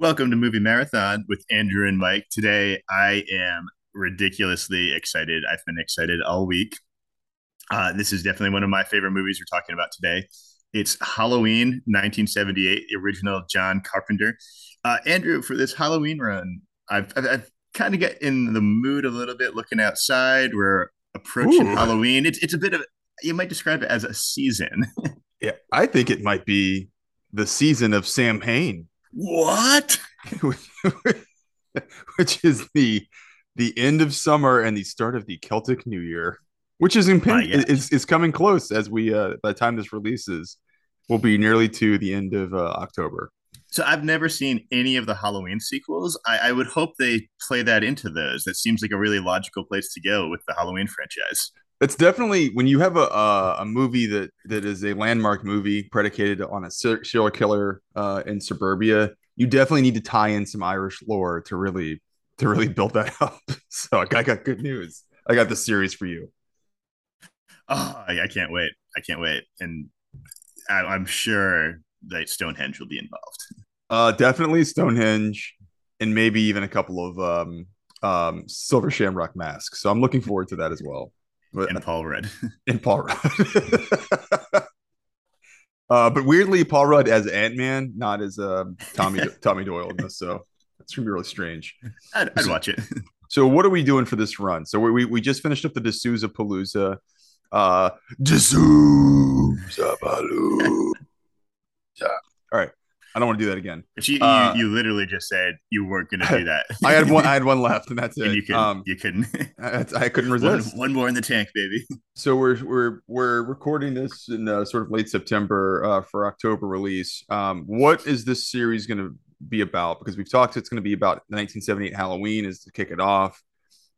Welcome to Movie Marathon with Andrew and Mike. Today, I am ridiculously excited. I've been excited all week. This is definitely one of my favorite movies we're talking about today. It's Halloween 1978, the original John Carpenter. Andrew, for this Halloween run, I've kind of got in the mood a little bit looking outside. We're approaching Halloween. It's a bit of, you might describe it as a season. Yeah, I think it might be the season of Samhain. What? Which is the end of summer and the start of the Celtic New Year, which is is coming close as we by the time this releases, we'll be nearly to the end of October. So I've never seen any of the Halloween sequels. I would hope they play that into those. That seems like a really logical place to go with the Halloween franchise. That's definitely when you have a movie that is a landmark movie predicated on a serial killer in suburbia. You definitely need to tie in some Irish lore to really build that up. So I got good news. I got the series for you. Oh, I can't wait, and I'm sure that Stonehenge will be involved. Definitely Stonehenge, and maybe even a couple of Silver Shamrock masks. So I'm looking forward to that as well. But, and Paul Rudd. But weirdly, Paul Rudd as Ant-Man, not as Tommy Doyle. So that's going to be really strange. I'd watch it. So what are we doing for this run? So we just finished up the D'Souza Palooza. D'Souza Palooza. All right. I don't want to do that again. But you literally just said you weren't going to do that. I had one left, and that's it. And you couldn't. I couldn't resist. One more in the tank, baby. So we're recording this in sort of late September for October release. What is this series going to be about? Because we've talked, it's going to be about the 1978 Halloween is to kick it off,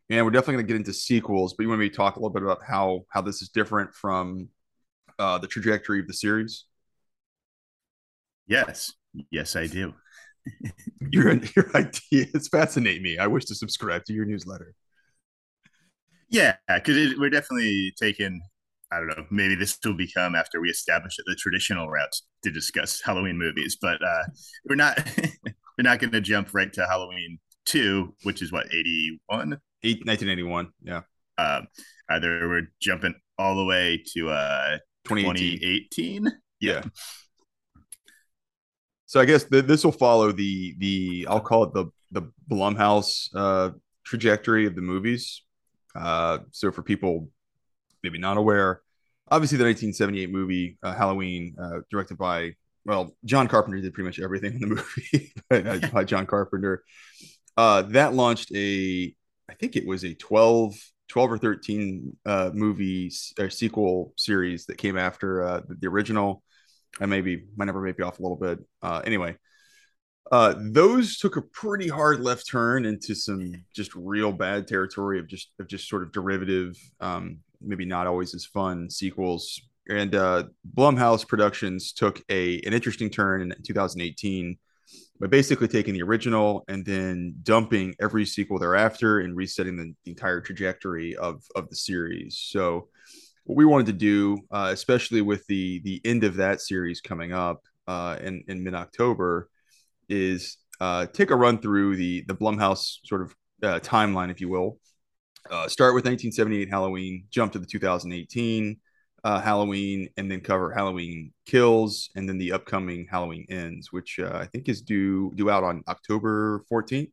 and we're definitely going to get into sequels. But you want me to talk a little bit about how this is different from the trajectory of the series? Yes, I do. Your ideas fascinate me. I wish to subscribe to your newsletter. Yeah, because we're definitely taking, I don't know, maybe this will become after we establish it, the traditional routes to discuss Halloween movies. But we're not going to jump right to Halloween 2, which is what, 1981, yeah. Either we're jumping all the way to 2018. Yeah. So I guess this will follow the I'll call it the Blumhouse trajectory of the movies. So for people maybe not aware, obviously the 1978 movie Halloween, directed by John Carpenter did pretty much everything in the movie by John Carpenter. That launched I think it was a 12 or 13 movie or sequel series that came after the original. I might never make you off a little bit. Anyway, those took a pretty hard left turn into some just real bad territory of just sort of derivative, maybe not always as fun sequels. And Blumhouse Productions took an interesting turn in 2018 by basically taking the original and then dumping every sequel thereafter and resetting the entire trajectory of the series. So what we wanted to do, especially with the end of that series coming up in mid-October, is take a run through the Blumhouse sort of timeline, if you will. Start with 1978 Halloween, jump to the 2018 Halloween, and then cover Halloween Kills, and then the upcoming Halloween Ends, which I think is due out on October 14th.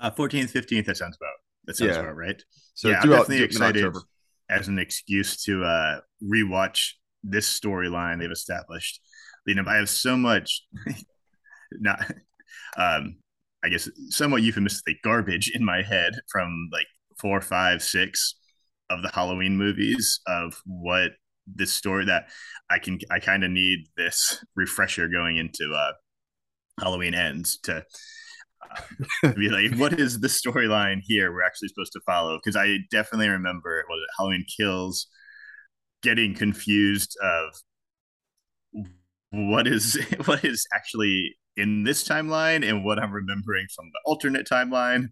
14th, 15th, that sounds about right. So yeah, I'm definitely excited. October. As an excuse to rewatch this storyline they've established. You know, I have so much, I guess somewhat euphemistically garbage in my head from like 4, 5, 6 of the Halloween movies of what this story that I kind of need this refresher going into Halloween Ends to be like, what is the storyline here we're actually supposed to follow? Because I definitely remember Halloween Kills getting confused of what is actually in this timeline and what I'm remembering from the alternate timeline.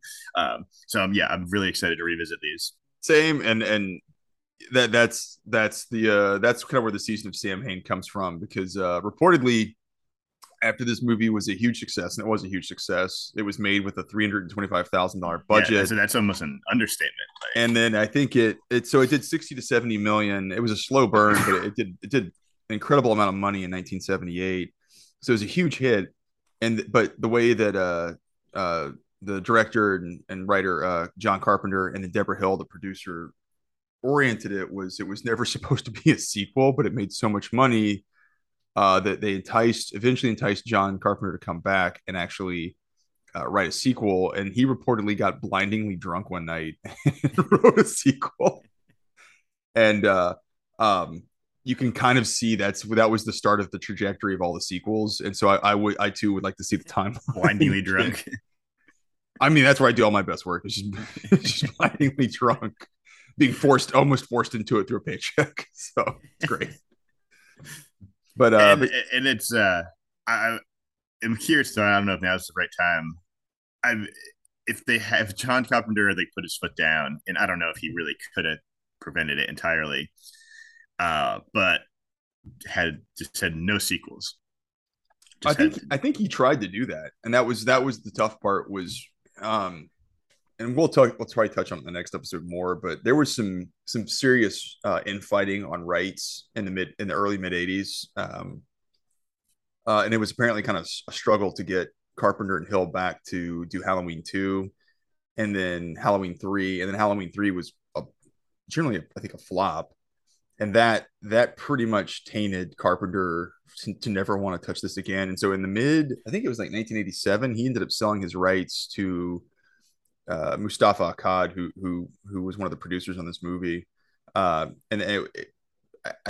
So I'm really excited to revisit these. Same, and that's kind of where the season of Samhain comes from, because reportedly after this movie was a huge success, and it was a huge success. It was made with a $325,000 budget. Yeah, so that's almost an understatement. Like. And then I think it did 60 to 70 million. It was a slow burn, but it did an incredible amount of money in 1978. So it was a huge hit. But the way that the director and writer John Carpenter and then Deborah Hill, the producer, oriented it was never supposed to be a sequel, but it made so much money that they eventually enticed John Carpenter to come back and actually write a sequel. And he reportedly got blindingly drunk one night and wrote a sequel. And you can kind of see that was the start of the trajectory of all the sequels. And so I too would like to see the timeline. Blindingly drunk. I mean, that's where I do all my best work. It's just blindingly drunk, being almost forced into it through a paycheck. So it's great. But and it's I'm curious though. I don't know if now's the right time. If they have John Carpenter, they put his foot down, and I don't know if he really could have prevented it entirely. But had no sequels. I think he tried to do that, and that was the tough part. Was and we'll try to touch on it in the next episode more. But there was some serious infighting on rights in the early mid '80s, and it was apparently kind of a struggle to get Carpenter and Hill back to do Halloween 2, and then Halloween 3, and then Halloween 3 was generally, I think, a flop. And that pretty much tainted Carpenter to never want to touch this again. And so in the I think it was like 1987, he ended up selling his rights to Mustafa Akkad, who was one of the producers on this movie. I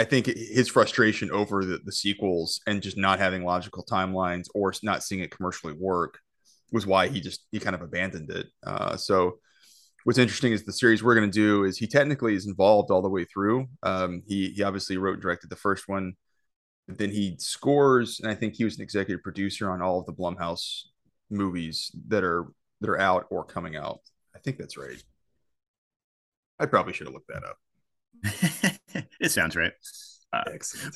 think his frustration over the sequels and just not having logical timelines or not seeing it commercially work was why he kind of abandoned it. So what's interesting is the series we're going to do is he technically is involved all the way through. He obviously wrote and directed the first one, but then he scores, and I think he was an executive producer on all of the Blumhouse movies that are out or coming out. I think that's right. I probably should have looked that up. It sounds right.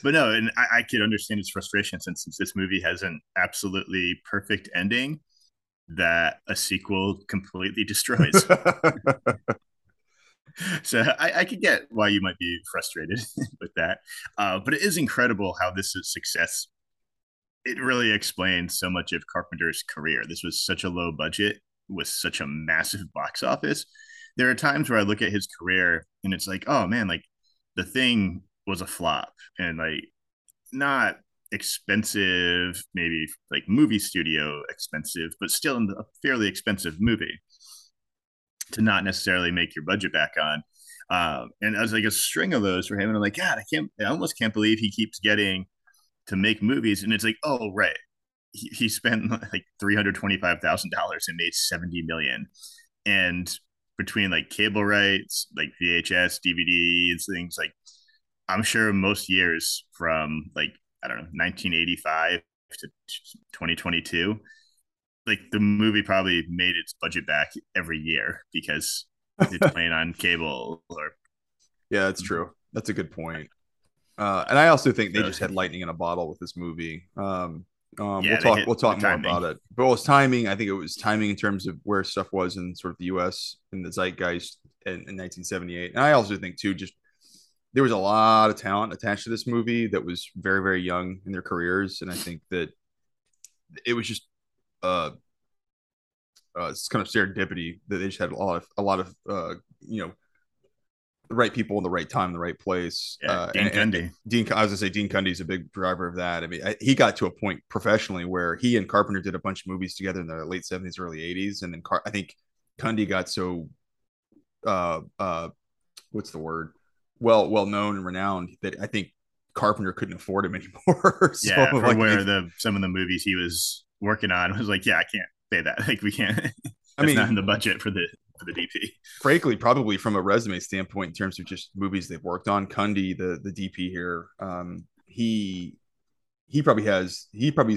But no, and I could understand his frustration since this movie has an absolutely perfect ending that a sequel completely destroys. So I could get why you might be frustrated with that. But it is incredible how this is success. It really explains so much of Carpenter's career. This was such a low budget with such a massive box office. There are times where I look at his career and it's like, oh man, like The Thing was a flop and like not expensive, maybe like movie studio expensive, but still a fairly expensive movie to not necessarily make your budget back on. And I was like a string of those for him. And I'm like, God, I almost can't believe he keeps getting to make movies. And it's like, oh, right. He spent like $325,000 and made $70 million. And between like cable rights, like VHS, DVD and things, like I'm sure most years from like, I don't know, 1985 to 2022, like the movie probably made its budget back every year because it's playing on cable. Or yeah, that's true. That's a good point. And I also think they just had lightning in a bottle with this movie. We'll talk more about it. But it was timing. I think it was timing in terms of where stuff was in sort of the U.S. and the zeitgeist in 1978. And I also think too, just there was a lot of talent attached to this movie that was very, very young in their careers. And I think that it was just it's kind of serendipity that they just had a lot of the right people in the right time, the right place. Yeah, Dean Cundey's a big driver of that. I mean, he got to a point professionally where he and Carpenter did a bunch of movies together in the late 70s, early 80s. And then I think Cundey got so what's the word? Well known and renowned that I think Carpenter couldn't afford him anymore. So, yeah, for like, where some of the movies he was working on was like, yeah, I can't pay that. Like we can't. I mean, not in the budget for the DP. Frankly, probably from a resume standpoint, in terms of just movies they've worked on, Cundey, the DP here, he probably has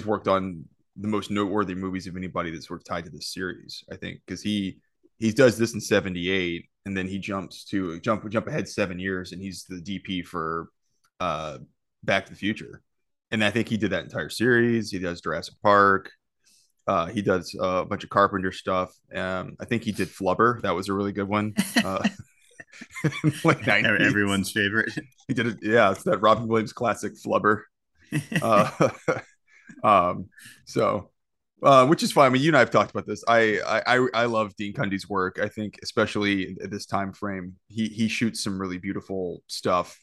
worked on the most noteworthy movies of anybody that's sort of tied to this series. I think because he does this in 78. And then he jumps to jump ahead 7 years, and he's the DP for Back to the Future. And I think he did that entire series. He does Jurassic Park. He does a bunch of Carpenter stuff. I think he did Flubber. That was a really good one. Like 90s. Everyone's favorite. He did it. Yeah, it's that Robin Williams classic Flubber. Which is fine. I mean, you and I have talked about this. I love Dean Cundey's work. I think, especially at this time frame, he shoots some really beautiful stuff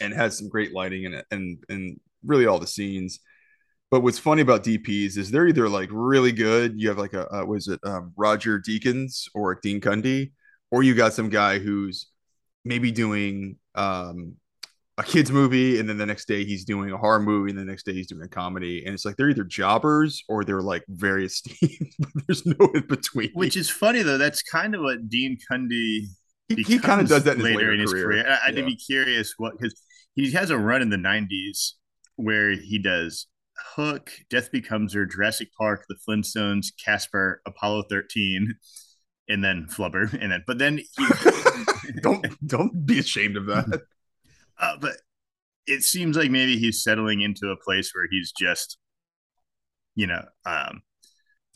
and has some great lighting in it, and really all the scenes. But what's funny about DPs is they're either like really good. You have like a Roger Deakins or Dean Cundey, or you got some guy who's maybe doing a kid's movie, and then the next day he's doing a horror movie, and the next day he's doing a comedy. And it's like they're either jobbers or they're like very esteemed, but there's no in between. Which is funny, though. That's kind of what Dean Cundey he kind of does that later in his career. I'd be curious what, because he has a run in the 90s where he does Hook, Death Becomes Her, Jurassic Park, The Flintstones, Casper, Apollo 13. And then Flubber, and then, but then he, don't be ashamed of that. But it seems like maybe he's settling into a place where he's just, he's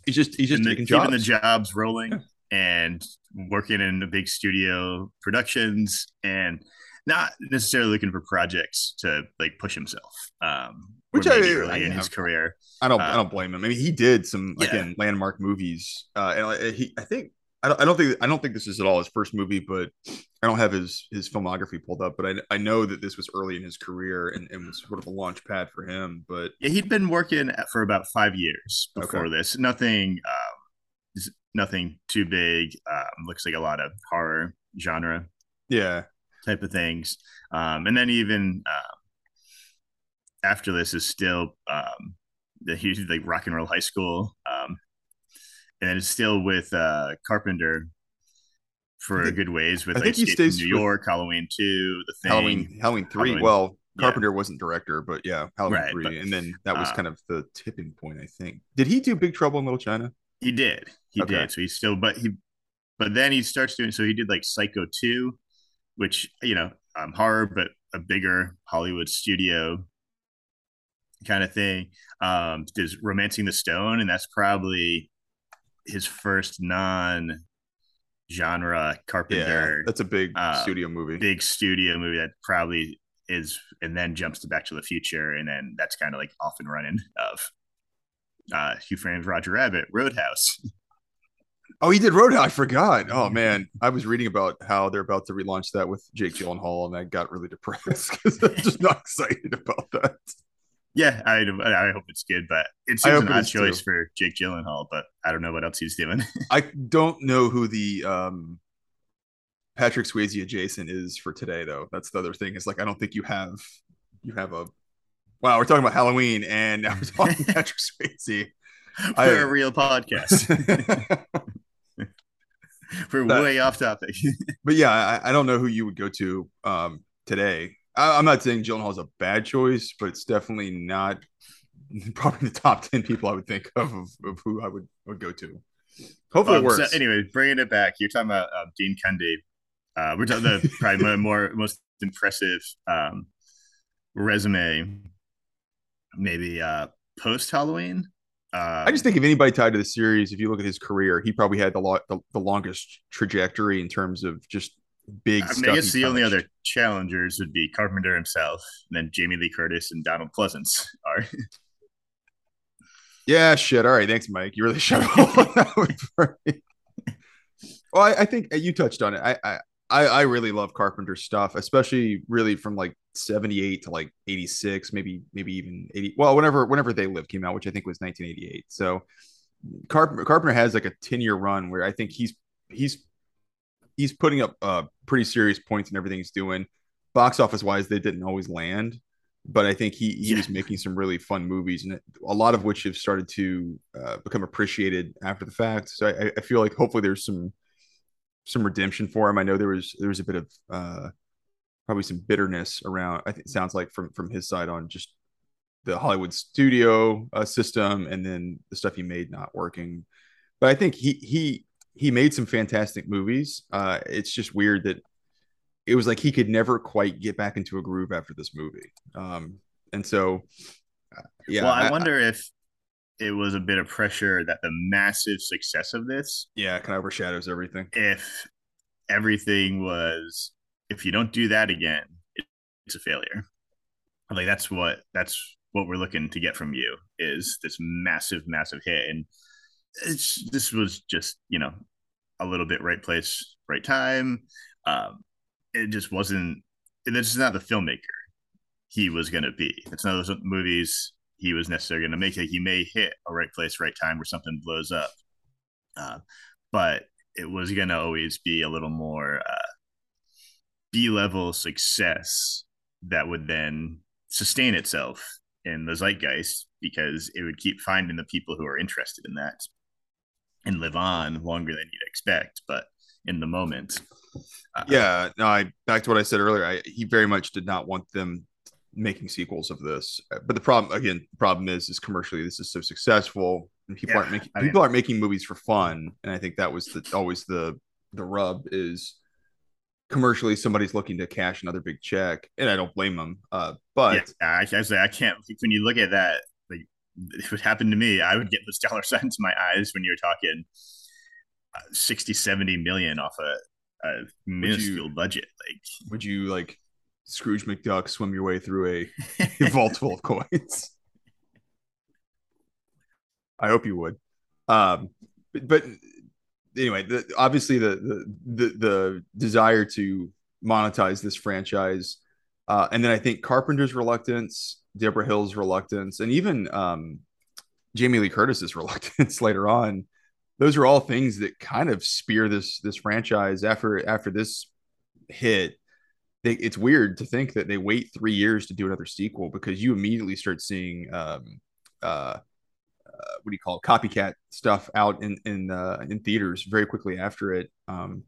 just taking jobs. Keeping the jobs rolling and working in the big studio productions and not necessarily looking for projects to like push himself. Which I really in his career, I don't blame him. I mean, he did some again landmark movies, and he I don't think this is at all his first movie, but I don't have his filmography pulled up. But I know that this was early in his career and was sort of a launch pad for him. But yeah, he'd been working for about 5 years before this. Nothing too big. Looks like a lot of horror genre, type of things. And then even after this is still he did like Rock and Roll High School. And it's still with Carpenter for a good ways. With I think he stays in New York, Halloween 2, The Thing, Halloween 3. Well, Carpenter wasn't director, but Halloween 3. But, and then that was kind of the tipping point, I think. Did he do Big Trouble in Little China? He did. He did. So he's still, but then he starts doing. So he did like Psycho 2, which horror, but a bigger Hollywood studio kind of thing. There's Romancing the Stone, and that's probably his first non-genre Carpenter. Yeah, that's a big studio movie. Big studio movie that probably is, and then jumps to Back to the Future, and then that's kind of like off and running of Hugh Frame's Roger Rabbit, Roadhouse. Oh, he did Roadhouse. I forgot. Oh, man. I was reading about how they're about to relaunch that with Jake Gyllenhaal, and I got really depressed because I'm just not excited about that. Yeah, I hope it's good, but it's an odd choice for Jake Gyllenhaal, but I don't know what else he's doing. I don't know who the Patrick Swayze adjacent is for today, though. That's the other thing. It's like, I don't think you have a... Wow, we're talking about Halloween, and now we're talking Patrick Swayze. For a real podcast. We're way off topic. But yeah, I don't know who you would go to today. I'm not saying Gyllenhaal's a bad choice, but it's definitely not probably the top 10 people I would think of who I would go to. Hopefully it works. So anyway, bringing it back, you're talking about Dean Cundey. We're talking about probably most impressive resume, maybe post-Halloween. I just think if anybody tied to the series, if you look at his career, he probably had the longest trajectory in terms of just big stuff. I guess the only other challengers would be Carpenter himself, and then Jamie Lee Curtis and Donald Pleasence are. Yeah, shit. All right, thanks, Mike. You really shut up. Well, I think you touched on it. I really love Carpenter stuff, especially really from like 78 to like 86, maybe even 80. Well, whenever They Live came out, which I think was 1988. So Carpenter has like a 10-year run where I think he's putting up pretty serious points in everything he's doing. Box office wise, they didn't always land, but I think he was making some really fun movies, and a lot of which have started to become appreciated after the fact. So I feel like hopefully there's some redemption for him. I know there was a bit of probably some bitterness around, I think it sounds like from his side, on just the Hollywood studio system, and then the stuff he made not working. But I think he made some fantastic movies. It's just weird that it was like he could never quite get back into a groove after this movie. And so Yeah. Well, I wonder if it was a bit of pressure that the massive success of this, yeah, kind of overshadows everything. If everything was, if you don't do that again, it's a failure. Like that's what we're looking to get from you is this massive, massive hit, and this was just, you know, a little bit right place, right time. It just wasn't. This is not the filmmaker he was going to be. It's not those movies he was necessarily going to make. He may hit a right place, right time where something blows up, but it was going to always be a little more B-level success that would then sustain itself in the zeitgeist, because it would keep finding the people who are interested in that and live on longer than you'd expect. But in the moment, back to what I said earlier, he very much did not want them making sequels of this. But the problem is commercially this is so successful, and people aren't making movies for fun. And I think that was always the rub, is commercially somebody's looking to cash another big check, and I don't blame them. But yeah, I can't. When you look at that, like, if it happened to me, I would get those dollar signs in my eyes when you're talking 60-70 million off a minuscule budget. Like, would you like Scrooge McDuck swim your way through a vault full of coins? I hope you would. But anyway, obviously the desire to monetize this franchise, and then I think Carpenter's reluctance, Deborah Hill's reluctance, and even Jamie Lee Curtis's reluctance later on, those are all things that kind of spear this franchise after this hit. It's weird to think that they wait 3 years to do another sequel, because you immediately start seeing copycat stuff out in theaters very quickly after it. And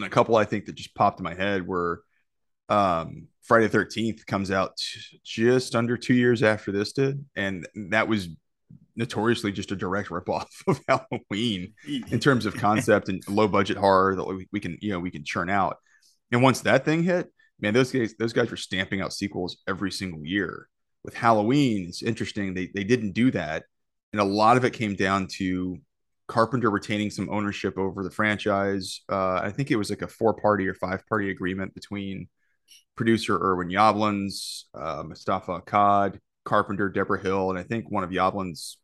a couple I think that just popped in my head were Friday the 13th comes out just under 2 years after this did, and that was notoriously just a direct ripoff of Halloween in terms of concept and low budget horror that we can churn out. And once that thing hit, man, those guys were stamping out sequels every single year. With Halloween, it's interesting they didn't do that, and a lot of it came down to Carpenter retaining some ownership over the franchise. I think it was like a 4-party or 5-party agreement between producer Irwin Yablans, Mustafa Akkad, Carpenter, Deborah Hill, and I think one of Yablans'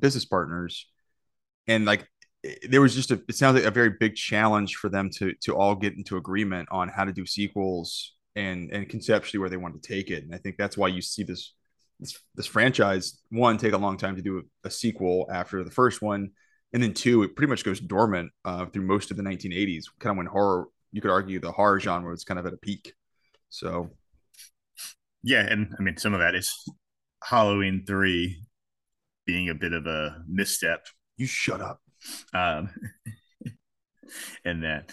business partners. And like, there was just it sounds like a very big challenge for them to all get into agreement on how to do sequels and conceptually where they wanted to take it. And I think that's why you see this franchise, one, take a long time to do a sequel after the first one, and then two, it pretty much goes dormant through most of the 1980s, kind of when horror, you could argue the horror genre was kind of at a peak. So yeah, and I mean some of that is Halloween 3 being a bit of a misstep. You shut up. And then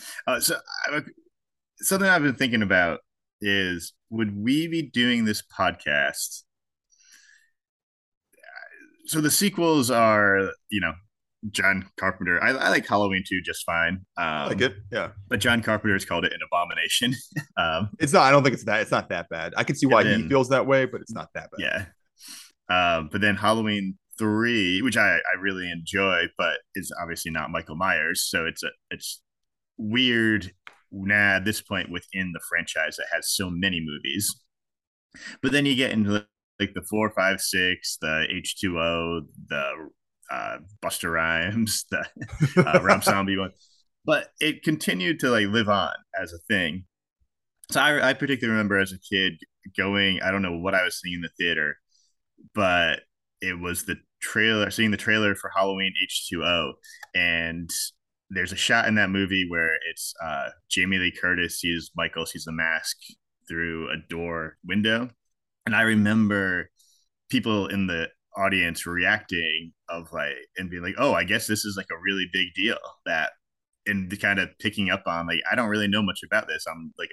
something I've been thinking about is, would we be doing this podcast? So the sequels are, you know, John Carpenter. I like Halloween 2 just fine. I like it, yeah. But John Carpenter has called it an abomination. It's not. I don't think it's not that bad. I can see why he feels that way, but it's not that bad. Yeah. But then Halloween 3, which I really enjoy, but is obviously not Michael Myers, so it's weird now at this point within the franchise that has so many movies. But then you get into like the 4, 5, 6, the H2O, the Buster Rhymes, the Rob Zombie one, but it continued to like live on as a thing. So I particularly remember as a kid going, I don't know what I was seeing in the theater, but it was seeing the trailer for Halloween H2O. And there's a shot in that movie where it's Jamie Lee Curtis sees Michael, sees the mask through a door window. And I remember people in the audience reacting and being like, oh, I guess this is like a really big deal, that, and kind of picking up on like, I don't really know much about this. I'm like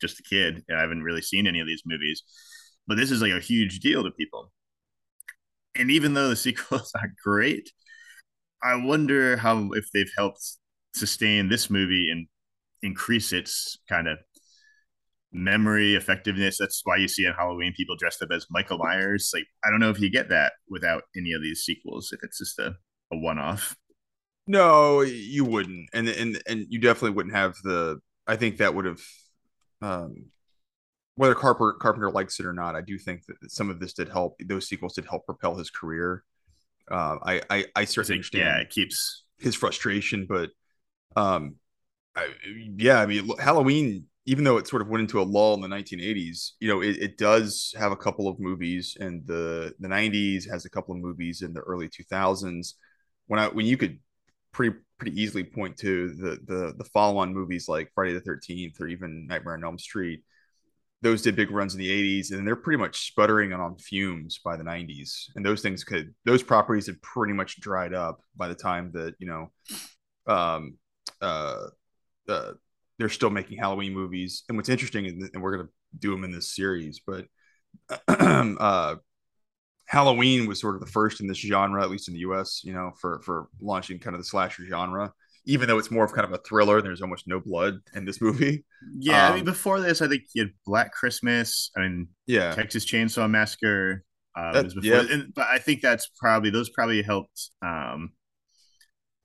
just a kid, and I haven't really seen any of these movies, but this is like a huge deal to people. And even though the sequels are great, I wonder if they've helped sustain this movie and increase its kind of memory, effectiveness. That's why you see on Halloween people dressed up as Michael Myers. Like, I don't know if you get that without any of these sequels, if it's just a one-off. No, you wouldn't. And you definitely wouldn't have the, I think that would have, whether Carpenter likes it or not, I do think that some of this did help. Those sequels did help propel his career. I certainly understand. Yeah, it keeps his frustration, but I mean, Halloween, even though it sort of went into a lull in the 1980s, you know, it does have a couple of movies, and the 90s has a couple of movies in the early 2000s. When you could pretty easily point to the follow-on movies like Friday the 13th or even Nightmare on Elm Street. Those did big runs in the 80s, and they're pretty much sputtering on fumes by the 90s. And those properties had pretty much dried up by the time that, you know, they're still making Halloween movies. And what's interesting, and we're going to do them in this series, but Halloween was sort of the first in this genre, at least in the US, you know, for launching kind of the slasher genre, even though it's more of kind of a thriller and there's almost no blood in this movie. Yeah, I mean, before this, I think you had Black Christmas, I mean, yeah, Texas Chainsaw Massacre. But I think those probably helped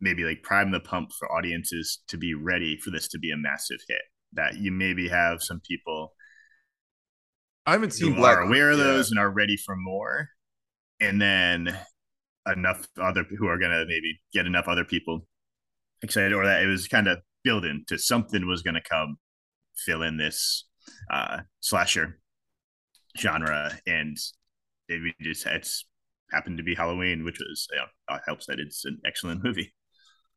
maybe like prime the pump for audiences to be ready for this to be a massive hit, that you maybe have some people I haven't seen Black, are aware of those and are ready for more. And then enough other who are going to maybe get enough other people excited, or that it was kind of building to something was going to come fill in this slasher genre, and it's happened to be Halloween, which was, you know, helps that it's an excellent movie.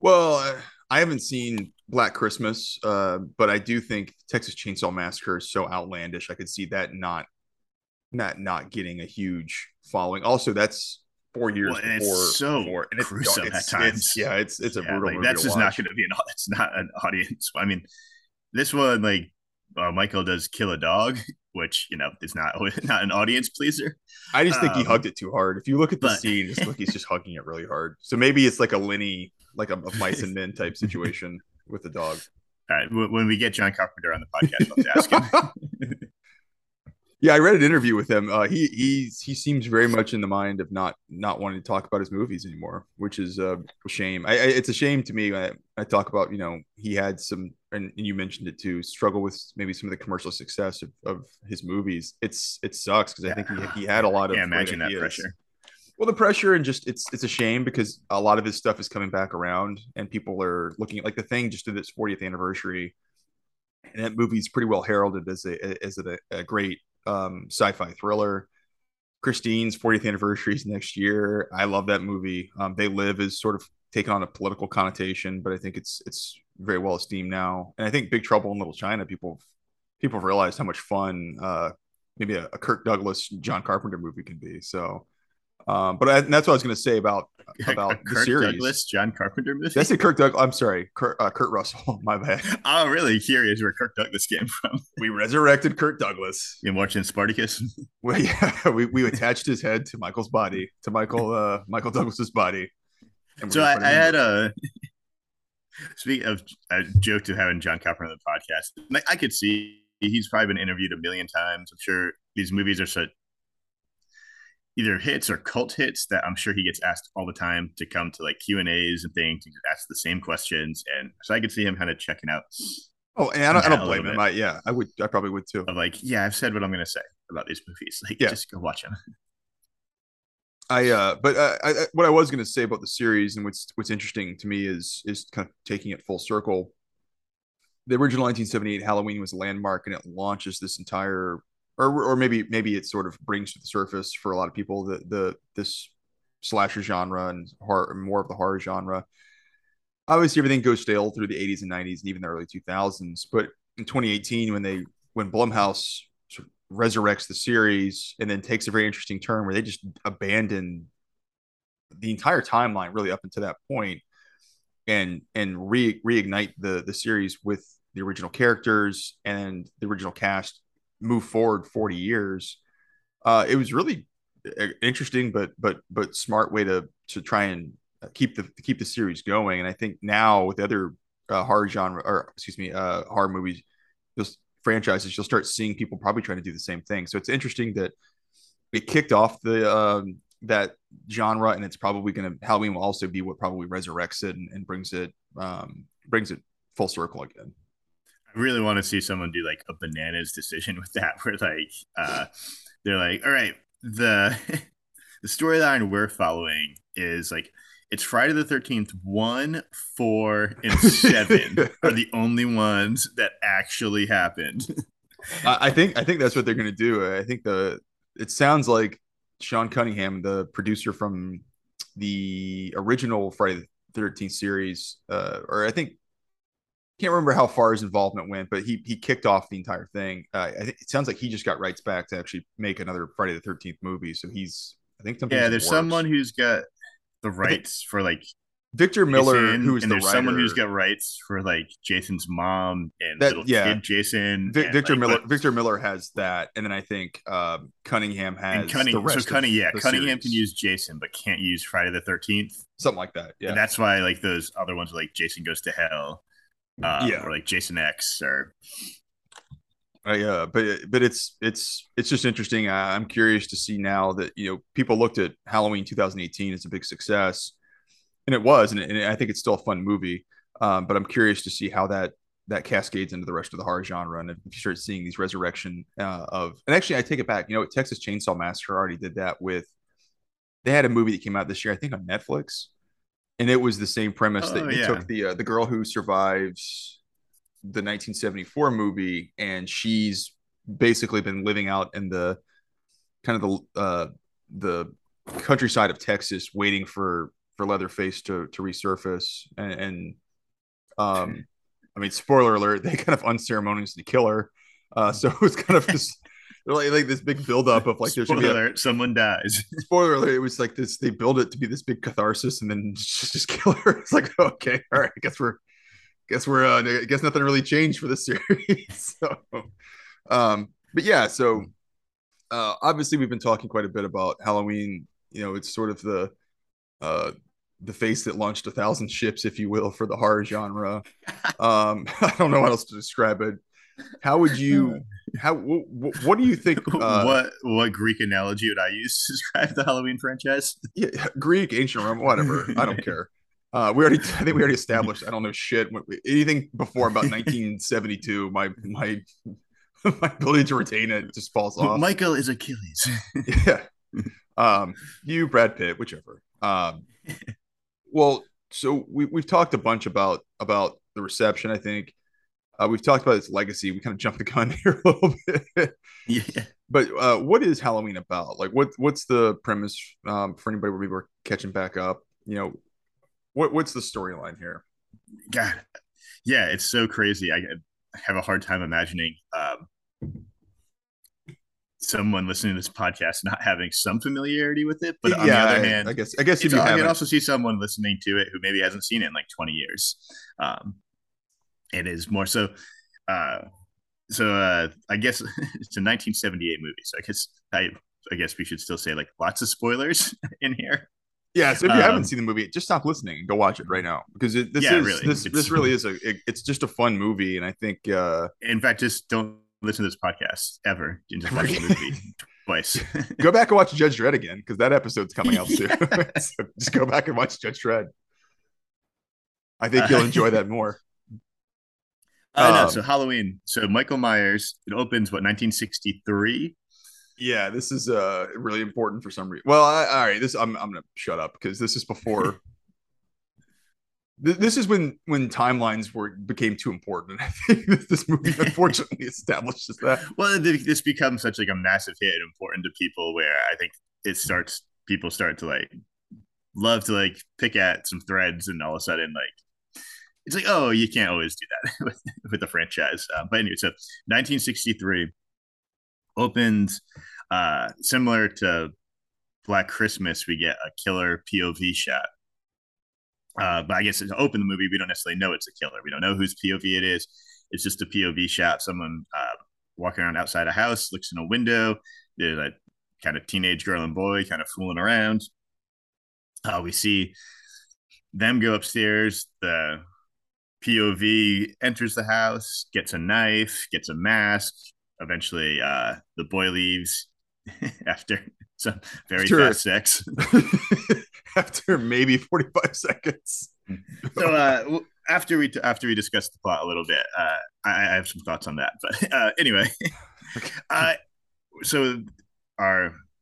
Well, I haven't seen Black Christmas, but I do think Texas Chainsaw Massacre is so outlandish. I could see that not getting a huge following. Also, that's 4 years before. So gruesome at times. It's a brutal movie. That's just not going to be it's not an audience. I mean, this one, like, Michael does kill a dog, which, you know, is not an audience pleaser. I just think he hugged it too hard. If you look at the scene, it's like he's just hugging it really hard. So maybe it's like a Lenny, like a Mice and Men type situation with the dog. All right, when we get John Carpenter on the podcast, I'll have to ask him. Yeah, I read an interview with him. He seems very much in the mind of not wanting to talk about his movies anymore, which is a shame. It's a shame to me. I talk about, you know, he had some, and you mentioned it too, struggle with maybe some of the commercial success of his movies. It sucks because I think he had a lot of. Yeah, imagine that pressure. Well, the pressure, and just it's a shame because a lot of his stuff is coming back around, and people are looking at, like, The Thing just did its 40th anniversary, and that movie's pretty well heralded as a great sci-fi thriller. Christine's 40th anniversary is next year. I love that movie. They Live is sort of taken on a political connotation, but I think it's very well esteemed now. And I think Big Trouble in Little China, people have realized how much fun maybe a Kirk Douglas, John Carpenter movie can be. So, and that's what I was going to say about the series. Kirk Douglas, John Carpenter movie? That's a Kirk Douglas. I'm sorry. Kurt Russell. My bad. I'm really curious where Kirk Douglas came from. We resurrected Kirk Douglas. You watching Spartacus? Well, yeah. We attached his head to Michael's body, to Michael Douglas's body. So I had a... Speaking of, I joked of having John Carpenter on the podcast. Like, I could see he's probably been interviewed a million times. I'm sure these movies are such either hits or cult hits that I'm sure he gets asked all the time to come to, like, Q&As and things and ask the same questions. And so I could see him kind of checking out. Oh, and I don't blame him. I probably would too. I'm like, yeah, I've said what I'm going to say about these movies. Like, just go watch them. What I was going to say about the series, and what's interesting to me is kind of taking it full circle. The original 1978 Halloween was a landmark, and it launches this entire, or maybe it sort of brings to the surface for a lot of people this slasher genre and horror, more of the horror genre. Obviously, everything goes stale through the 80s and 90s and even the early 2000s. But in 2018, when Blumhouse sort of resurrects the series and then takes a very interesting turn where they just abandon the entire timeline really up until that point, and reignite the series with the original characters and the original cast, move forward 40 years. It was really interesting, but smart way to try and keep the series going. And I think now with other horror movies, franchises, you'll start seeing people probably trying to do the same thing. So it's interesting that it kicked off the that genre, and it's probably going to, Halloween will also be what probably resurrects it and brings it full circle again. I really want to see someone do like a bananas decision with that, where like they're like, all right, the storyline we're following is like, it's Friday the 13th. 1, 4, and 7 are the only ones that actually happened. I think that's what they're going to do. I think it sounds like Sean Cunningham, the producer from the original Friday the 13th series, or I think, can't remember how far his involvement went, but he kicked off the entire thing. It sounds like he just got rights back to actually make another Friday the 13th movie. So he's, I think, yeah, there's someone who's got the rights for like Victor Miller, Jason, who is the writer. There's someone who's got rights for like Jason's mom and that, little kid Jason. Victor Miller has that, and then I think Cunningham has. And Cunningham can use Jason, but can't use Friday the 13th, something like that. Yeah, and that's why like those other ones are like Jason Goes to Hell, or like Jason X, or. But it's just interesting. I'm curious to see now that, you know, people looked at Halloween 2018 as a big success, and it was, and I think it's still a fun movie. But I'm curious to see how that cascades into the rest of the horror genre, and if you start seeing these resurrection and actually I take it back. You know, Texas Chainsaw Massacre already did that with, they had a movie that came out this year, I think on Netflix, and it was the same premise that they took the girl who survives the 1974 movie, and she's basically been living out in the kind of the countryside of Texas, waiting for Leatherface to resurface, and I mean, spoiler alert, they kind of unceremoniously kill her, so it's kind of this like this big buildup of like, there's spoiler alert, someone dies. Spoiler alert, it was like this, they build it to be this big catharsis, and then just kill her. It's like, okay, all right, I guess nothing really changed for this series. So obviously we've been talking quite a bit about Halloween. You know, it's sort of the face that launched 1,000 ships, if you will, for the horror genre. I don't know what else to describe it. What do you think? What Greek analogy would I use to describe the Halloween franchise? Yeah, Greek, ancient Rome, whatever. I don't care. I think we already established, I don't know shit. Anything before about 1972, my ability to retain it just falls off. Michael is Achilles. Yeah. You, Brad Pitt, whichever. Well, so we've talked a bunch about the reception, I think. We've talked about its legacy. We kind of jumped the gun here a little bit. Yeah. But what is Halloween about? Like, what's the premise for anybody where we were catching back up? You know, What's the storyline here? God, yeah, it's so crazy. I have a hard time imagining someone listening to this podcast not having some familiarity with it. But on the other hand, I guess if you haven't, I can also see someone listening to it who maybe hasn't seen it in like 20 years. It is more so. I guess it's a 1978 movie. So I guess we should still say like lots of spoilers in here. Yeah, so if you haven't seen the movie, just stop listening and go watch it right now, because it's just a fun movie, and I think in fact, just don't listen to this podcast ever. Just watch the movie twice. Go back and watch Judge Dredd again, because that episode's coming out soon. So just go back and watch Judge Dredd. I think you'll enjoy that more. So Halloween. So Michael Myers. It opens 1963. Yeah, this is really important for some reason. Well, all right, this I'm gonna shut up, because this is before. This is when timelines became too important. I think this movie unfortunately establishes that. Well, this becomes such like a massive hit, important to people, where I think people start to like love to like pick at some threads, and all of a sudden like it's like, oh, you can't always do that with the franchise. But anyway, so 1963. Opened similar to Black Christmas, we get a killer POV shot. But I guess to open the movie, we don't necessarily know it's a killer. We don't know whose POV it is. It's just a POV shot. Someone walking around outside a house, looks in a window. There's a kind of teenage girl and boy kind of fooling around. We see them go upstairs. The POV enters the house, gets a knife, gets a mask. Eventually, the boy leaves after some very fast sex. After maybe 45 seconds. So after we discuss the plot a little bit, I have some thoughts on that. But anyway, so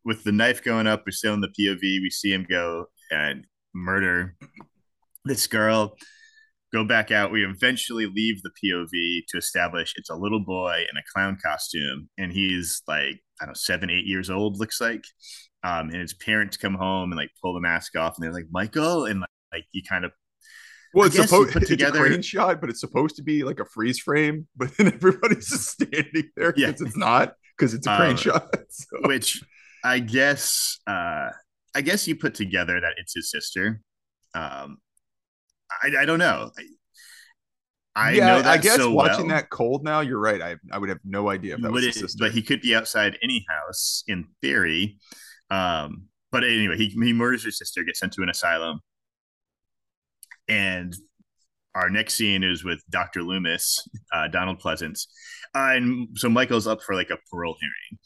with the knife going up, we're still in the POV. We see him go and murder this girl. Go back out. We eventually leave the POV to establish it's a little boy in a clown costume, and he's like, I don't know, 7, 8 years old, looks like. And his parents come home and like pull the mask off, and they're like, Michael, and like you kind of. Well, it's a crane shot, but it's supposed to be like a freeze frame, but then everybody's just standing there because it's not, because it's a crane shot. So. Which I guess you put together that it's his sister. I don't know. I know that I guess so watching well. That cold now, you're right. I would have no idea if that was his sister. But he could be outside any house in theory. But anyway, he murders his sister, gets sent to an asylum. And our next scene is with Dr. Loomis, Donald Pleasence. And so Michael's up for like a parole hearing.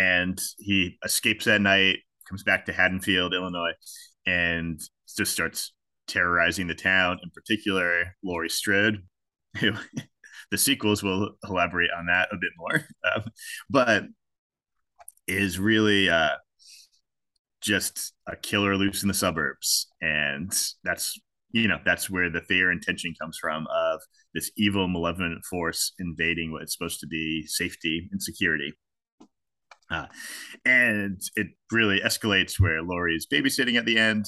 And he escapes that night, comes back to Haddonfield, Illinois, and just starts terrorizing the town, in particular Laurie Strode, who the sequels will elaborate on that a bit more, but is really just a killer loose in the suburbs. And that's where the fear and tension comes from, of this evil malevolent force invading what is supposed to be safety and security. And it really escalates where Laurie is babysitting at the end.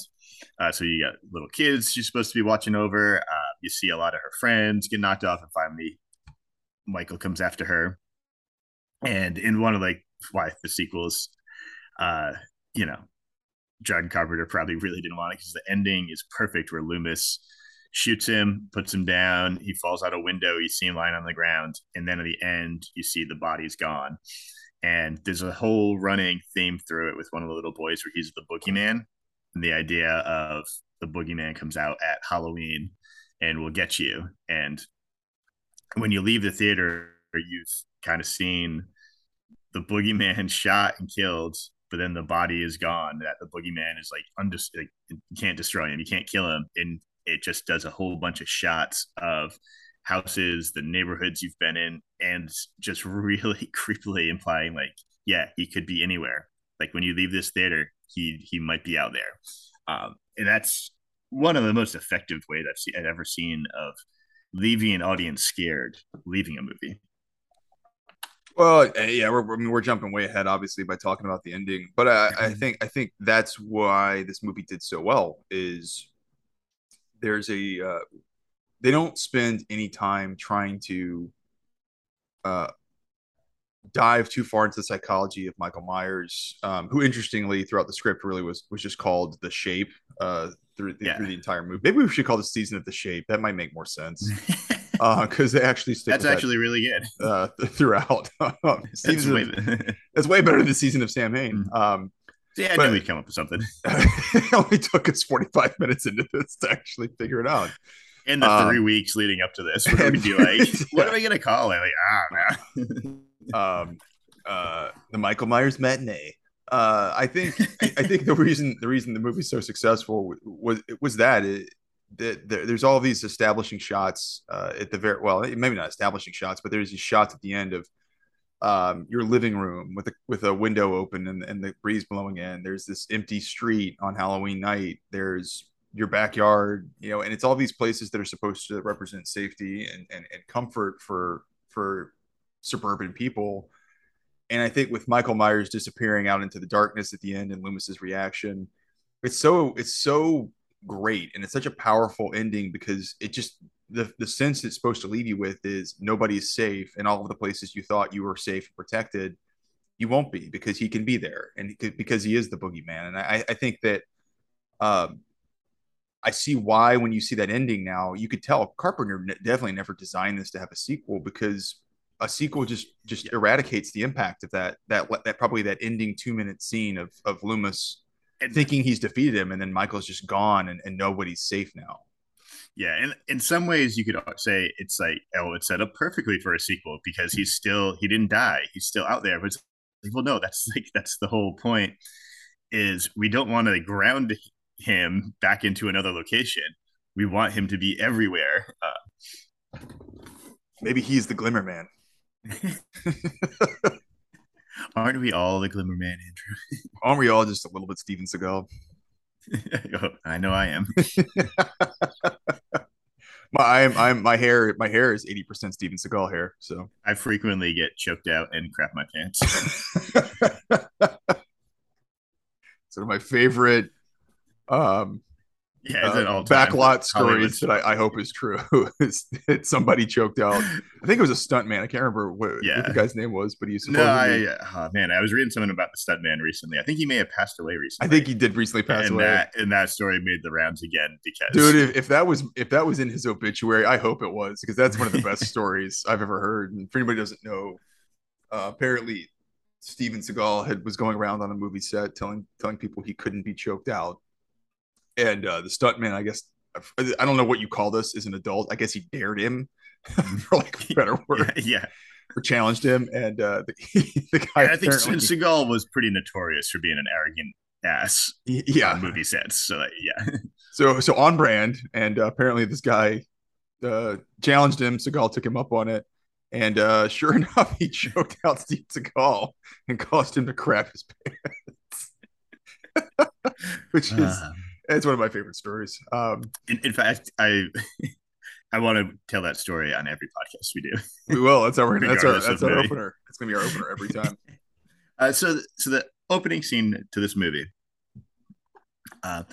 So you got little kids she's supposed to be watching over. You see a lot of her friends get knocked off, and finally Michael comes after her. And in one of like why the sequels, John Carpenter probably really didn't want it, because the ending is perfect where Loomis shoots him, puts him down, he falls out a window, you see him lying on the ground, and then at the end you see the body's gone. And there's a whole running theme through it with one of the little boys where he's the boogeyman. And the idea of the boogeyman comes out at Halloween and will get you. And when you leave the theater, you've kind of seen the boogeyman shot and killed, but then the body is gone. That the boogeyman is like, you can't destroy him, you can't kill him. And it just does a whole bunch of shots of houses, the neighborhoods you've been in, and just really creepily implying like, yeah, he could be anywhere. Like when you leave this theater, he might be out there. And that's one of the most effective ways I've ever seen of leaving an audience scared, leaving a movie. Well, yeah, we're jumping way ahead, obviously, by talking about the ending. But I think that's why this movie did so well, is there's they don't spend any time trying to dive too far into the psychology of Michael Myers, who interestingly throughout the script really was just called The Shape through the entire movie. Maybe we should call this season of The Shape. That might make more sense, because they actually stick. That's actually really good throughout. That's way better than the season of Samhain. Yeah, I knew we'd come up with something. It only took us 45 minutes into this to actually figure it out. In the 3 weeks leading up to this, where we'd be like, what am I going to call it? Like, no. The Michael Myers matinee. I think the reason the movie's so successful was that there's all these establishing shots at the very, well, maybe not establishing shots, but there's these shots at the end of your living room with a window open and the breeze blowing in. There's this empty street on Halloween night. There's your backyard, and it's all these places that are supposed to represent safety and comfort for suburban people. And I think with Michael Myers disappearing out into the darkness at the end and Loomis's reaction, it's so great, and it's such a powerful ending, because it just the sense it's supposed to leave you with is nobody's safe, and all of the places you thought you were safe and protected, you won't be, because he can be there, and because he is the boogeyman. And I think that I see why when you see that ending now, you could tell Carpenter definitely never designed this to have a sequel, because a sequel just eradicates the impact of that probably that ending 2-minute scene of Loomis and thinking he's defeated him, and then Michael's just gone, and nobody's safe now. Yeah, and in some ways you could say it's like, oh, it's set up perfectly for a sequel because he didn't die. He's still out there. But it's like, well, no, that's the whole point, is we don't want to ground him back into another location. We want him to be everywhere. Maybe he's the Glimmer Man. Aren't we all the Glimmer Man, Andrew? Aren't we all just a little bit Steven Seagal? I know I am. My hair is 80% Steven Seagal hair, so I frequently get choked out and crap my pants. Sort of my favorite backlot stories that I hope is true. That somebody choked out. I think it was a stuntman. I can't remember what the guy's name was, but he's I was reading something about the stuntman recently. I think he may have passed away recently. I think he did recently pass away. And that story made the rounds again because, dude, if that was in his obituary, I hope it was, because that's one of the best stories I've ever heard. And for anybody who doesn't know, apparently Steven Seagal was going around on a movie set telling people he couldn't be choked out. And the stuntman, I guess, I don't know what you call this as an adult. I guess he dared him, for like a better word. Yeah. Or challenged him. And the guy. And I think Seagal was pretty notorious for being an arrogant ass on movie sets. So, yeah. So on brand. And apparently this guy challenged him. Seagal took him up on it. And sure enough, he choked out Steve Seagal and caused him to crap his pants. Which is... It's one of my favorite stories. In fact, I want to tell that story on every podcast we do. We will. That's our opener. It's going to be our opener every time. So the opening scene to this movie, I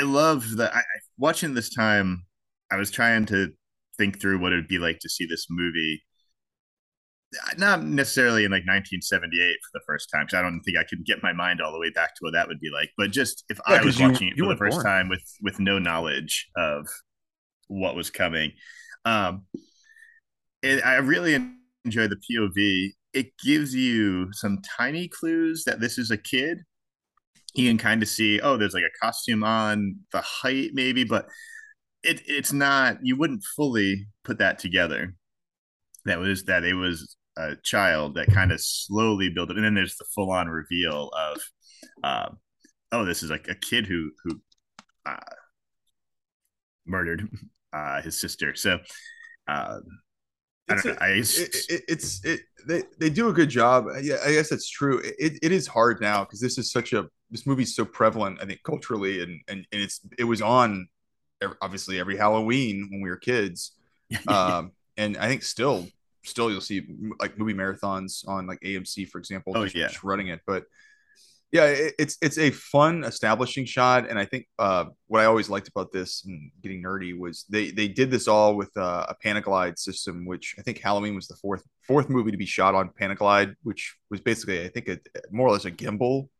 love that. Watching this time, I was trying to think through what it would be like to see this movie. Not necessarily in like 1978 for the first time, because I don't think I could get my mind all the way back to what that would be like. But just if I was watching it for the first time with no knowledge of what was coming, I really enjoy the POV. It gives you some tiny clues that this is a kid. You can kind of see, oh, there's like a costume on, the height maybe, but it's not. You wouldn't fully put that together. That it was a child that kind of slowly built it. And then there's the full on reveal of, this is like a kid who murdered his sister. So they do a good job. Yeah, I guess that's true. It is hard now because this movie's so prevalent, I think, culturally, and it was on obviously every Halloween when we were kids. And I think still you'll see like movie marathons on like AMC, for example, just running it. But yeah, it's a fun establishing shot. And I think what I always liked about this, and getting nerdy, was they did this all with a Panaglide system, which I think Halloween was the fourth movie to be shot on Panaglide, which was basically, I think, more or less a gimbal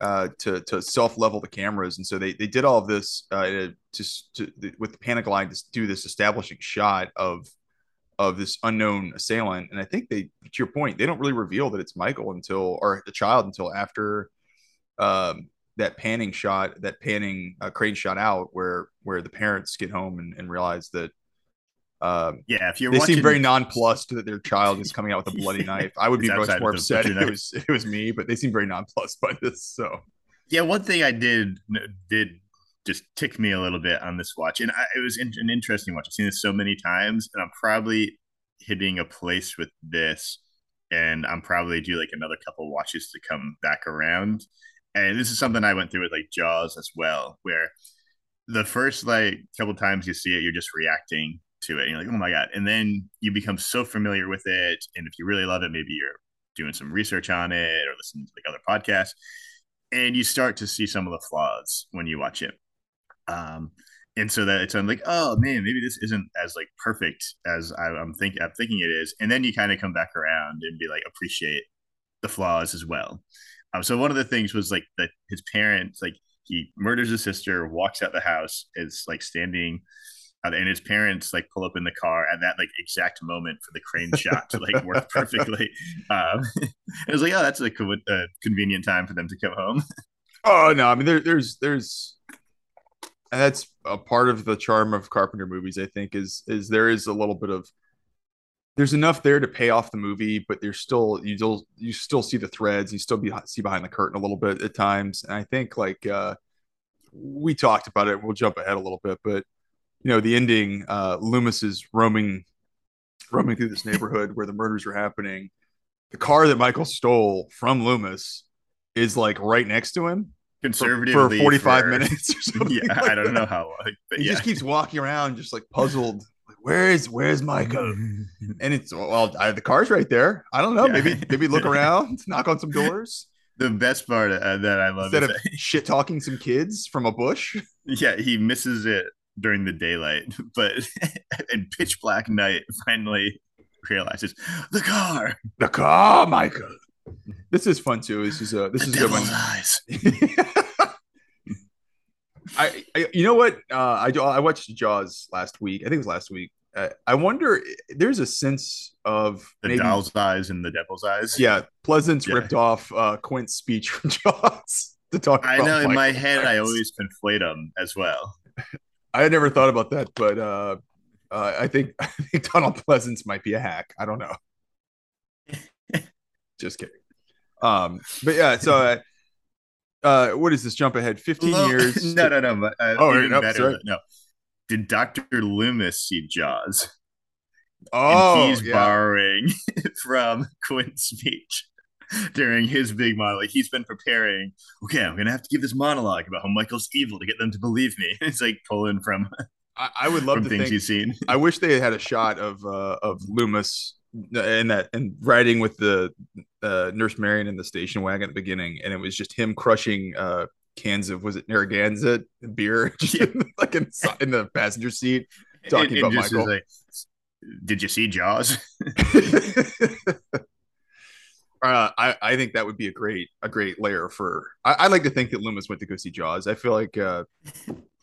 to self-level the cameras. And so they did all of this with the Panaglide to do this establishing shot of this unknown assailant. And I think to your point, they don't really reveal that it's Michael until after that panning crane shot out where the parents get home and realize that if you're watching, seem very nonplussed that their child is coming out with a bloody knife. I would be much more upset if it was me, but they seem very nonplussed by this. So yeah, one thing I did just tick me a little bit on this watch. And it was an interesting watch. I've seen this so many times, and I'm probably hitting a place with this, and I'm probably due like another couple watches to come back around. And this is something I went through with like Jaws as well, where the first like couple times you see it, you're just reacting to it. And you're like, oh my God. And then you become so familiar with it. And if you really love it, maybe you're doing some research on it or listening to like other podcasts, and you start to see some of the flaws when you watch it. And so that it's like, oh man, maybe this isn't as like perfect as I'm thinking it is. And then you kind of come back around and be like, appreciate the flaws as well. So one of the things was like that his parents, like he murders his sister, walks out the house, is like standing out, and his parents like pull up in the car at that like exact moment for the crane shot to like work perfectly. It was like, oh, that's like a convenient time for them to come home. Oh no, I mean there's that's a part of the charm of Carpenter movies, I think, is there is a little bit of, there's enough there to pay off the movie, but there's still, you still see the threads, you still see behind the curtain a little bit at times. And I think, like, we talked about it, we'll jump ahead a little bit, but you know, the ending, Loomis is roaming through this neighborhood where the murders are happening. The car that Michael stole from Loomis is like right next to him. Conservatively for 45 minutes or something. Yeah, like I don't know how long. But he just keeps walking around just like puzzled. Like, where's Michael? And it's, well, the car's right there. I don't know. Yeah. Maybe look around, knock on some doors. The best part that I love instead is of shit talking some kids from a bush. Yeah, he misses it during the daylight, but in pitch black night finally realizes the car, Michael. This is fun too. This is a good one. I you know what? I watched Jaws last week. I think it was last week. I wonder. There's a sense of the doll's eyes and the devil's eyes. Yeah, Pleasance ripped off Quint's speech from Jaws to talk. I know. In my head, I always conflate them as well. I had never thought about that, but I think Donald Pleasence might be a hack. I don't know. Just kidding. But yeah, so what is this? Jump ahead 15 years. No. But, no. Did Dr. Loomis see Jaws? Oh, and he's borrowing from Quint's speech during his big monologue. He's been preparing. Okay, I'm gonna have to give this monologue about how Michael's evil to get them to believe me. It's like pulling from. I would love to things think, you've seen. I wish they had a shot of Loomis. And riding with the Nurse Marion in the station wagon at the beginning, and it was just him crushing cans of, was it Narragansett beer, like in the passenger seat, talking about Michael. Like, did you see Jaws? I think that would be a great layer for. I like to think that Loomis went to go see Jaws. I feel like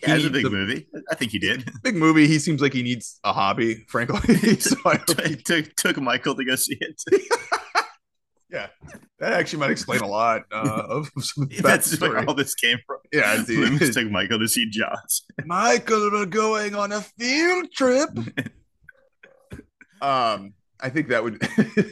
it's a big movie. I think he did. Big movie. He seems like he needs a hobby, frankly. So I took Michael to go see it. Yeah, that actually might explain a lot of some of that's where all this came from. Yeah, Loomis took Michael to see Jaws. Michael, we're going on a field trip. I think that would.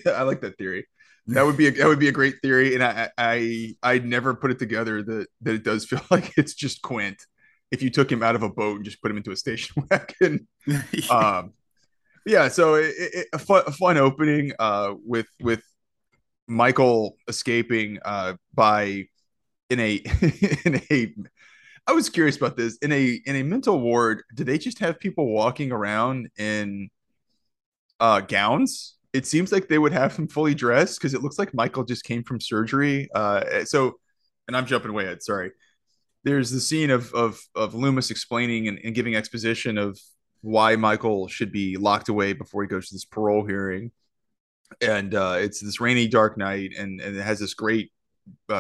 I like that theory. That would be a great theory, and I never put it together that it does feel like it's just Quint. If you took him out of a boat and just put him into a station wagon, So a fun opening with Michael escaping by in a. I was curious about this in a mental ward. Do they just have people walking around in gowns? It seems like they would have him fully dressed because it looks like Michael just came from surgery. And I'm jumping way ahead. Sorry. There's the scene of Loomis explaining and giving exposition of why Michael should be locked away before he goes to this parole hearing. And it's this rainy, dark night, and it has this great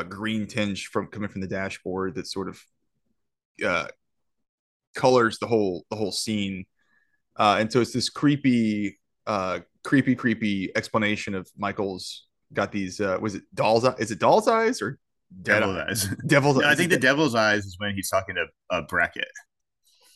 green tinge coming from the dashboard that sort of colors the whole scene. And so it's this creepy explanation of Michael's got these was it doll's eyes? Is it doll's eyes or devil's eyes? Devil's eyes. No, I think the devil's eyes is when he's talking to Brackett.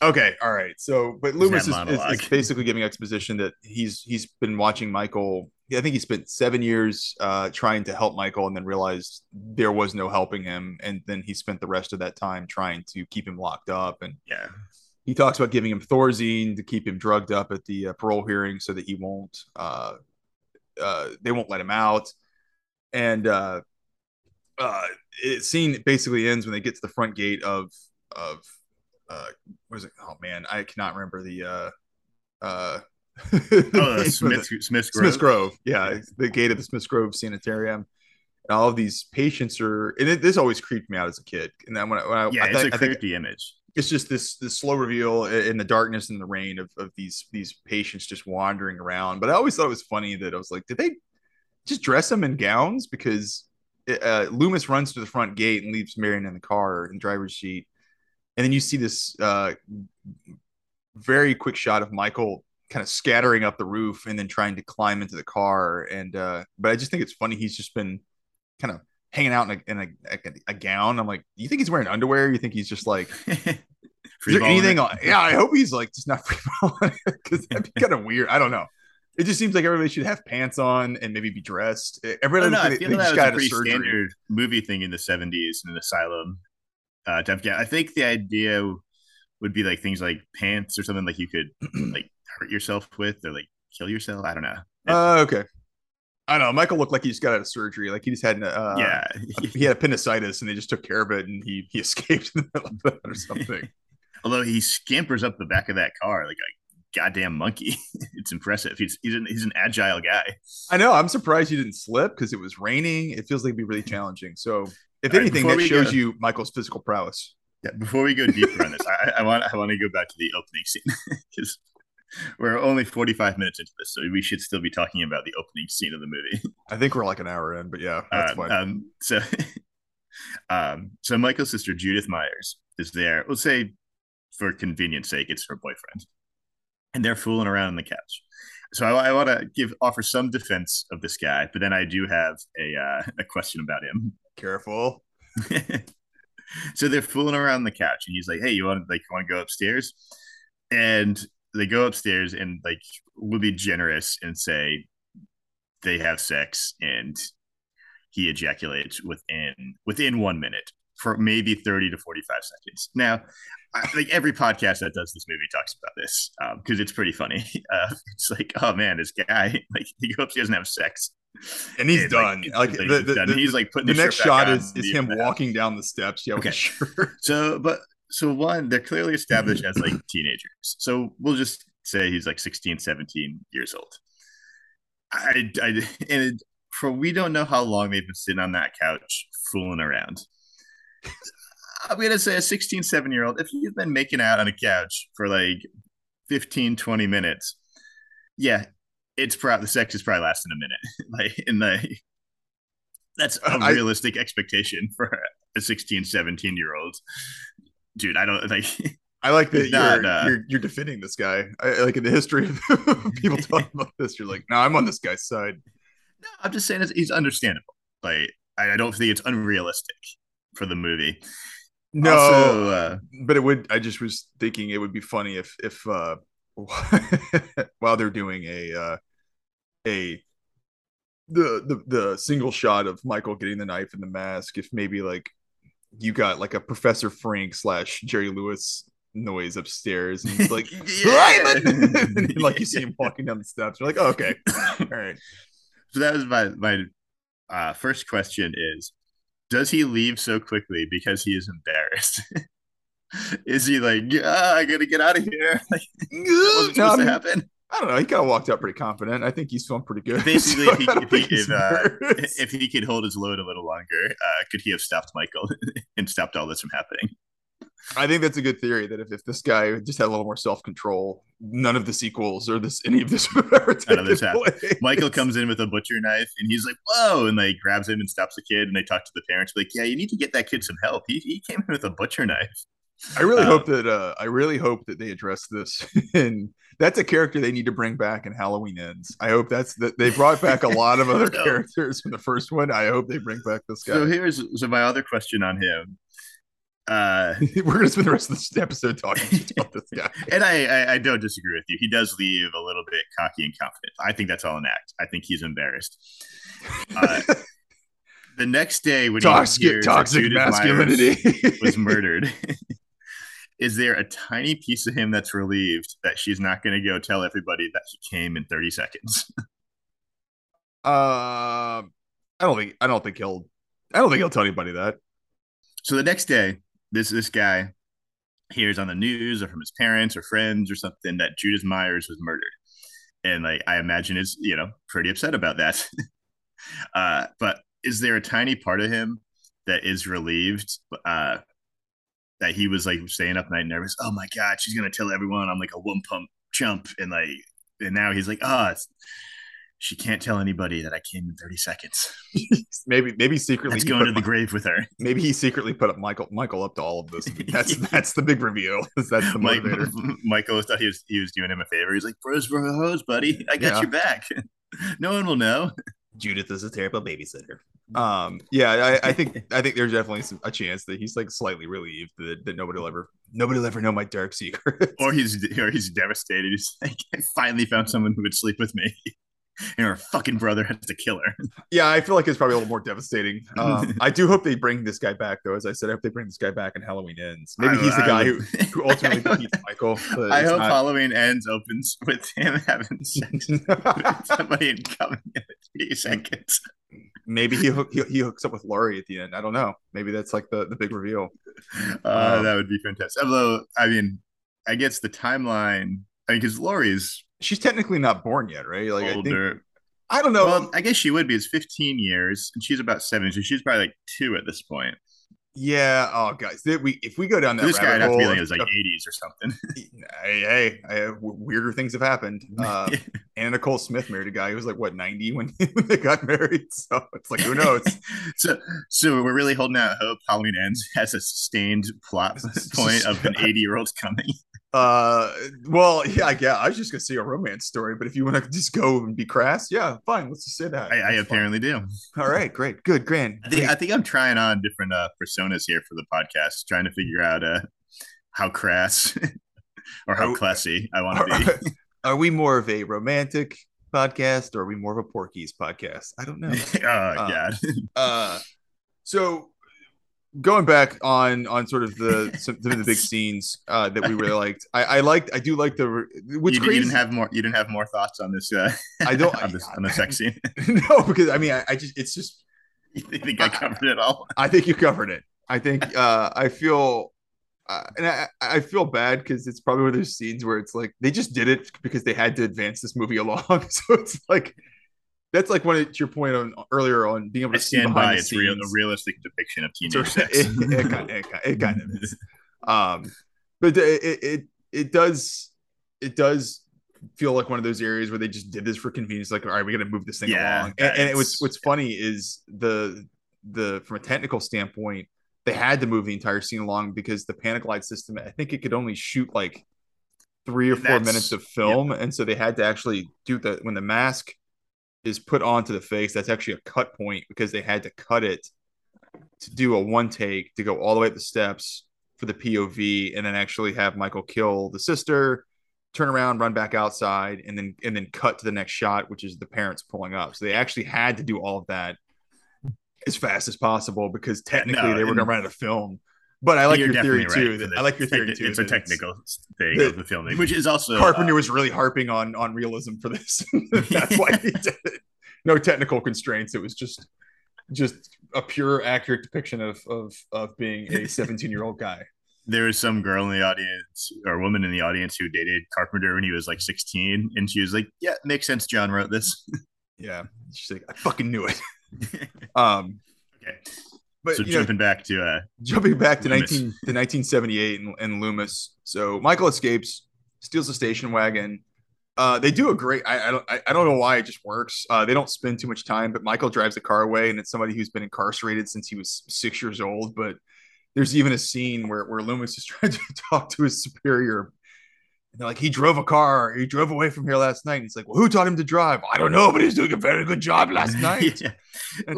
Okay, all right. So, but Loomis is basically giving exposition that he's been watching Michael. I think he spent 7 years trying to help Michael, and then realized there was no helping him, and then he spent the rest of that time trying to keep him locked up. And yeah. He talks about giving him Thorazine to keep him drugged up at the parole hearing so that he won't, they won't let him out. And it scene basically ends when they get to the front gate of what is it? Oh man, I cannot remember Smith's Grove. Yeah, the gate of the Smith's Grove Sanitarium. And all of these patients are, and this always creeped me out as a kid. And then it's a creepy image. It's just this slow reveal in the darkness and the rain of these patients just wandering around. But I always thought it was funny that I was like, did they just dress them in gowns? Because Loomis runs to the front gate and leaves Marion in the car in the driver's seat. And then you see this very quick shot of Michael kind of scattering up the roof and then trying to climb into the car. And but I just think it's funny. He's just been kind of hanging out in a gown. I'm like, you think he's wearing underwear? You think he's just like Is there anything? Yeah, I hope he's like just not free balling because that'd be kind of weird. I don't know. It just seems like everybody should have pants on and maybe be dressed. I feel like that was a pretty standard movie thing in the 70s in an asylum. I think the idea would be like things like pants or something like you could like hurt yourself with or like kill yourself. I don't know. Okay. I don't know. Michael looked like he just got out of surgery. Like he just had he had appendicitis and they just took care of it and he escaped in the middle of that or something. Although he scampers up the back of that car like a goddamn monkey. It's impressive. He's an agile guy. I know. I'm surprised you didn't slip because it was raining. It feels like it'd be really challenging. So if anything, that shows you Michael's physical prowess. Yeah, before we go deeper on this, I want to go back to the opening scene because we're only 45 minutes into this, so we should still be talking about the opening scene of the movie. I think we're like an hour in, but yeah, that's fine. So Michael's sister Judith Myers is there. We'll say, for convenience' sake, it's her boyfriend, and they're fooling around on the couch. So I want to offer some defense of this guy, but then I do have a question about him. Careful. So they're fooling around the couch, and he's like, "Hey, you want to go upstairs?" And they go upstairs, and like we'll be generous and say they have sex, and he ejaculates within 1 minute for maybe 30 to 45 seconds. Now, I think every podcast that does this movie talks about this because it's pretty funny. It's like, oh man, this guy like he goes upstairs and have sex. And he's done. He's like putting the next shot is him walking down the steps. Yeah, okay. Sure. So one, they're clearly established as like teenagers. So we'll just say he's like 16, 17 years old. We don't know how long they've been sitting on that couch fooling around. I'm going to say a 16, 7-year-old, if you've been making out on a couch for like 15, 20 minutes. Yeah. It's probably the sex is probably lasting a minute. That's a realistic expectation for a 16, 17 year old dude. I like that you're defending this guy. Like in the history of people talking about this, you're like, no, I'm on this guy's side. No, I'm just saying he's understandable. Like I don't think it's unrealistic for the movie. No, also, but it would. I just was thinking it would be funny if while they're doing the single shot of Michael getting the knife and the mask, if maybe like you got like a Professor Frank / Jerry Lewis noise upstairs and it's like and like you see him walking down the steps, you're like, oh, okay. All right. So that was my first question is, does he leave so quickly because he is embarrassed? Is he like, I gotta get out of here? Like, what's supposed to happen? I don't know. He kind of walked out pretty confident. I think he's feeling pretty good. Basically, so if he could hold his load a little longer, could he have stopped Michael and stopped all this from happening? I think that's a good theory. That if this guy just had a little more self control, none of the sequels or any of this would ever happen. Michael comes in with a butcher knife and he's like, "Whoa!" and like grabs him and stops the kid. And they talk to the parents, like, "Yeah, you need to get that kid some help. He came in with a butcher knife." I really hope that they address this, and that's a character they need to bring back in Halloween Ends. I hope that they brought back a lot of other characters from the first one. I hope they bring back this guy. So my other question on him. We're gonna spend the rest of this episode talking just about this guy. And I don't disagree with you. He does leave a little bit cocky and confident. I think that's all an act. I think he's embarrassed. The next day when toxic masculinity was murdered. Is there a tiny piece of him that's relieved that she's not going to go tell everybody that he came in 30 seconds? I don't think he'll tell anybody that. So the next day, this guy hears on the news or from his parents or friends or something that Judith Myers was murdered, and like I imagine is pretty upset about that. But is there a tiny part of him that is relieved? That he was like staying up night nervous. Oh my God, she's going to tell everyone I'm like a one pump chump. And now he's like, she can't tell anybody that I came in 30 seconds. maybe secretly he's going to the grave with her. Maybe he secretly put up Michael up to all of this. That's the big reveal. That's the motivator. Michael thought he was doing him a favor. He's like, bros for a hose, buddy. I got your back. No one will know. Judith is a terrible babysitter. Yeah, I think there's definitely a chance that he's like slightly relieved that nobody'll ever know my dark secret. Or he's devastated. He's like, I finally found someone who would sleep with me, and her fucking brother has to kill her. Yeah, I feel like it's probably a little more devastating. I do hope they bring this guy back, though. As I said, I hope they bring this guy back and Halloween ends. Maybe he's the guy who ultimately defeats Michael. I hope Halloween Ends opens with him having sex with somebody and coming in 3 seconds. Maybe he hooks up with Laurie at the end. I don't know. Maybe that's like the big reveal. That would be fantastic. Although, I mean, I guess the timeline, because Laurie's... She's technically not born yet, right? Like, older. I don't know. Well, I guess she would be. It's 15 years, and she's about 7, so she's probably like 2 at this point. Yeah. Oh, guys, if we go down that this rabbit guy hole, I have a feeling it was like 80s or something. Hey, weirder things have happened. Anna Nicole Smith married a guy who was like what 90 when they got married. So it's like, who knows? so we're really holding out hope. Halloween Ends has a sustained plot point of an 80-year-old coming. Well, yeah. I was just gonna say a romance story, but if you want to just go and be crass, yeah, fine. Let's just say that. I apparently do. All right, great, good, grand. I think I'm trying on different personas here for the podcast, trying to figure out how crass or how classy I want to be. Are we more of a romantic podcast, or are we more of a Porky's podcast? I don't know. God. So. Going back on sort of the big scenes that we really liked, I do like the. Which you didn't have more thoughts on this. I don't on the sex scene. No, because I mean, it's just. You think I covered it all? I think you covered it. I think I feel bad because it's probably one of those scenes where it's like they just did it because they had to advance this movie along. So it's like. That's like when it's your point on earlier on being able to see behind the scenes. A realistic depiction of teenage sex. It kind of is, but it does feel like one of those areas where they just did this for convenience. Like, all right, we got to move this thing along. And it was what's funny is the from a technical standpoint, they had to move the entire scene along because the Panaglide system. I think it could only shoot like 3 or 4 minutes of film, and so they had to actually do when the mask is put onto the face. That's actually a cut point because they had to cut it to do a one take to go all the way up the steps for the POV and then actually have Michael kill the sister, turn around, run back outside, and then cut to the next shot, which is the parents pulling up. So they actually had to do all of that as fast as possible because technically they were going to run out of film. But I like your theory too. Right. I like your theory too. It's a technical thing of the filmmaking, which is also Carpenter was really harping on realism for this. That's why he did it. No technical constraints. It was just a pure, accurate depiction of being a 17-year-old guy. There was some girl in the audience or woman in the audience who dated Carpenter when he was like 16, and she was like, "Yeah, makes sense. John wrote this." Yeah, she's like, "I fucking knew it." Okay. But, so jumping back to Loomis. 1978 and Loomis. So Michael escapes, steals the station wagon. They do a great. I don't know why it just works. They don't spend too much time, but Michael drives the car away, and it's somebody who's been incarcerated since he was 6 years old. But there's even a scene where Loomis is trying to talk to his superior. And they're like, he drove away from here last night. And he's like, well, who taught him to drive? I don't know, but he's doing a very good job last night. Yeah. I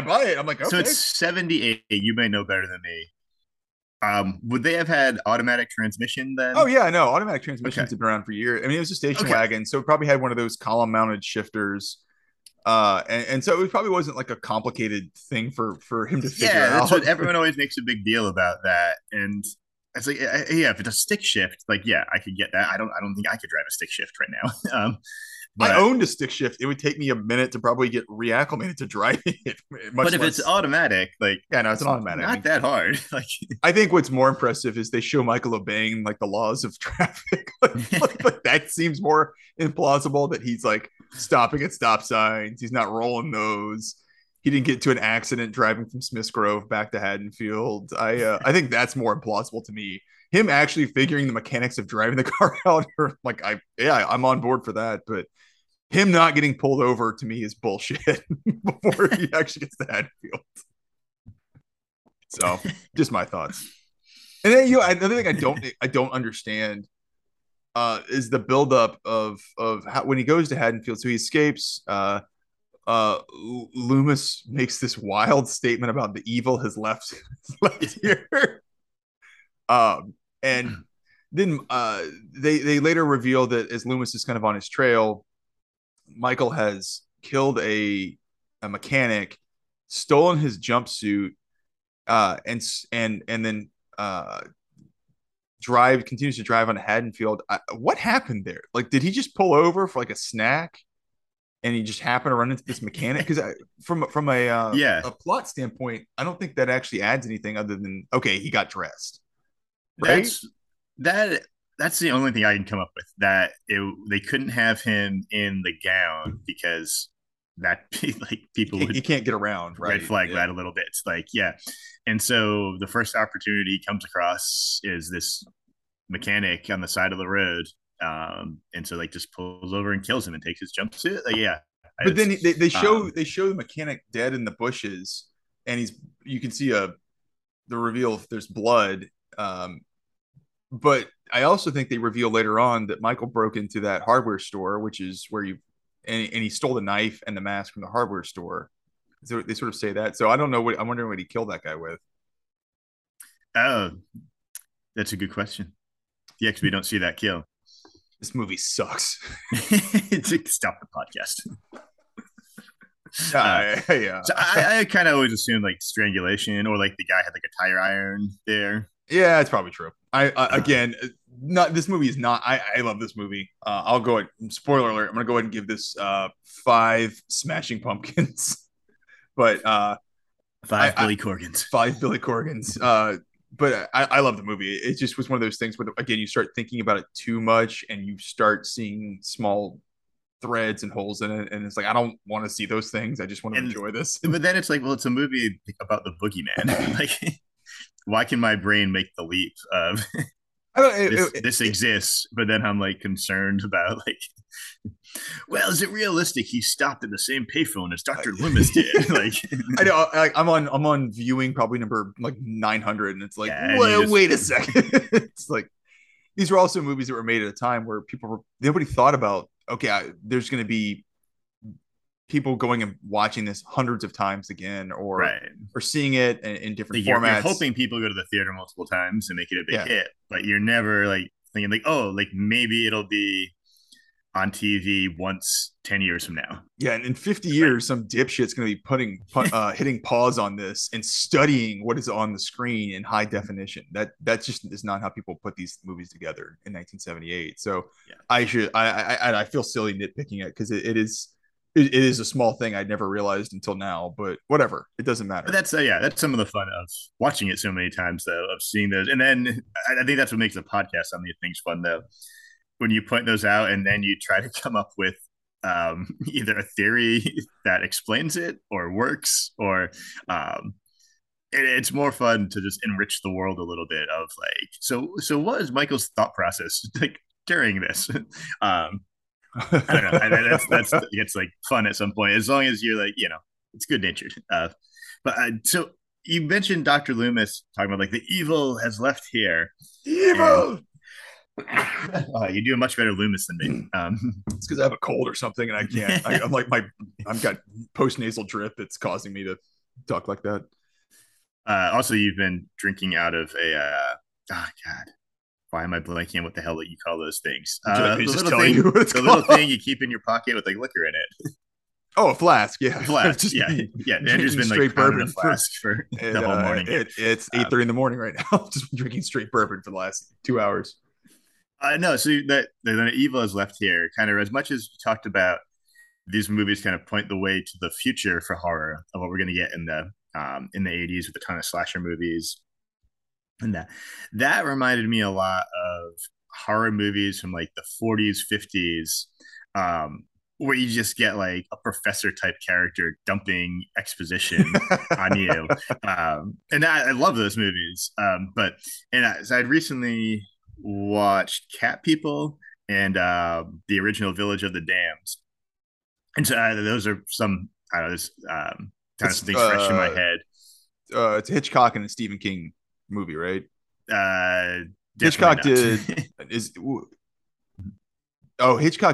buy it. I'm like, okay. So it's 78. You may know better than me. Would they have had automatic transmission then? Oh, yeah, no. Automatic transmissions have been around for years. I mean, it was a station wagon, so it probably had one of those column-mounted shifters. And so it probably wasn't like a complicated thing for him to figure out. Yeah, that's what everyone always makes a big deal about that. And... it's like, yeah, if it's a stick shift, like, yeah, I could get that. I don't think I could drive a stick shift right now. I owned a stick shift. It would take me a minute to probably get reacclimated to driving it. But if it's automatic, like, yeah, no, it's an automatic. Not that hard. Like, I think what's more impressive is they show Michael obeying like the laws of traffic. like that seems more implausible that he's like stopping at stop signs. He's not rolling those. He didn't get to an accident driving from Smiths Grove back to Haddonfield. I think that's more implausible to me. Him actually figuring the mechanics of driving the car out, like I'm on board for that. But him not getting pulled over to me is bullshit before he actually gets to Haddonfield. So, just my thoughts. And then another thing I don't understand is the buildup of how when he goes to Haddonfield. So he escapes. Loomis makes this wild statement about the evil has left here. And then they later reveal that as Loomis is kind of on his trail, Michael has killed a mechanic, stolen his jumpsuit, and then continues to drive on Haddonfield. What happened there? Like, did he just pull over for like a snack, and he just happened to run into this mechanic? Because from a plot standpoint, I don't think that actually adds anything other than, okay, he got dressed. Right? That's the only thing I can come up with, that they couldn't have him in the gown because that, like, people would, you can't get around, right? Red flag that a little bit. It's like, yeah. And so the first opportunity he comes across is this mechanic on the side of the road. And so like just pulls over and kills him and takes his jumpsuit. Like, yeah. But then they show the mechanic dead in the bushes, and you can see the reveal if there's blood. But I also think they reveal later on that Michael broke into that hardware store, which is where and he stole the knife and the mask from the hardware store. So they sort of say that. So I don't know I'm wondering what he killed that guy with. Oh, that's a good question. Yeah, because we don't see that kill. This movie sucks. Stop the podcast. Yeah. So I kind of always assume like strangulation, or like the guy had like a tire iron there. Yeah, it's probably true. I love this movie. I'll go ahead, spoiler alert, I'm going to go ahead and give this 5 Smashing Pumpkins. But 5 Billy Corgans. 5 Billy Corgans. But I love the movie. It just was one of those things where, again, you start thinking about it too much and you start seeing small threads and holes in it, and it's like, I don't want to see those things. I just want to enjoy this. But then it's like, well, it's a movie about the boogeyman. Like, why can my brain make the leap of this exists, but then I'm like concerned about like, well, is it realistic? He stopped at the same payphone as Dr. Loomis did. Like, I know, I'm on viewing probably number like 900, and it's like, wait a second. It's like, these were also movies that were made at a time where nobody thought about, okay, there's going to be people going and watching this hundreds of times again, or seeing it in different formats. You're hoping people go to the theater multiple times and make it a big hit, but you're never like thinking like, oh, like maybe it'll be on TV once 10 years from now. Yeah, and in 50 years, some dipshit's going to be hitting pause on this and studying what is on the screen in high definition. That just is not how people put these movies together in 1978. So yeah. I feel silly nitpicking it because it is a small thing I never realized until now, but whatever, it doesn't matter. But that's some of the fun of watching it so many times, though, of seeing those. And then I think that's what makes a podcast on these things fun, though, when you point those out and then you try to come up with either a theory that explains it or works, or it's more fun to just enrich the world a little bit of like, so what is Michael's thought process like during this? I don't know. That's it's like fun at some point, as long as you're like, you know, it's good natured. So you mentioned Dr. Loomis talking about like the evil has left here. Evil. And, you're doing much better Loomis than me. It's because I have a cold or something, and I can't. I'm like I've got postnasal drip that's causing me to talk like that. Also, you've been drinking out of a. Oh God. Why am I blanking? What the hell do you call those things? Little thing you keep in your pocket with like liquor in it. Oh, a flask, yeah. Yeah. Andrew's been like pounding a flask for the whole morning. It's 8:30 in the morning right now. Just been drinking straight bourbon for the last 2 hours. No, so that the evil has left here. Kind of as much as you talked about, these movies kind of point the way to the future for horror of what we're going to get in the 80s with a ton of slasher movies. And that reminded me a lot of horror movies from like the 40s, 50s, where you just get like a professor type character dumping exposition on you. And I love those movies. So I'd recently watched Cat People and the original Village of the Dams. And so those are some, I don't know, there's kind of things fresh in my head. It's Hitchcock and Stephen King movie, right? Hitchcock Hitchcock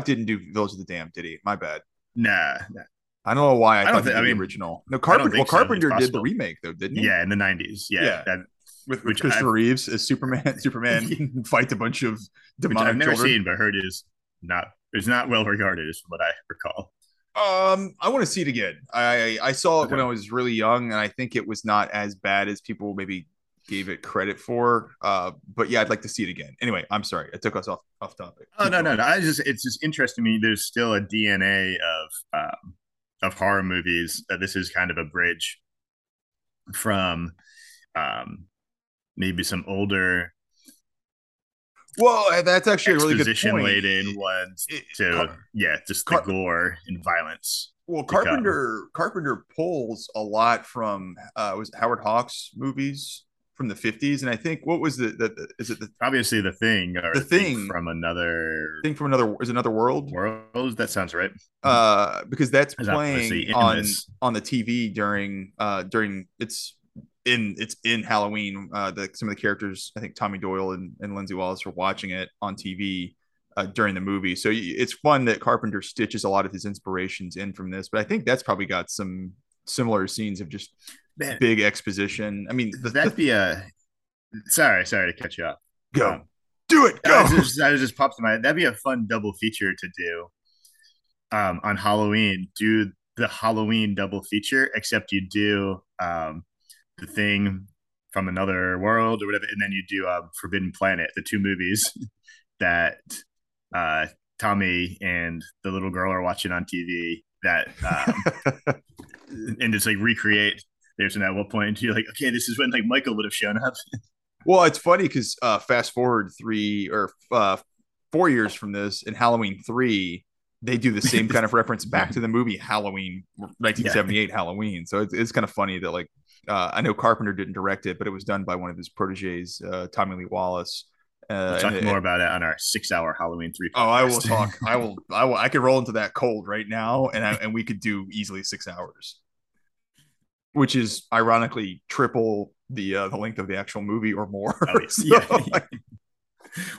didn't do Village of the Dam, did he? My bad. Nah. I don't know why I thought the original. No, Carpenter did the remake though, didn't he? Yeah, in the 90s. Yeah. That, with Christopher Reeves as Superman. Superman fights a bunch of demonic children. Which I've never seen, but heard is not well regarded, is what I recall. I want to see it again. I saw it when I was really young, and I think it was not as bad as people maybe gave it credit for. But yeah, I'd like to see it again. Anyway, I'm sorry, I took us off topic. Oh, no. It's just interesting to me. There's still a DNA of horror movies. This is kind of a bridge from maybe some older. Well, that's actually a really good point. Exposition-laden ones the gore and violence. Well, Carpenter pulls a lot from was Howard Hawks movies from the 50s, and I think what was obviously The Thing, or Another World? World, that sounds right. Because that's playing on the TV during it's in Halloween. Some of the characters, I think Tommy Doyle and Lindsay Wallace, were watching it on TV during the movie. So it's fun that Carpenter stitches a lot of his inspirations in from this. But I think that's probably got some similar scenes of just big exposition. I mean, sorry to cut you off. Go do it. Go. I just popped in my head. That'd be a fun double feature to do on Halloween. Do the Halloween double feature, except you do. The Thing from Another World or whatever, and then you do Forbidden Planet, the two movies that Tommy and the little girl are watching on TV that and just like recreate there's an at what point you're like, okay, this is when like Michael would have shown up. Well, it's funny because fast forward 4 years from this in Halloween 3, they do the same kind of reference back to the movie Halloween 1978 Halloween. So it's kind of funny that like I know Carpenter didn't direct it, but it was done by one of his proteges, Tommy Lee Wallace. We'll talk more about it on our 6-hour Halloween 3 podcast. Oh, I will talk. I will. I could roll into that cold right now, and we could do easily 6 hours, which is ironically triple the length of the actual movie or more. Oh, yes. So, yeah.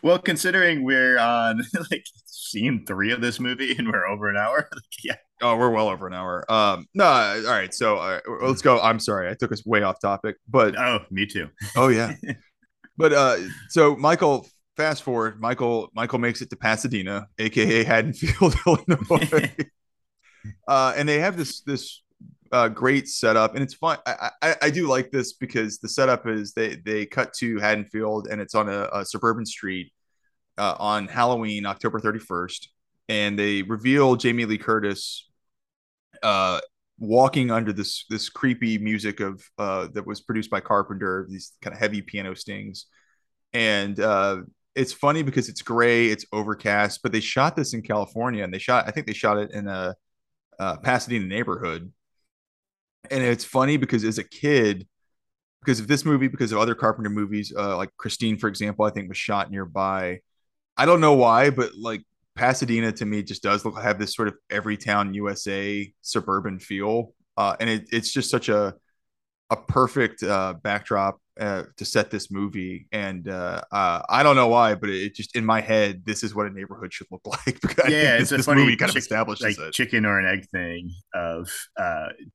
Well, considering we're on like scene 3 of this movie and we're over an hour, we're well over an hour. All right, so let's go. I'm sorry, I took us way off topic, but me too. Oh yeah, but so Michael, fast forward, Michael makes it to Pasadena, aka Haddonfield, Illinois, and they have this great setup, and it's fun. I do like this because the setup is they cut to Haddonfield, and it's on a suburban street on Halloween, October 31st, and they reveal Jamie Lee Curtis walking under this creepy music of that was produced by Carpenter, these kind of heavy piano stings, and it's funny because it's gray, it's overcast, but they shot this in California, and they shot it in a Pasadena neighborhood. And it's funny because as a kid, because of this movie, because of other Carpenter movies, like Christine, for example, I think was shot nearby. I don't know why, but like Pasadena to me just does have this sort of every town USA suburban feel. And it's just such a perfect backdrop to set this movie. And I don't know why, but it just in my head, this is what a neighborhood should look like. Because yeah, it's this funny movie kind of establishes like it. Chicken or an egg thing of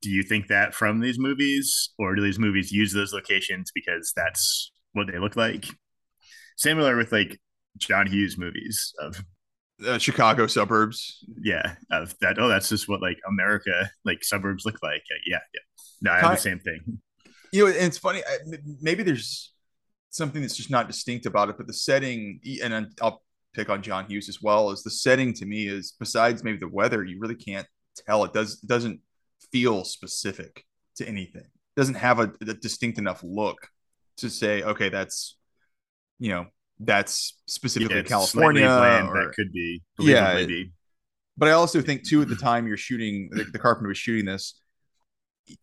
do you think that from these movies, or do these movies use those locations because that's what they look like? Similar with like John Hughes movies of Chicago suburbs. Yeah, of that. Oh, that's just what like America like suburbs look like. Yeah. No, I have the same thing. You know, and it's funny. Maybe there's something that's just not distinct about it, but the setting, and I'll pick on John Hughes as well, is the setting to me is, besides maybe the weather, you really can't tell. It doesn't feel specific to anything. It doesn't have a distinct enough look to say, okay, that's specifically California. That could be. But I also think too, at the time you're shooting, the Carpenter was shooting this,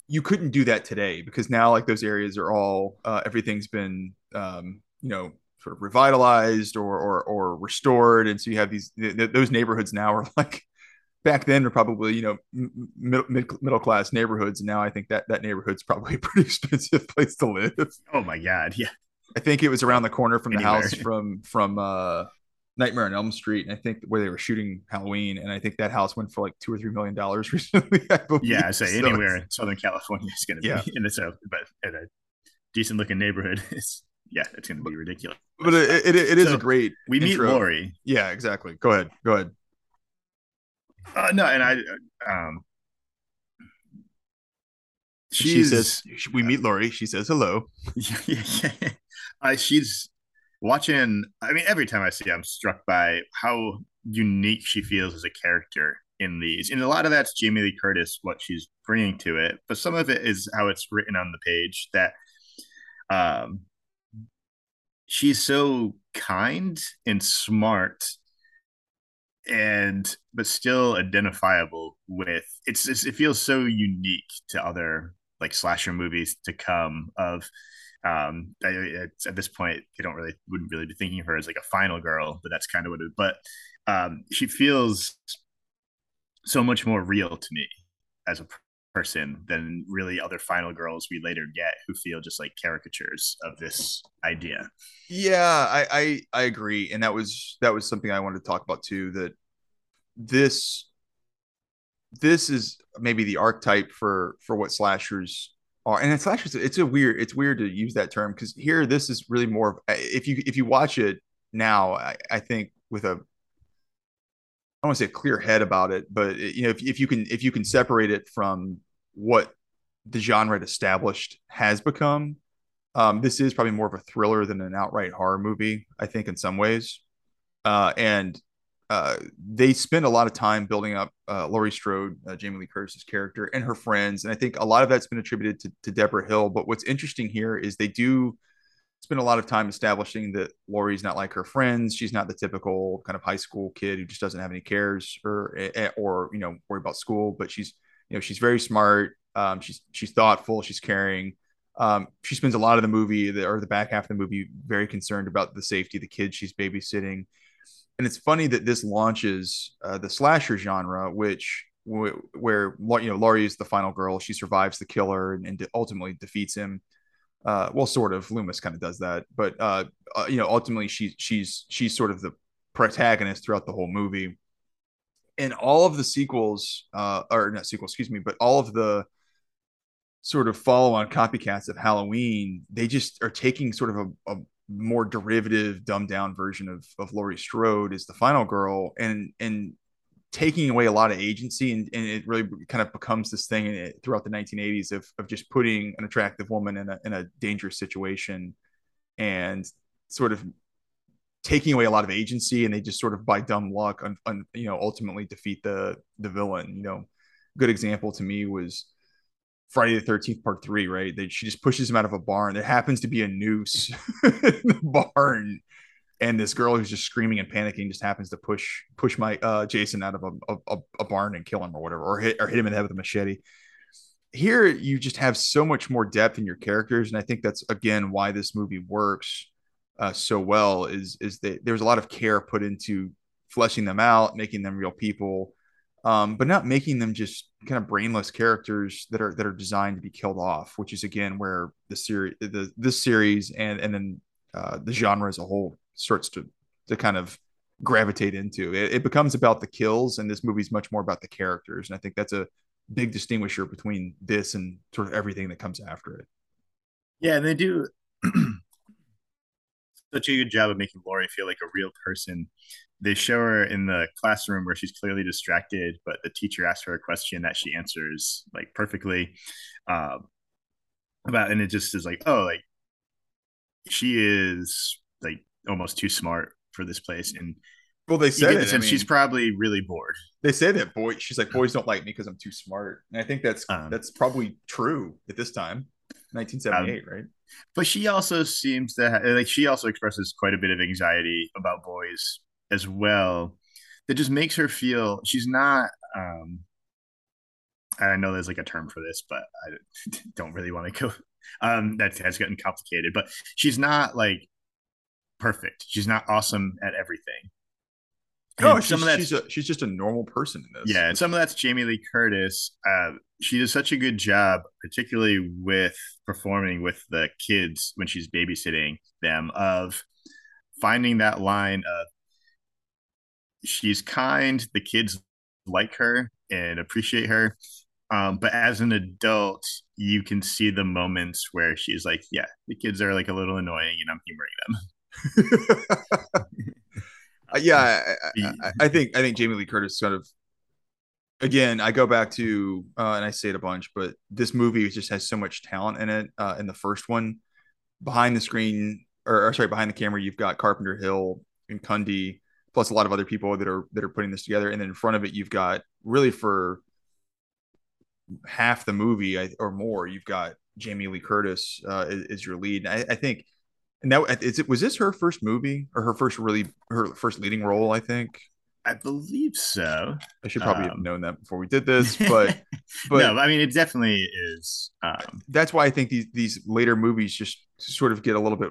you couldn't do that today because now like those areas are all everything's been sort of revitalized or restored, and so you have these those neighborhoods now are like back then were probably middle class neighborhoods, and now I think that neighborhood's probably a pretty expensive place to live. Oh my god, yeah, I think it was around the corner from the house from Nightmare on Elm Street, and I think where they were shooting Halloween, and I think that house went for like $2 or $3 million recently. I believe. Yeah, I say so anywhere in Southern California is going to be in the South, but in a decent looking neighborhood, it's it's going to be ridiculous. But it is so a great. We intro. Meet Laurie. Yeah, exactly. Go ahead. No, and I she says we meet Laurie. She says hello. She's. Watching, I mean, every time I see it, I'm struck by how unique she feels as a character in these. And a lot of that's Jamie Lee Curtis, what she's bringing to it. But some of it is how it's written on the page, that she's so kind and smart, and but still identifiable with. It's just, it feels so unique to other like slasher movies to come of. At this point, they wouldn't really be thinking of her as like a final girl, but that's kind of what it. But she feels so much more real to me as a person than really other final girls we later get, who feel just like caricatures of this idea. Yeah, I agree, and that was something I wanted to talk about too. That this is maybe the archetype for what slashers. And it's actually it's weird to use that term, because here this is really more of, if you watch it now, I think with a, I don't want to say a clear head about it, but if you can separate it from what the genre it established has become, this is probably more of a thriller than an outright horror movie, I think, in some ways, and they spend a lot of time building up Laurie Strode, Jamie Lee Curtis's character, and her friends. And I think a lot of that's been attributed to Deborah Hill. But what's interesting here is they do spend a lot of time establishing that Laurie's not like her friends. She's not the typical kind of high school kid who just doesn't have any cares or worry about school. But she's very smart. She's thoughtful. She's caring. She spends a lot of the movie, or the back half of the movie, very concerned about the safety of the kids she's babysitting. And it's funny that this launches the slasher genre, which where Laurie is the final girl. She survives the killer and ultimately defeats him. Well, sort of. Loomis kind of does that, but ultimately she's sort of the protagonist throughout the whole movie. And all of the sequels, or not sequels, excuse me, but all of the sort of follow-on copycats of Halloween, they just are taking sort of a more derivative, dumbed down version of Laurie Strode as the final girl and taking away a lot of agency. And it really kind of becomes this thing throughout the 1980s of just putting an attractive woman in a dangerous situation and sort of taking away a lot of agency. And they just sort of by dumb luck, ultimately defeat the villain. Good example to me was Friday the 13th, part 3, right? She just pushes him out of a barn. There happens to be a noose in the barn, and this girl who's just screaming and panicking just happens to push my Jason out of a barn and kill him or whatever, or hit him in the head with a machete. Here, you just have so much more depth in your characters, and I think that's again why this movie works so well. Is that there's a lot of care put into fleshing them out, making them real people. But not making them just kind of brainless characters that are designed to be killed off, which is again where this series and then the genre as a whole starts to kind of gravitate into. It becomes about the kills, and this movie's much more about the characters, and I think that's a big distinguisher between this and sort of everything that comes after it. Yeah, and they do such a good job of making Laurie feel like a real person. They show her in the classroom where she's clearly distracted, but the teacher asks her a question that she answers like perfectly about, and it just is like, oh, like she is like almost too smart for this place. And well, they said it, and she's probably really bored. They say that she's like, boys don't like me because I'm too smart, and I think that's probably true at this time, 1978, right? But she also seems to she also expresses quite a bit of anxiety about boys as well, that just makes her feel she's not I know there's like a term for this, but I don't really want to go that has gotten complicated, but she's not like perfect, she's not awesome at everything. No, she's just a normal person in this. Yeah, and some of that's Jamie Lee Curtis. She does such a good job, particularly with performing with the kids when she's babysitting them, of finding that line of she's kind. The kids like her and appreciate her. But as an adult, you can see the moments where she's like, yeah, the kids are like a little annoying and I'm humoring them. I think Jamie Lee Curtis sort of, again, I go back to, and I say it a bunch, but this movie just has so much talent in it. In the first one, behind the camera, you've got Carpenter, Hill, and Cundey, plus a lot of other people that are putting this together. And then in front of it, you've got, really for half the movie or more, you've got Jamie Lee Curtis is your lead. I think, and that was this her first movie or her first leading role? I think. I believe so. I should probably have known that before we did this, but no, I mean, it definitely is. That's why I think these later movies just sort of get a little bit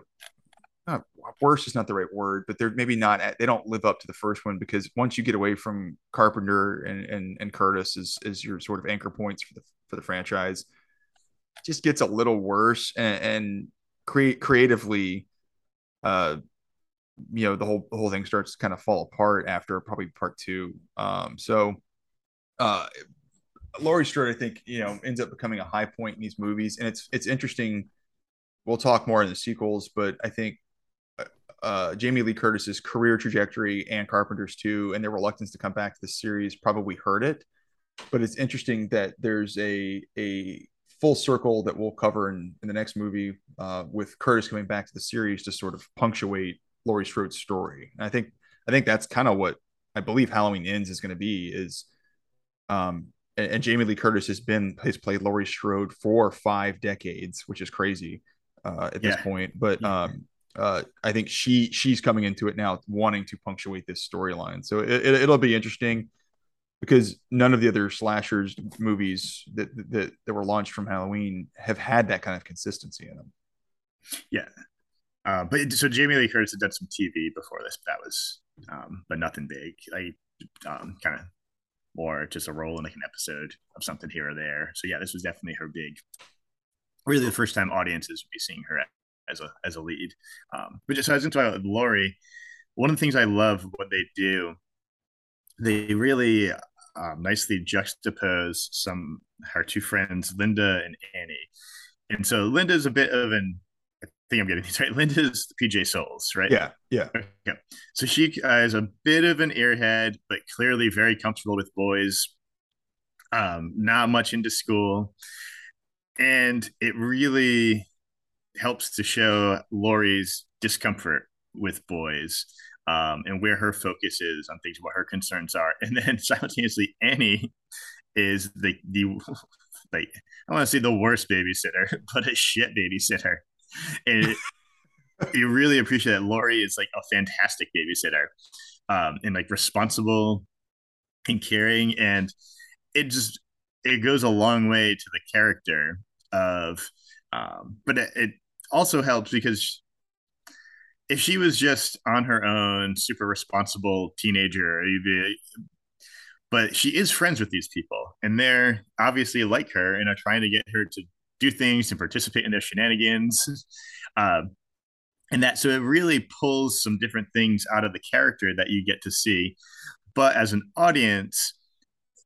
worse. Is not the right word, but they're maybe not. They don't live up to the first one, because once you get away from Carpenter and Curtis as your sort of anchor points for the franchise, it just gets a little worse and creatively. The whole thing starts to kind of fall apart after probably part two. So Laurie Strode, I think, ends up becoming a high point in these movies. And it's interesting. We'll talk more in the sequels, but I think Jamie Lee Curtis's career trajectory and Carpenter's too, and their reluctance to come back to the series probably hurt it. But it's interesting that there's a full circle that we'll cover in the next movie with Curtis coming back to the series to sort of punctuate Laurie Strode's story. And I think that's kind of what I believe Halloween Ends is going to be, is and Jamie Lee Curtis has played Laurie Strode for 5 decades, which is crazy this point, but I think she's coming into it now wanting to punctuate this storyline, so it'll be interesting, because none of the other slashers movies that were launched from Halloween have had that kind of consistency in them. So Jamie Lee Curtis had done some TV before this, but that was, but nothing big. Kind of more just a role in like an episode of something here or there. So yeah, this was definitely her big, really the first time audiences would be seeing her as a lead. But just so I was going to talk about Laurie, one of the things I love what they do, they really nicely juxtapose her two friends, Linda and Annie. And so Linda's a bit of an, I think I'm getting these right. Linda's PJ Souls, right? Yeah. Okay. So she is a bit of an airhead, but clearly very comfortable with boys. Not much into school, and it really helps to show Laurie's discomfort with boys, and where her focus is on things, what her concerns are, and then simultaneously Annie is the like, I want to say the worst babysitter, but a shit babysitter. And you really appreciate that Laurie is like a fantastic babysitter, and like responsible and caring, and it goes a long way to the character of, but it also helps because if she was just on her own, super responsible teenager, but she is friends with these people, and they're obviously like her and are trying to get her to do things and participate in their shenanigans. So it really pulls some different things out of the character that you get to see. But as an audience,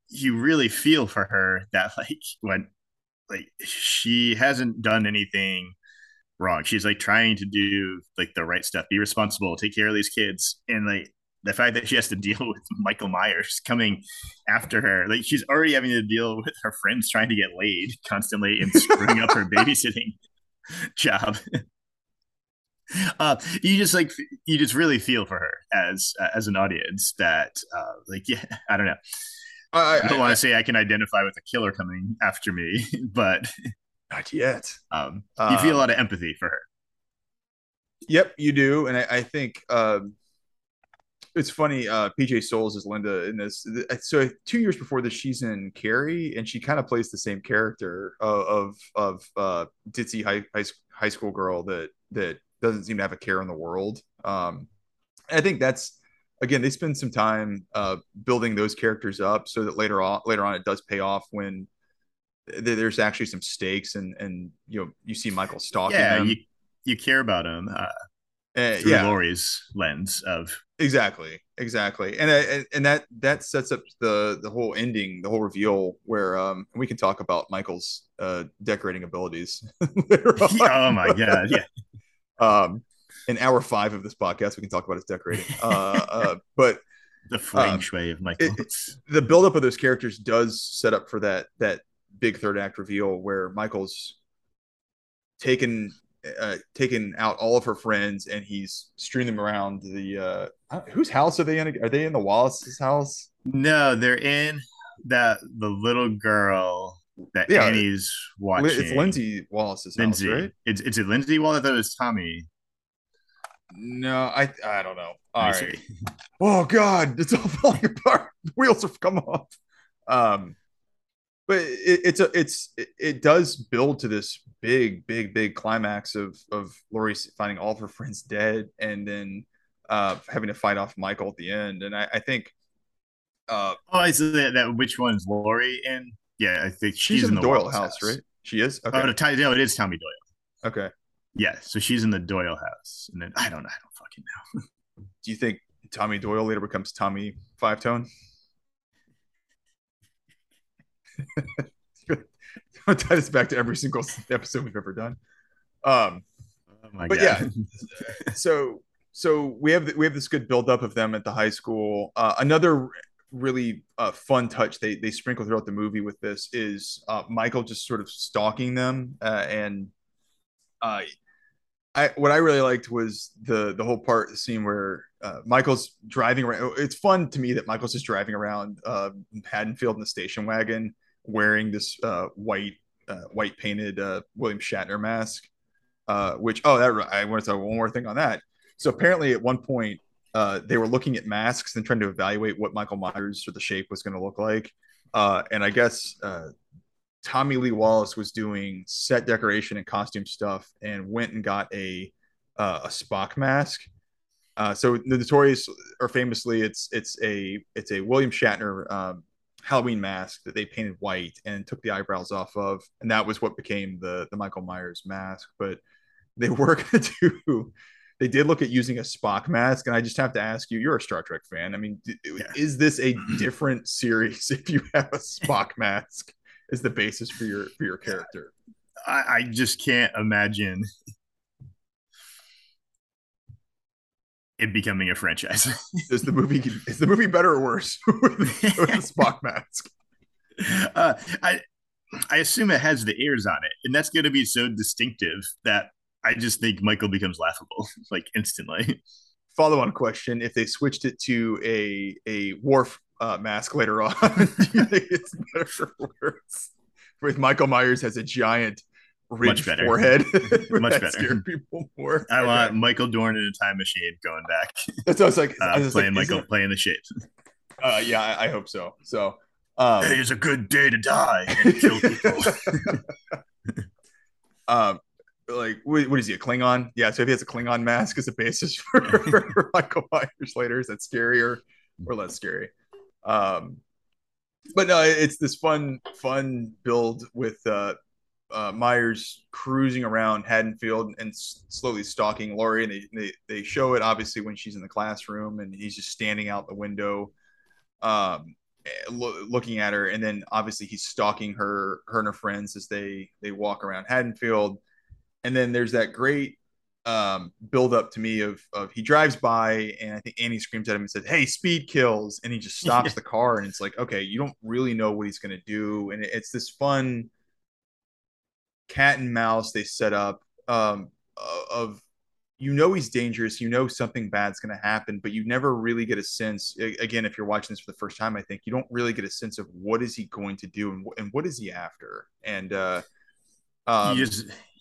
you really feel for her that when she hasn't done anything wrong. She's like trying to do like the right stuff, be responsible, take care of these kids. And like the fact that she has to deal with Michael Myers coming after her, like she's already having to deal with her friends trying to get laid constantly and screwing up her babysitting job. You just really feel for her as an audience that I don't know. I don't want to say I can identify with a killer coming after me, but not yet. You feel a lot of empathy for her. Yep, you do. And I think, it's funny, PJ Souls is Linda in this. So 2 years before this, she's in Carrie, and she kind of plays the same character of ditzy high school girl that doesn't seem to have a care in the world. I think that's, again, they spend some time building those characters up so that later on it does pay off when there's actually some stakes and you see Michael stalking them. You care about him through Laurie's lens of. Exactly. Exactly. And that sets up the whole ending, the whole reveal where we can talk about Michael's decorating abilities. Oh my God. Yeah. In hour 5 of this podcast, we can talk about his decorating. But the feng shui of Michael. The buildup of those characters does set up for that big third act reveal where Michael's taken out all of her friends and he's strewn them around the whose house are they in? Are they in the Wallace's house? No, they're in the little girl that Annie's watching. It's Lindsay Wallace's house, right? It's a Lindsay Wallace. I thought it was Tommy. No, I don't know. All right. Oh God, it's all falling apart. The wheels have come off. But it does build to this big climax of Laurie finding all of her friends dead and then having to fight off Michael at the end. And I think which one's Laurie? And yeah, I think she's in the Doyle house, right? She is. Okay. No, it is Tommy Doyle. Okay. Yeah, so she's in the Doyle house, and then I don't fucking know. Do you think Tommy Doyle later becomes Tommy Five Tone? I'll tie this back to every single episode we've ever done. Oh my God. Yeah, so we have this good buildup of them at the high school. Another really fun touch they sprinkle throughout the movie with this is Michael just sort of stalking them what I really liked was the whole scene where Michael's driving around. It's fun to me that Michael's just driving around Haddonfield in the station wagon wearing this white painted William Shatner mask. I want to talk one more thing on that. So apparently at one point they were looking at masks and trying to evaluate what Michael Myers or the shape was going to look like. And I guess Tommy Lee Wallace was doing set decoration and costume stuff and went and got a Spock mask. So notoriously or famously, it's a William Shatner Halloween mask that they painted white and took the eyebrows off of, and that was what became the Michael Myers mask. But they did look at using a Spock mask, and I just have to ask you: you're a Star Trek fan. I mean, is this a different series if you have a Spock mask as the basis for your character? I just can't imagine it becoming a franchise. Is the movie better or worse with the Spock mask? I assume it has the ears on it, and that's going to be so distinctive that I just think Michael becomes laughable like instantly. Follow-on question: if they switched it to a Worf mask later on, do you think it's better or worse? With Michael Myers has a giant ridge forehead. Much better. Scared people more. I want Michael Dorn in a time machine going back. That's what I was like. Playing the shape. Yeah, I hope so. So it is a good day to die and kill people. What is he, a Klingon? Yeah, so if he has a Klingon mask as a basis for Michael Myers later, is that scarier or less scary? But no, it's this fun build with Myers cruising around Haddonfield and slowly stalking Laurie, and they show it obviously when she's in the classroom and he's just standing out the window looking at her, and then obviously he's stalking her and her friends as they walk around Haddonfield. And then there's that great build up to me of he drives by and I think Annie screams at him and said, "Hey, speed kills," and he just stops the car, and it's like, okay, you don't really know what he's going to do, and it's this fun cat and mouse they set up of, he's dangerous, something bad's going to happen, but you never really get a sense. Again, if you're watching this for the first time, I think you don't really get a sense of what is he going to do and what is he after. And you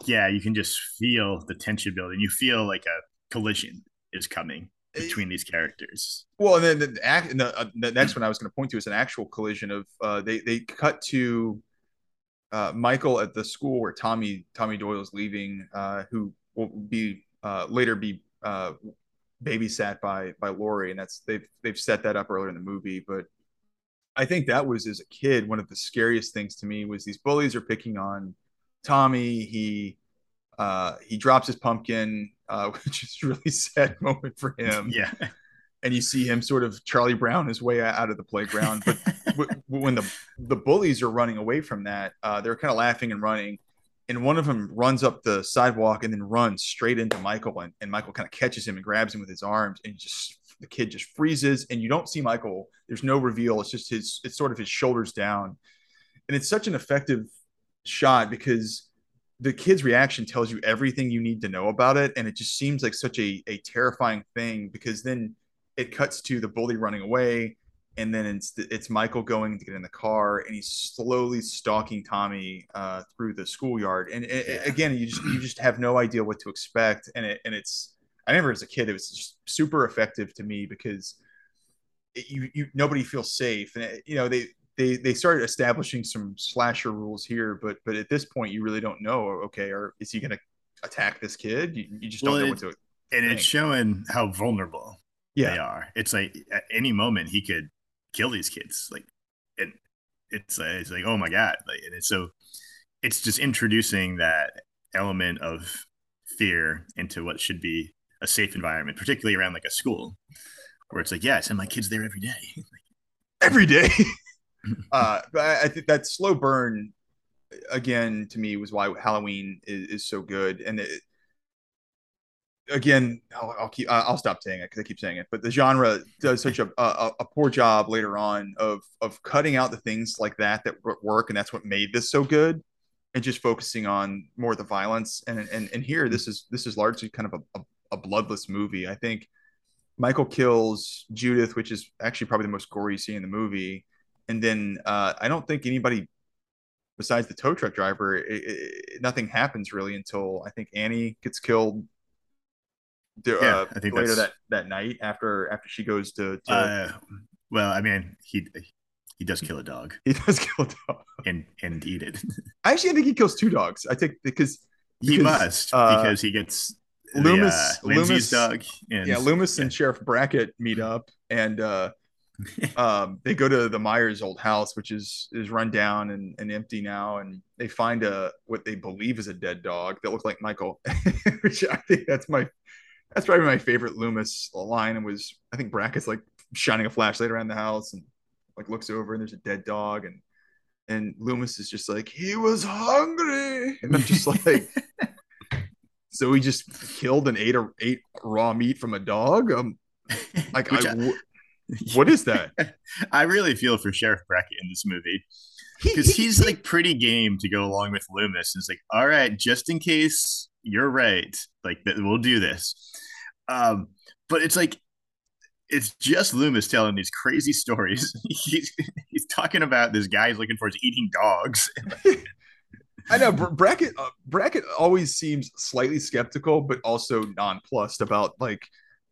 can just feel the tension building. You feel like a collision is coming between these characters. Well, and then the next one I was going to point to is an actual collision of they cut to Michael at the school where Tommy Doyle is leaving, who will be later be babysat by Laurie, and that's they've set that up earlier in the movie. But I think that was, as a kid, one of the scariest things to me was these bullies are picking on Tommy. He drops his pumpkin, which is a really sad moment for him. Yeah, and you see him sort of Charlie Brown his way out of the playground. But when the bullies are running away from that, they're kind of laughing and running. And one of them runs up the sidewalk and then runs straight into Michael. And Michael kind of catches him and grabs him with his arms. And just the kid just freezes. And you don't see Michael. There's no reveal. It's just it's sort of his shoulders down. And it's such an effective shot because the kid's reaction tells you everything you need to know about it. And it just seems like such a terrifying thing, because then it cuts to the bully running away. And then it's Michael going to get in the car, and he's slowly stalking Tommy through the schoolyard. And again, you just have no idea what to expect. And it's I remember as a kid, it was just super effective to me because nobody feels safe. And they started establishing some slasher rules here, but at this point, you really don't know. Okay, or is he going to attack this kid? You just don't know what to expect. And it's showing how vulnerable they are. It's like at any moment he could kill these kids, like, and it's like, oh my god, like, and it's so it's just introducing that element of fear into what should be a safe environment, particularly around like a school, where it's like, yeah, I send my kids there every day, But I think that slow burn again to me was why Halloween is so good, and it. Again, I'll stop saying it because I keep saying it, but the genre does such a poor job later on of cutting out the things like that work, and that's what made this so good, and just focusing on more of the violence. And here, this is largely kind of a bloodless movie. I think Michael kills Judith, which is actually probably the most gory scene in the movie, and then I don't think anybody besides the tow truck driver, nothing happens really until I think Annie gets killed. I think later that night after she goes to well, I mean, he does kill a dog. He does kill a dog and eat it. Actually, I think he kills two dogs. I think because he must because he gets Loomis dog. And, Loomis and Sheriff Brackett meet up, and they go to the Myers' old house, which is run down and empty now, and they find what they believe is a dead dog that looked like Michael, which I think that's probably my favorite Loomis line. And was, I think Brackett's like shining a flashlight around the house and like looks over and there's a dead dog. And Loomis is just like, he was hungry. And I'm just like, so he just killed and ate raw meat from a dog. What is that? I really feel for Sheriff Brackett in this movie, because he's like pretty game to go along with Loomis. And it's like, all right, just in case you're right, like we'll do this. But it's like, it's just Loomis telling these crazy stories. He's talking about this guy he's looking for is eating dogs. I know Brackett always seems slightly skeptical, but also nonplussed about like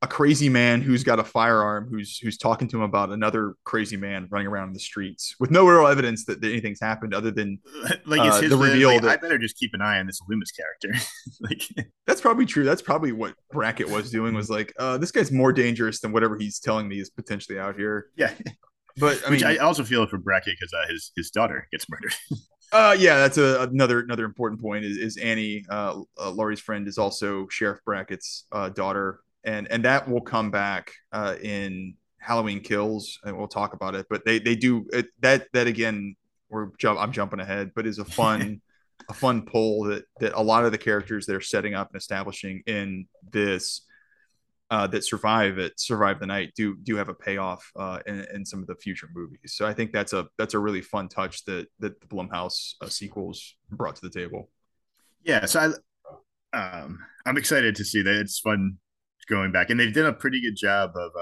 a crazy man who's got a firearm, who's talking to him about another crazy man running around in the streets with no real evidence that anything's happened other than like it's the reveal. Like, I better just keep an eye on this Loomis character. Like, that's probably true. That's probably what Brackett was doing, was like, this guy's more dangerous than whatever he's telling me is potentially out here. Yeah. But I mean, I also feel for Brackett because his daughter gets murdered. That's another important point is Annie, Laurie's friend, is also Sheriff Brackett's daughter. And that will come back in Halloween Kills, and we'll talk about it. But they do that again. I'm jumping ahead, but is a fun pull that a lot of the characters that are setting up and establishing in this that survive the night do have a payoff in some of the future movies. So I think that's a really fun touch that the Blumhouse sequels brought to the table. Yeah, so I'm excited to see that. It's fun going back, and they've done a pretty good job of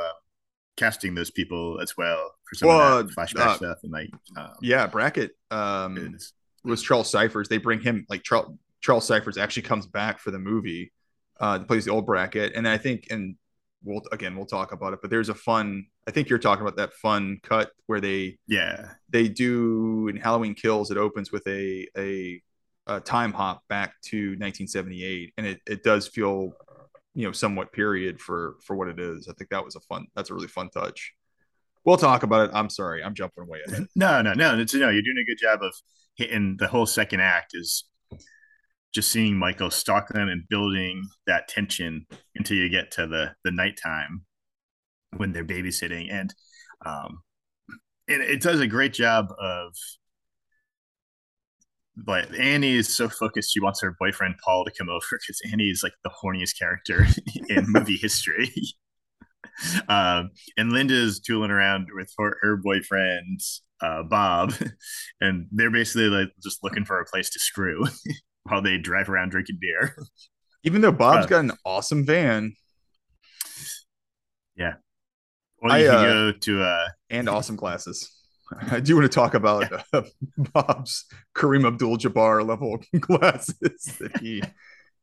casting those people as well for some of that flashback stuff, and like Brackett was Charles Cyphers. They bring him, like Charles Cyphers actually comes back for the movie, plays the old Brackett, and I think, and we'll talk about it, but there's a fun, I think you're talking about that fun cut where they do in Halloween Kills. It opens with a time hop back to 1978, and it does feel, you know, somewhat period for what it is. I think that's a really fun touch. We'll talk about it. I'm sorry, I'm jumping way ahead. No, you're doing a good job of hitting the whole second act, is just seeing Michael stalk them and building that tension until you get to the nighttime when they're babysitting. And it does a great job of, but Annie is so focused. She wants her boyfriend, Paul, to come over because Annie is like the horniest character in movie history. And Linda's tooling around with her boyfriend, Bob, and they're basically like just looking for a place to screw while they drive around drinking beer. Even though Bob's got an awesome van. Yeah. Or you can go to... and awesome glasses. I do want to talk about Bob's Kareem Abdul-Jabbar level glasses that he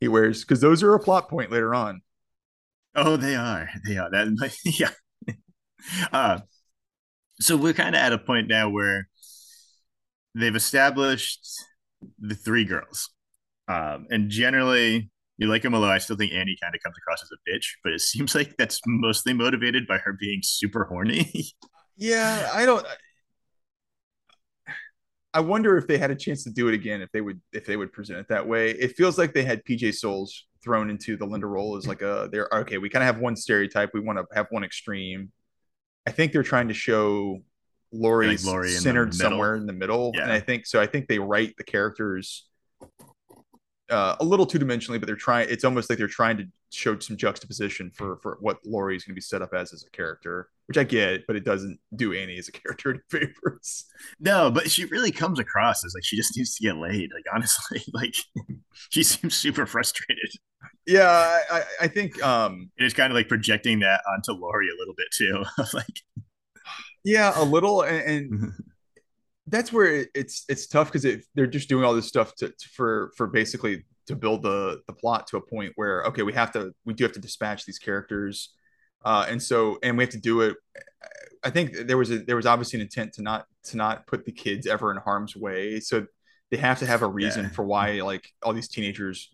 wears, because those are a plot point later on. Oh, they are. They are. That, yeah. So we're kind of at a point now where they've established the three girls. And generally, you like them, although I still think Annie kind of comes across as a bitch, but it seems like that's mostly motivated by her being super horny. Yeah, I wonder if they had a chance to do it again, if they would present it that way. It feels like they had PJ Souls thrown into the Linda role as like okay, we kind of have one stereotype. We want to have one extreme. I think they're trying to show Laurie's Laurie centered somewhere in the middle. Yeah. And I think they write the characters a little two-dimensionally, but it's almost like they're trying to show some juxtaposition for what Laurie's going to be set up as a character, which I get, but it doesn't do Annie as a character any favors. No, but she really comes across as like she just needs to get laid. Like, honestly, like she seems super frustrated. Yeah, I think it's kind of like projecting that onto Laurie a little bit too. Like, yeah, a little, and that's where it's tough because they're just doing all this stuff for basically to build the plot to a point where, okay, we do have to dispatch these characters. And we have to do it. I think there was obviously an intent to not put the kids ever in harm's way. So they have to have a reason for why, like, all these teenagers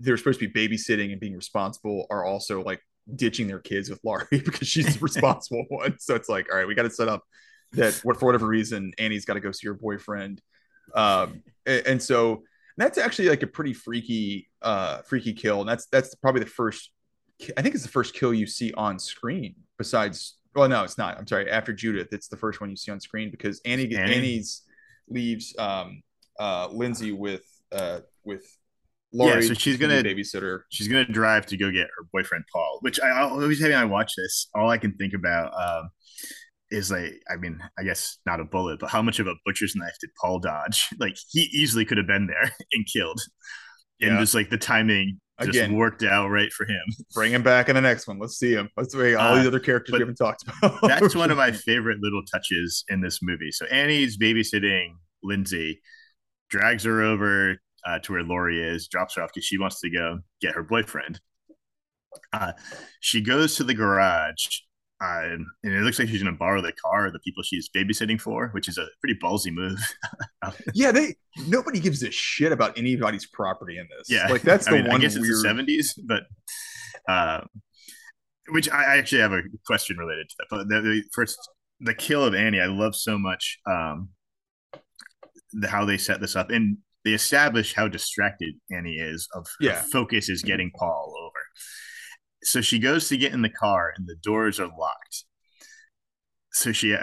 they're supposed to be babysitting and being responsible are also like ditching their kids with Laurie because she's the responsible one. So it's like, all right, we got to set up that for whatever reason, Annie's got to go see her boyfriend. And so that's actually like a pretty freaky kill. And that's probably the first, I think it's the first kill you see on screen besides, well, no, it's not. I'm sorry. After Judith, it's the first one you see on screen because Annie's leaves Lindsay with Laurie. Yeah, so she's going to babysitter. She's going to drive to go get her boyfriend, Paul, which every time I watch this, all I can think about is like, I mean, I guess not a bullet, but how much of a butcher's knife did Paul dodge? Like, he easily could have been there and killed. And just like the timing just worked out right for him. Bring him back in the next one. Let's see him. Let's see all these other characters we haven't talked about. That's one of my favorite little touches in this movie. So Annie's babysitting Lindsay, drags her over to where Laurie is, drops her off because she wants to go get her boyfriend. She goes to the garage. And it looks like she's going to borrow the car of the people she's babysitting for, which is a pretty ballsy move. Yeah, nobody gives a shit about anybody's property in this. Yeah, like that's I guess it's the 70s, but which I actually have a question related to that. But the kill of Annie, I love so much how they set this up, and they establish how distracted Annie is. Her focus is getting Paul over. So she goes to get in the car and the doors are locked. So she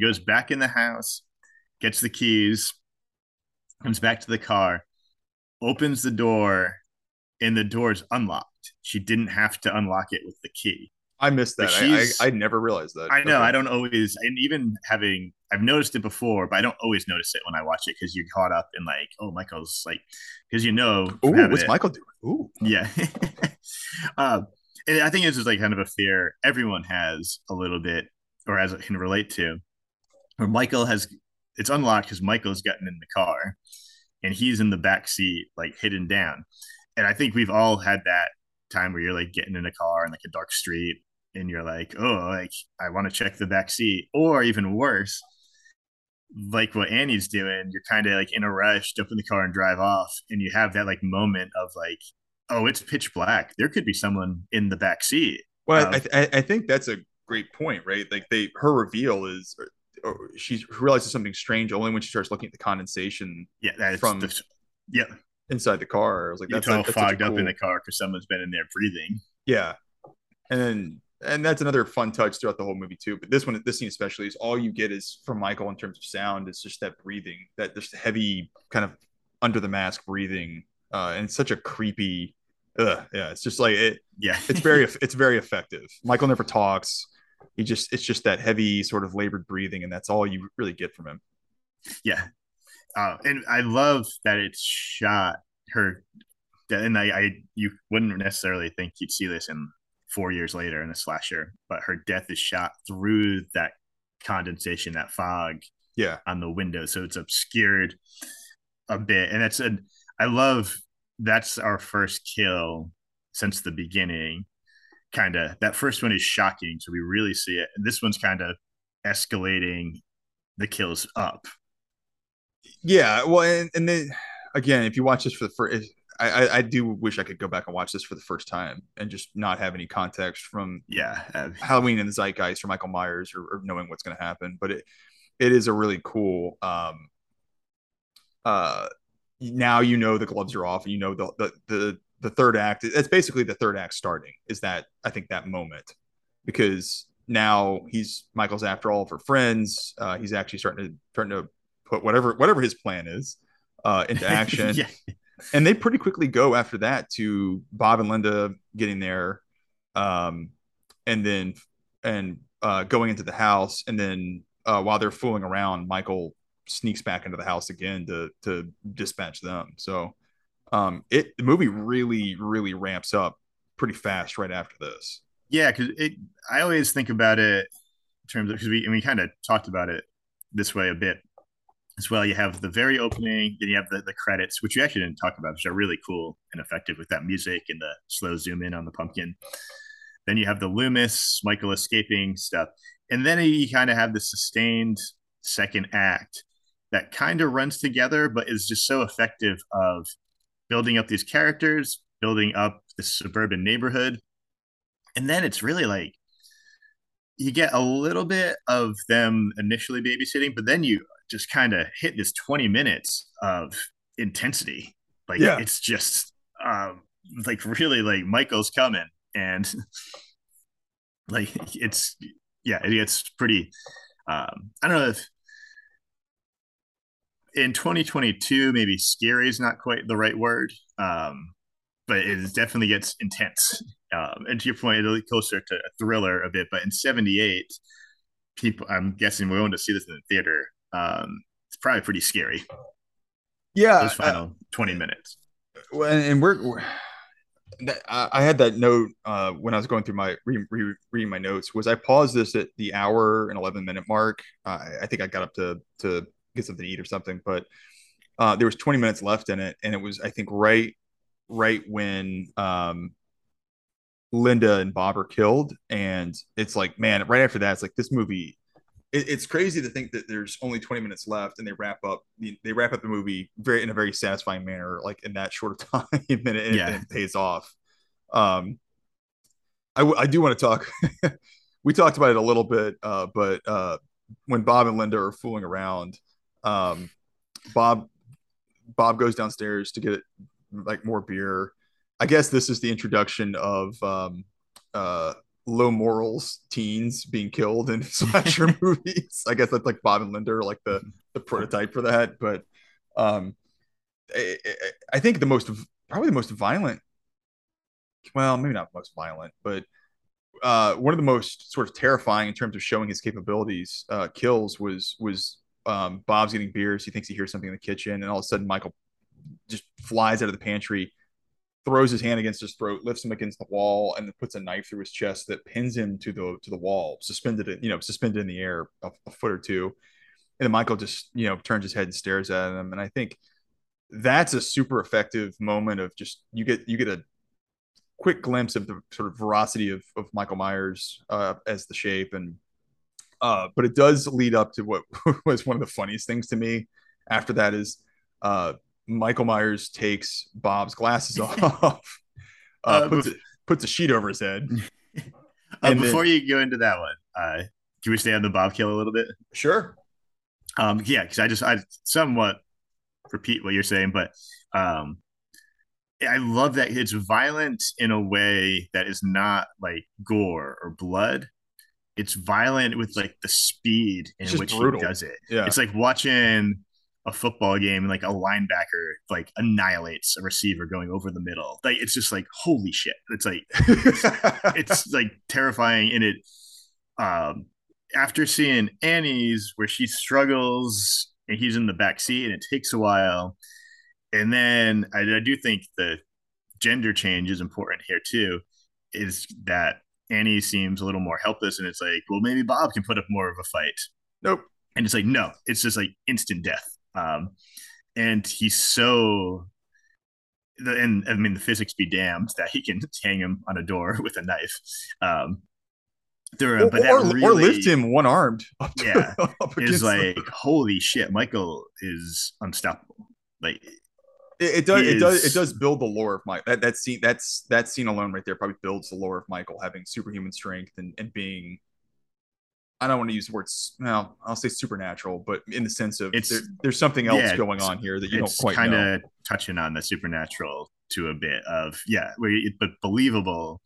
goes back in the house, gets the keys, comes back to the car, opens the door, and the door is unlocked. She didn't have to unlock it with the key. I missed that. I never realized that. I know. Okay. I don't always, and even having, I've noticed it before, but I don't always notice it when I watch it because you're caught up in like, oh, Michael's like, because you know. Ooh, what's Michael doing? Ooh. Yeah. And I think this is like kind of a fear everyone has a little bit, or as it can relate to, where Michael it's unlocked because Michael's gotten in the car and he's in the back seat, like hidden down. And I think we've all had that time where you're like getting in a car in like a dark street and you're like, oh, like I want to check the back seat, or even worse, like what Annie's doing, you're kind of like in a rush, jump in the car and drive off. And you have that like moment of like, oh, it's pitch black. There could be someone in the back seat. Well, I think that's a great point, right? Like her reveal is she realizes something strange only when she starts looking at the condensation. Yeah, that's from inside the car. I was like, that's all fogged up in the car because someone's been in there breathing. Yeah, and then And that's another fun touch throughout the whole movie too. But this one, this scene especially, is all you get is from Michael in terms of sound. It's just that breathing, that just heavy kind of under the mask breathing, and it's such a creepy. Yeah, it's just like it. Yeah, it's very effective. Michael never talks. It's just that heavy sort of labored breathing, and that's all you really get from him. Yeah, and I love that it's shot her. And you wouldn't necessarily think you'd see this in 4 years later in a slasher, but her death is shot through that condensation, that fog, yeah, on the window, so it's obscured a bit. And that's our first kill since the beginning. Kind of that first one is shocking, so we really see it. This one's kind of escalating the kills up. Yeah, well, and then again, if you watch this for the first. I do wish I could go back and watch this for the first time and just not have any context from Halloween and the zeitgeist or Michael Myers or knowing what's going to happen. But it is a really cool. Now you know the gloves are off, and you know the third act. That's basically the third act starting. Is that I think that moment, because now Michael's after all of her friends. He's actually starting to put whatever his plan is into action. Yeah. And they pretty quickly go after that to Bob and Linda getting there, and then going into the house. And then while they're fooling around, Michael sneaks back into the house again to dispatch them. So the movie really, really ramps up pretty fast right after this. Yeah, because I always think about it in terms of, because we kind of talked about it this way a bit. As well, you have the very opening, then you have the credits, which you actually didn't talk about, which are really cool and effective with that music and the slow zoom in on the pumpkin. Then you have the Loomis, Michael escaping stuff. And then you kind of have the sustained second act that kind of runs together, but is just so effective of building up these characters, building up the suburban neighborhood. And then it's really like you get a little bit of them initially babysitting, but then you just kind of hit this 20 minutes of intensity. Like, yeah. It's just like really like Michael's coming, and like it's, yeah, it gets pretty, I don't know if in 2022, maybe scary is not quite the right word. But it definitely gets intense. And to your point, it'll be closer to a thriller a bit, but in 78 people, I'm guessing we want to see this in the theater. It's probably pretty scary. Yeah, those final 20 minutes. And I had that note when I was going through my reading my notes. Was I paused this at the hour and 11 minute mark? I think I got up to get something to eat or something, but there was 20 minutes left in it, and it was I think right when Linda and Bob are killed, and it's like, man, right after that, it's like this movie. It's crazy to think that there's only 20 minutes left, and they wrap up the movie in a very satisfying manner, like in that short of time, and it pays off. I do want to talk. We talked about it a little bit, but when Bob and Linda are fooling around, Bob goes downstairs to get like more beer. I guess this is the introduction of. Low morals teens being killed in slasher movies. I guess that's like Bob and Linda are like the prototype for that. But I think probably the most violent, well, maybe not most violent, but one of the most sort of terrifying in terms of showing his capabilities kills was Bob's getting beers. He thinks he hears something in the kitchen, and all of a sudden Michael just flies out of the pantry, throws his hand against his throat, lifts him against the wall, and then puts a knife through his chest that pins him to the wall, suspended in the air a foot or two. And then Michael just, turns his head and stares at him. And I think that's a super effective moment of just, you get a quick glimpse of the sort of veracity of Michael Myers as the shape. And, but it does lead up to what was one of the funniest things to me after that is, Michael Myers takes Bob's glasses off, puts a sheet over his head. You go into that one, can we stay on the Bob kill a little bit? Sure. Yeah, because I somewhat repeat what you're saying, but I love that it's violent in a way that is not like gore or blood. It's violent with like the speed in which brutal. He does it. Yeah. It's like watching a football game and like a linebacker like annihilates a receiver going over the middle. Like it's just like holy shit. It's like it's like terrifying. And it after seeing Annie's where she struggles and he's in the back seat and it takes a while. And then I do think the gender change is important here too, is that Annie seems a little more helpless and it's like, well, maybe Bob can put up more of a fight. Nope. And it's like, no, it's just like instant death. And he's so, and I mean, the physics be damned that he can hang him on a door with a knife. Or lift him one-armed. It's like, holy shit, Michael is unstoppable. Like it does build the lore of Mike. That scene alone right there probably builds the lore of Michael having superhuman strength and being, I don't want to use the words, well, I'll say supernatural, but in the sense of there's something else going on here that you don't quite know. It's kind of touching on the supernatural to a bit of, but believable.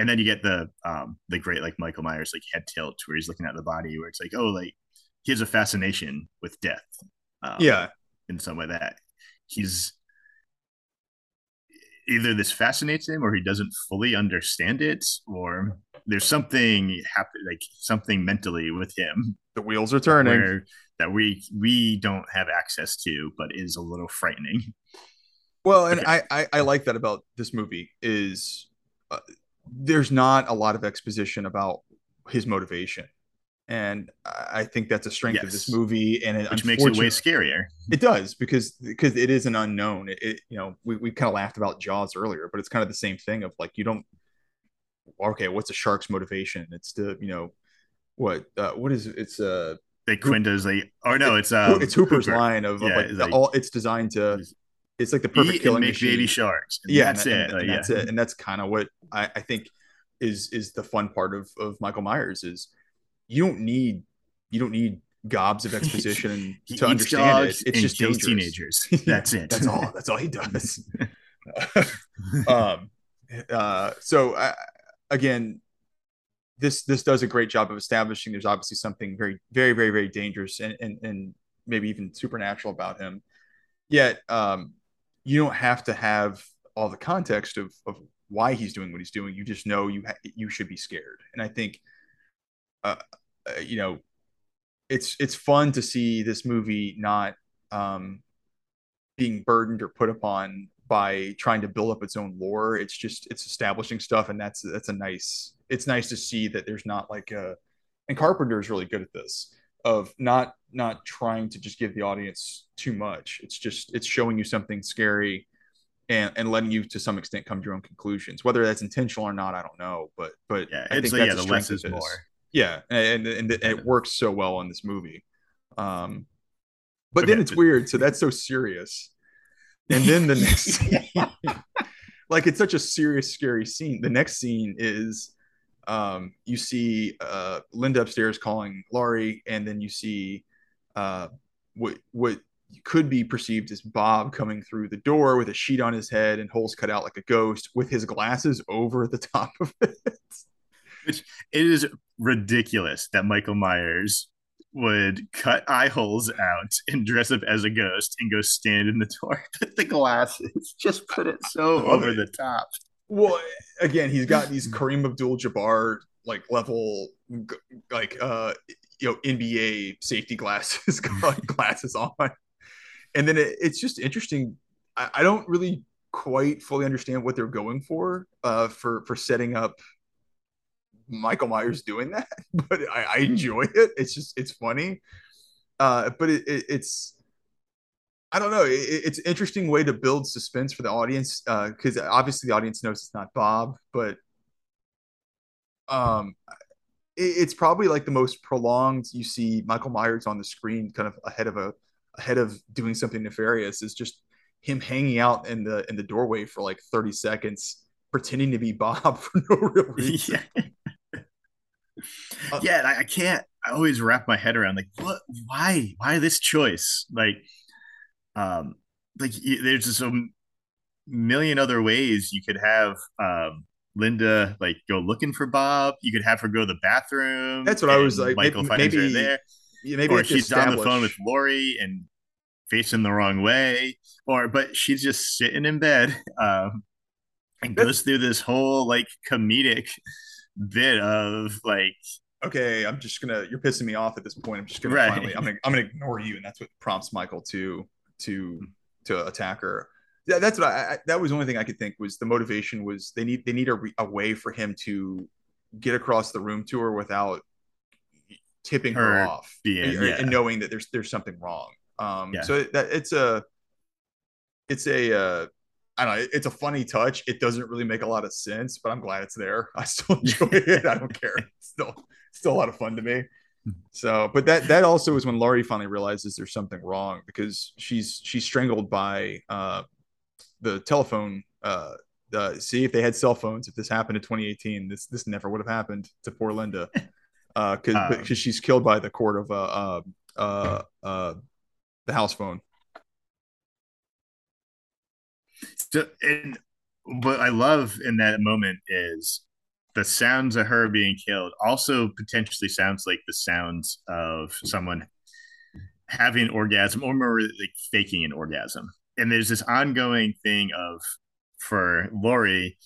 And then you get the great like Michael Myers like head tilt where he's looking at the body where it's like, oh, like he has a fascination with death. In some way that he's either this fascinates him or he doesn't fully understand it, or there's something happen, like something mentally with him. The wheels are turning that we don't have access to, but is a little frightening. Well, and okay. I like that about this movie is there's not a lot of exposition about his motivation. And I think that's a strength of this movie, and which makes it way scarier. It does because it is an unknown. It you know, we kind of laughed about Jaws earlier, but it's kind of the same thing of like you don't. Okay, what's a shark's motivation? It's to it's Hooper's Hooper. Line of it's designed to. It's like the perfect killing machine. Baby sharks. That's it, and that's kind of what I think is the fun part of Michael Myers is. You don't need gobs of exposition to understand it. It's just teenagers. That's it. That's all. That's all he does. Again, this does a great job of establishing there's obviously something very, very, very, very dangerous and maybe even supernatural about him. Yet, you don't have to have all the context of why he's doing what he's doing. You just know you should be scared. And I think. It's fun to see this movie not being burdened or put upon by trying to build up its own lore. It's establishing stuff, and it's nice to see that there's not like and Carpenter is really good at this of not trying to just give the audience too much. It's showing you something scary and letting you to some extent come to your own conclusions. Whether that's intentional or not, I don't know. But yeah, I think that's the less is more. Yeah, and it works so well on this movie, but then it's weird. So that's so serious, and then the next scene, like it's such a serious, scary scene. The next scene is you see Linda upstairs calling Laurie, and then you see what could be perceived as Bob coming through the door with a sheet on his head and holes cut out like a ghost, with his glasses over the top of it. It is ridiculous that Michael Myers would cut eye holes out and dress up as a ghost and go stand in the door with the glasses. Just put it so over the top. Well, again, he's got these Kareem Abdul-Jabbar like level, like NBA safety glasses, glasses on, and then it's just interesting. I don't really quite fully understand what they're going for setting up Michael Myers doing that, but I enjoy it. It's just, it's funny. But it's, I don't know. It's an interesting way to build suspense for the audience. Cause obviously the audience knows it's not Bob, but it's probably like the most prolonged you see Michael Myers on the screen, kind of ahead of doing something nefarious, is just him hanging out in the doorway for like 30 seconds, pretending to be Bob for no real reason. Yeah. I can't. I always wrap my head around like, what? Why this choice? Like, there's some million other ways you could have Linda like go looking for Bob. You could have her go to the bathroom. That's what I was like. Michael finds her there. Yeah, maybe or she's on the phone with Laurie and facing the wrong way, but she's just sitting in bed and goes through this whole like comedic bit of like, okay, I'm just gonna, you're pissing me off at this point. I'm just gonna finally, I'm gonna ignore you, and that's what prompts Michael to attack her. Yeah, that's what I that was the only thing I could think was the motivation was they need a way for him to get across the room to her without tipping her off and knowing that there's something wrong. So that it's a I don't know, it's a funny touch. It doesn't really make a lot of sense, but I'm glad it's there. I still enjoy it. I don't care. It's still a lot of fun to me. So, but that also is when Laurie finally realizes there's something wrong, because she's strangled by the telephone. See, if they had cell phones, if this happened in 2018, this never would have happened to poor Linda, because she's killed by the cord of the house phone. So, and what I love in that moment is the sounds of her being killed also potentially sounds like the sounds of someone having an orgasm or more like faking an orgasm. And there's this ongoing thing of, for Laurie,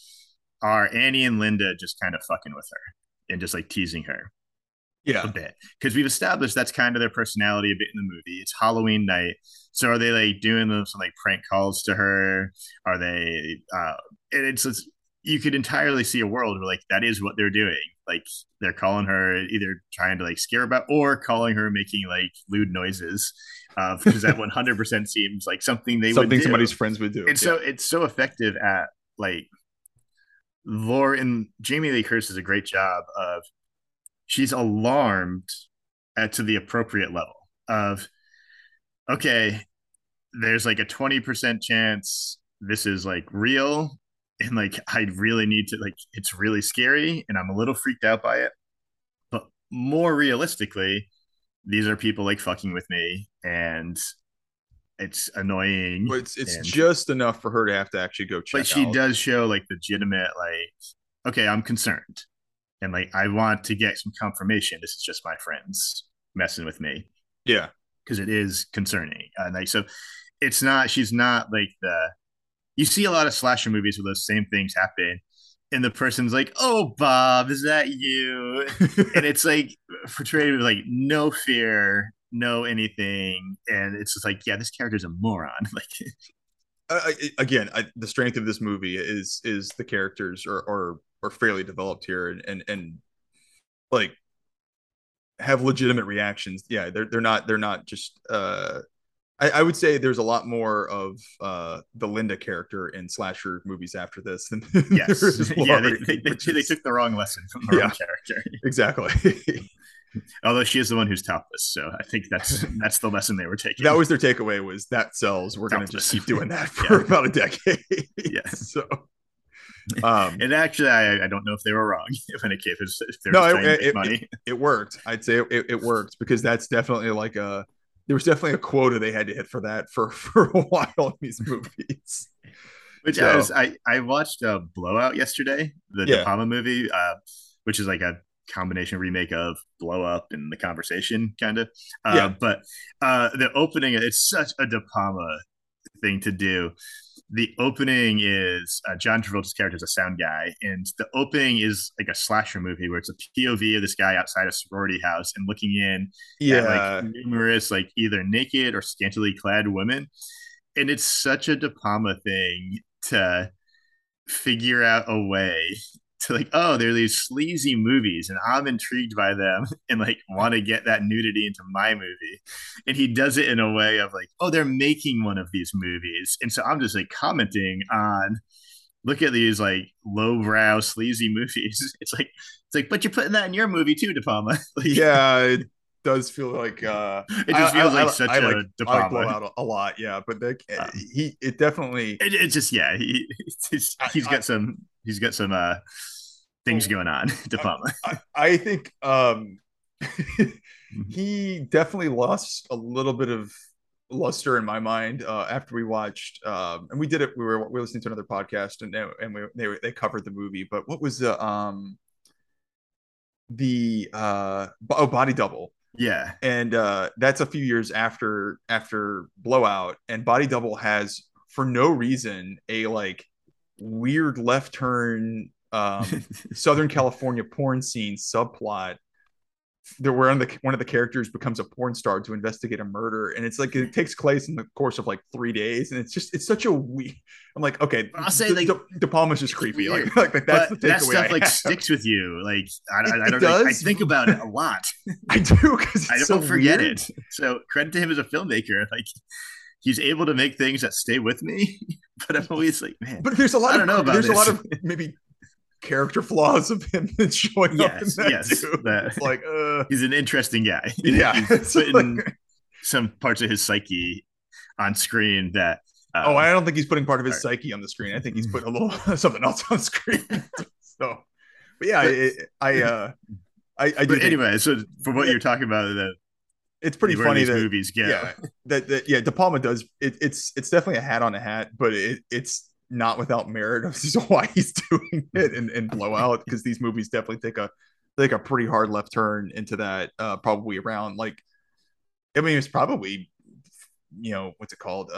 are Annie and Linda just kind of fucking with her and just like teasing her a bit? Because we've established that's kind of their personality a bit in the movie. It's Halloween night. So are they like doing some like prank calls to her? Are they, and it's you could entirely see a world where like that is what they're doing. Like they're calling her, either trying to like scare her about or calling her making like lewd noises, because that 100% seems like something something somebody's friends would do. And so it's so effective at like Laurie, and Jamie Lee Curtis does a great job of, she's alarmed to the appropriate level of, okay, there's like a 20% chance this is like real, and like I really need to, like, it's really scary and I'm a little freaked out by it, but more realistically, these are people like fucking with me and it's annoying. Well, it's just enough for her to have to actually go check out. But she does show like legitimate like, okay, I'm concerned and like I want to get some confirmation this is just my friends messing with me. Yeah. Because it is concerning. And like, so it's not, she's not like you see a lot of slasher movies where those same things happen and the person's like, oh, Bob, is that you? And it's like portrayed with like no fear, no anything. And it's just like, yeah, this character's a moron. Like, the strength of this movie is the characters are fairly developed here and like, have legitimate reactions. Yeah, they're not just I would say there's a lot more of the Linda character in slasher movies after this than they took the wrong lesson from the wrong character. Exactly. Although she is the one who's topless, so I think that's the lesson they were taking. That was their takeaway, was that sells. We're going to just keep doing that for about a decade. Yeah. So and actually, I don't know if they were wrong when it came. It worked. I'd say it worked, because that's definitely like there was definitely a quota they had to hit for that for a while in these movies. Which I watched Blowout yesterday, the De Palma movie, which is like a combination remake of Blow Up and The Conversation, kind of. But the opening, it's such a De Palma thing to do. The opening is John Travolta's character is a sound guy, and the opening is like a slasher movie where it's a POV of this guy outside a sorority house and looking in at like numerous like either naked or scantily clad women. And it's such a De Palma thing to figure out a way to like, oh, they're these sleazy movies and I'm intrigued by them and like want to get that nudity into my movie. And he does it in a way of like, oh, they're making one of these movies. And so I'm just like commenting on, look at these like lowbrow sleazy movies. It's like, but you're putting that in your movie too, De Palma. Like, yeah, it does feel like it feels like De Palma. I like Blowout a lot, yeah. But he's got some things going on, De Palma. I think he definitely lost a little bit of luster in my mind after we watched and we did it, we were listening to another podcast, and they covered the movie, but what was the Body Double. Yeah. And that's a few years after Blowout, and Body Double has for no reason a like weird left turn Southern California porn scene subplot there where one of the characters becomes a porn star to investigate a murder, and it's like it takes place in the course of like 3 days, and it's such a weird. I'm like, okay, I'll say De Palma's just creepy, weird. Like that's but the that stuff I like have. Sticks with you. Like I don't know, I think about it a lot. I do, because I don't so forget weird. It. So credit to him as a filmmaker, like he's able to make things that stay with me. But I'm always like, man. But there's a lot. I don't know about there's this. A lot of maybe. Character flaws of him that showing yes, up in that yes, too. It's like he's an interesting guy. Yeah, he's putting like... some parts of his psyche on screen that. I don't think he's putting part of his psyche on the screen. I think he's putting a little something else on screen. So, but yeah, I do. But anyway, so for what you're talking about, that it's pretty funny that movies get De Palma does. It's definitely a hat on a hat, but it's. Not without merit of why he's doing it and Blowout, because these movies definitely take a pretty hard left turn into that probably around it's probably what's it called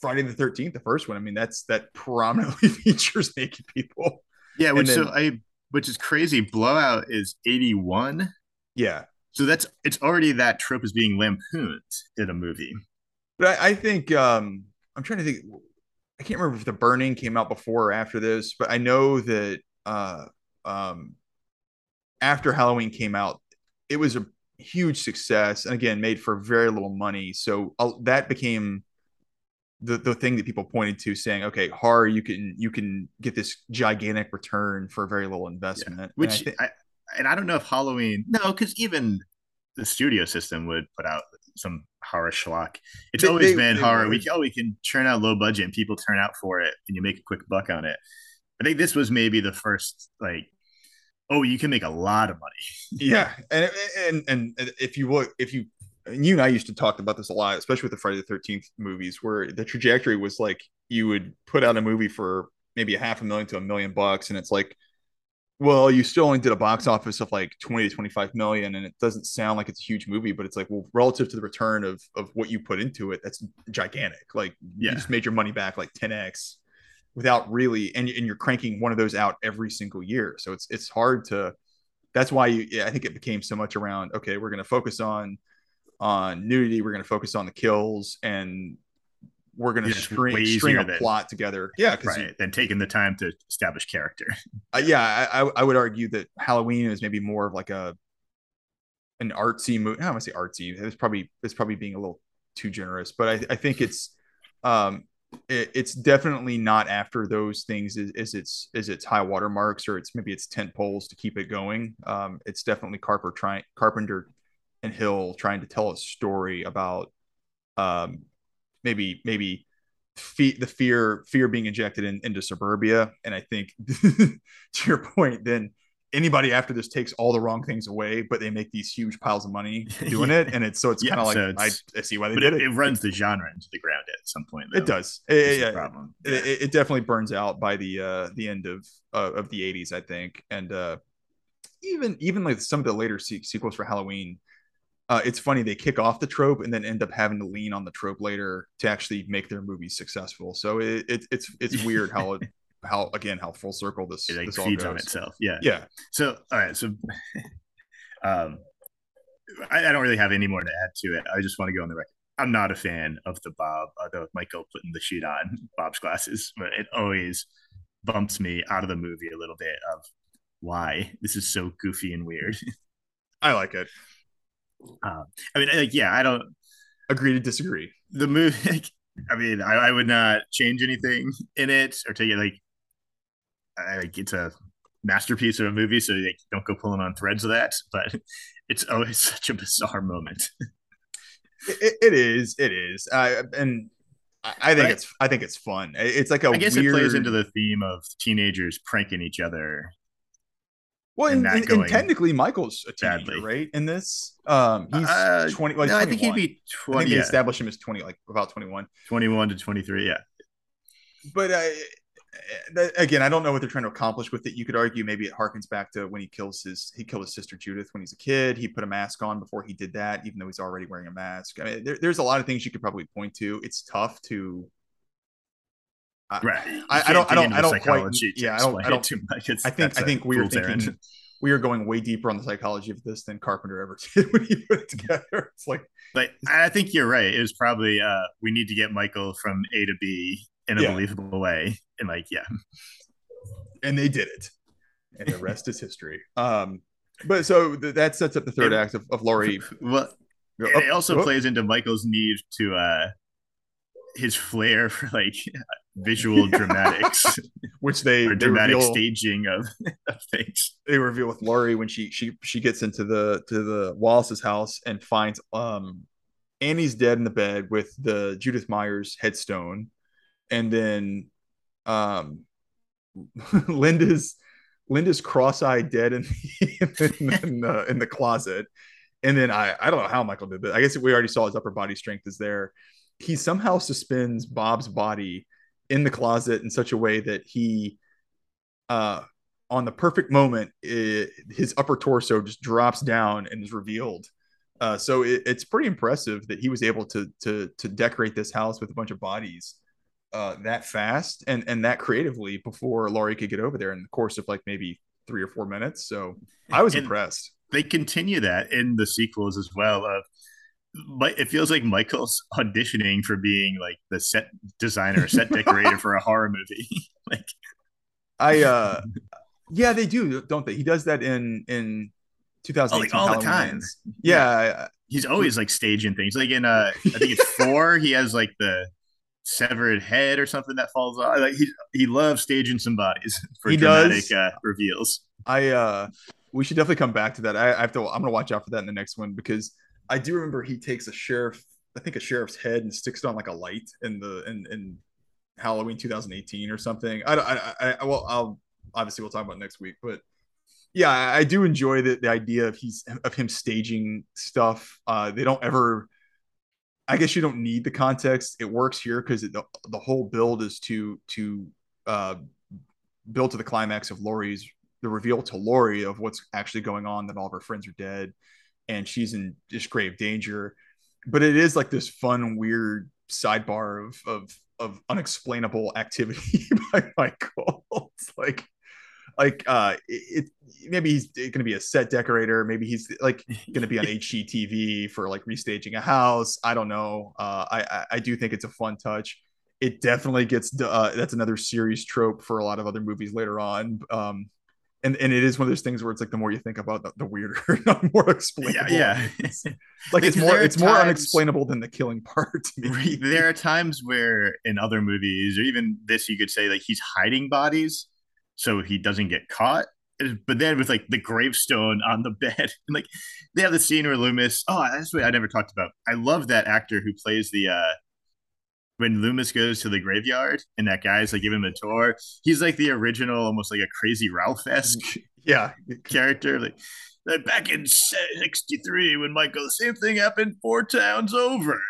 Friday the 13th, the first one. I mean that prominently features naked people. Yeah, which is crazy. Blowout is 81. Yeah, so it's already that trope is being lampooned in a movie. But I think I'm trying to think. I can't remember if The Burning came out before or after this, but I know that after Halloween came out, it was a huge success, and again, made for very little money. So that became the thing that people pointed to, saying, "Okay, horror, you can get this gigantic return for very little investment." Yeah. Which I don't know if Halloween, because even the studio system would put out some horror schlock. It's always been horror. We can churn out low budget and people turn out for it, and you make a quick buck on it. I think this was maybe the first you can make a lot of money. Yeah, and if you and I used to talk about this a lot, especially with the Friday the 13th movies, where the trajectory was like you would put out a movie for maybe $500,000 to $1 million, and it's like, well, you still only did a box office of like 20 to 25 million, and it doesn't sound like it's a huge movie, but it's like, well, relative to the return of what you put into it, that's gigantic. You just made your money back like 10x without really, and you're cranking one of those out every single year. So it's hard to, that's why I think it became so much around, okay, we're going to focus on nudity, we're going to focus on the kills, and we're going to string a plot together. Yeah. Then taking the time to establish character. I would argue that Halloween is maybe more of like an artsy movie. I don't want to say artsy. It's probably being a little too generous, but I think it's definitely not after those things is its high water marks, or maybe its tent poles to keep it going. It's definitely Carpenter and Hill trying to tell a story about, maybe the fear being injected into suburbia. And I think to your point, then anybody after this takes all the wrong things away, but they make these huge piles of money doing it. And I see why they did it. It runs the genre into the ground at some point, though. It does. It definitely burns out by the end of the 80s, I think. And even like some of the later sequels for Halloween, it's funny, they kick off the trope and then end up having to lean on the trope later to actually make their movies successful. So it's weird how full circle this all feeds goes on itself. Yeah. Yeah. So all right. So I don't really have any more to add to it. I just want to go on the record. I'm not a fan of the Bob, although Michael putting the sheet on Bob's glasses, but it always bumps me out of the movie a little bit of why this is so goofy and weird. I like it. I don't agree to disagree. The movie, I would not change anything in it or take it it's a masterpiece of a movie, so don't go pulling on threads of that. But it's always such a bizarre moment. It is. I think it's fun. It's like I guess it plays into the theme of teenagers pranking each other. Well, and technically Michael's a teenager, badly. Right? In this, he's 20. Like, no, 21. I think he'd be 20. I think they established him as 20, like about 21. 21 to 23, yeah. But again, I don't know what they're trying to accomplish with it. You could argue maybe it harkens back to when he killed his sister Judith when he's a kid. He put a mask on before he did that, even though he's already wearing a mask. I mean, there's a lot of things you could probably point to. It's tough to. Right. I don't quite. Yeah, I don't too much. I think we are thinking errand. We are going way deeper on the psychology of this than Carpenter ever did when he put it together. It's like, but I think you're right. It was probably we need to get Michael from A to B in a believable way, and like and they did it, and the rest is history. But so that sets up the third act of Laurie. Well, it also plays into Michael's need to his flair for like visual dramatics, which they reveal, staging of things. They reveal with Laurie when she gets into the Wallace's house and finds Annie's dead in the bed with the Judith Myers headstone, and then Linda's cross-eyed dead in the closet, and then I don't know how Michael did this. I guess we already saw his upper body strength is there. He somehow suspends Bob's body in the closet in such a way that he, on the perfect moment, his upper torso just drops down and is revealed. So it's pretty impressive that he was able to decorate this house with a bunch of bodies that fast and that creatively before Laurie could get over there in the course of like maybe 3 or 4 minutes. So I was impressed. They continue that in the sequels as well. But it feels like Michael's auditioning for being like the set designer, set decorator for a horror movie. Like, they do, don't they? He does that in 2018 all the time. Yeah, he's always like staging things. Like in I think it's 4, he has like the severed head or something that falls off. Like he loves staging some bodies for dramatic reveals. We should definitely come back to that. I'm gonna watch out for that in the next one because. I do remember he takes a sheriff's head and sticks it on like a light in Halloween 2018 or something. We'll talk about it next week, but yeah, I do enjoy the idea of him staging stuff. I guess you don't need the context. It works here because the whole build is to build to the climax of the reveal to Laurie of what's actually going on, that all of her friends are dead. And she's in just grave danger, but it is like this fun, weird sidebar of unexplainable activity by Michael. It's maybe he's going to be a set decorator. Maybe he's like going to be on HGTV for like restaging a house. I don't know. I do think it's a fun touch. It definitely gets that's another series trope for a lot of other movies later on. And it is one of those things where it's like the more you think about the weirder, not more explainable. Yeah, like it's more unexplainable than the killing part. Maybe. There are times where in other movies, or even this, you could say like he's hiding bodies so he doesn't get caught. But then with like the gravestone on the bed, and like they have the scene where Loomis. Oh, that's what I never talked about. I love that actor who plays the. When Loomis goes to the graveyard and that guy's like giving him a tour, he's like the original, almost like a Crazy Ralph-esque character. Like back in 1963 when Michael, the same thing happened 4 towns over.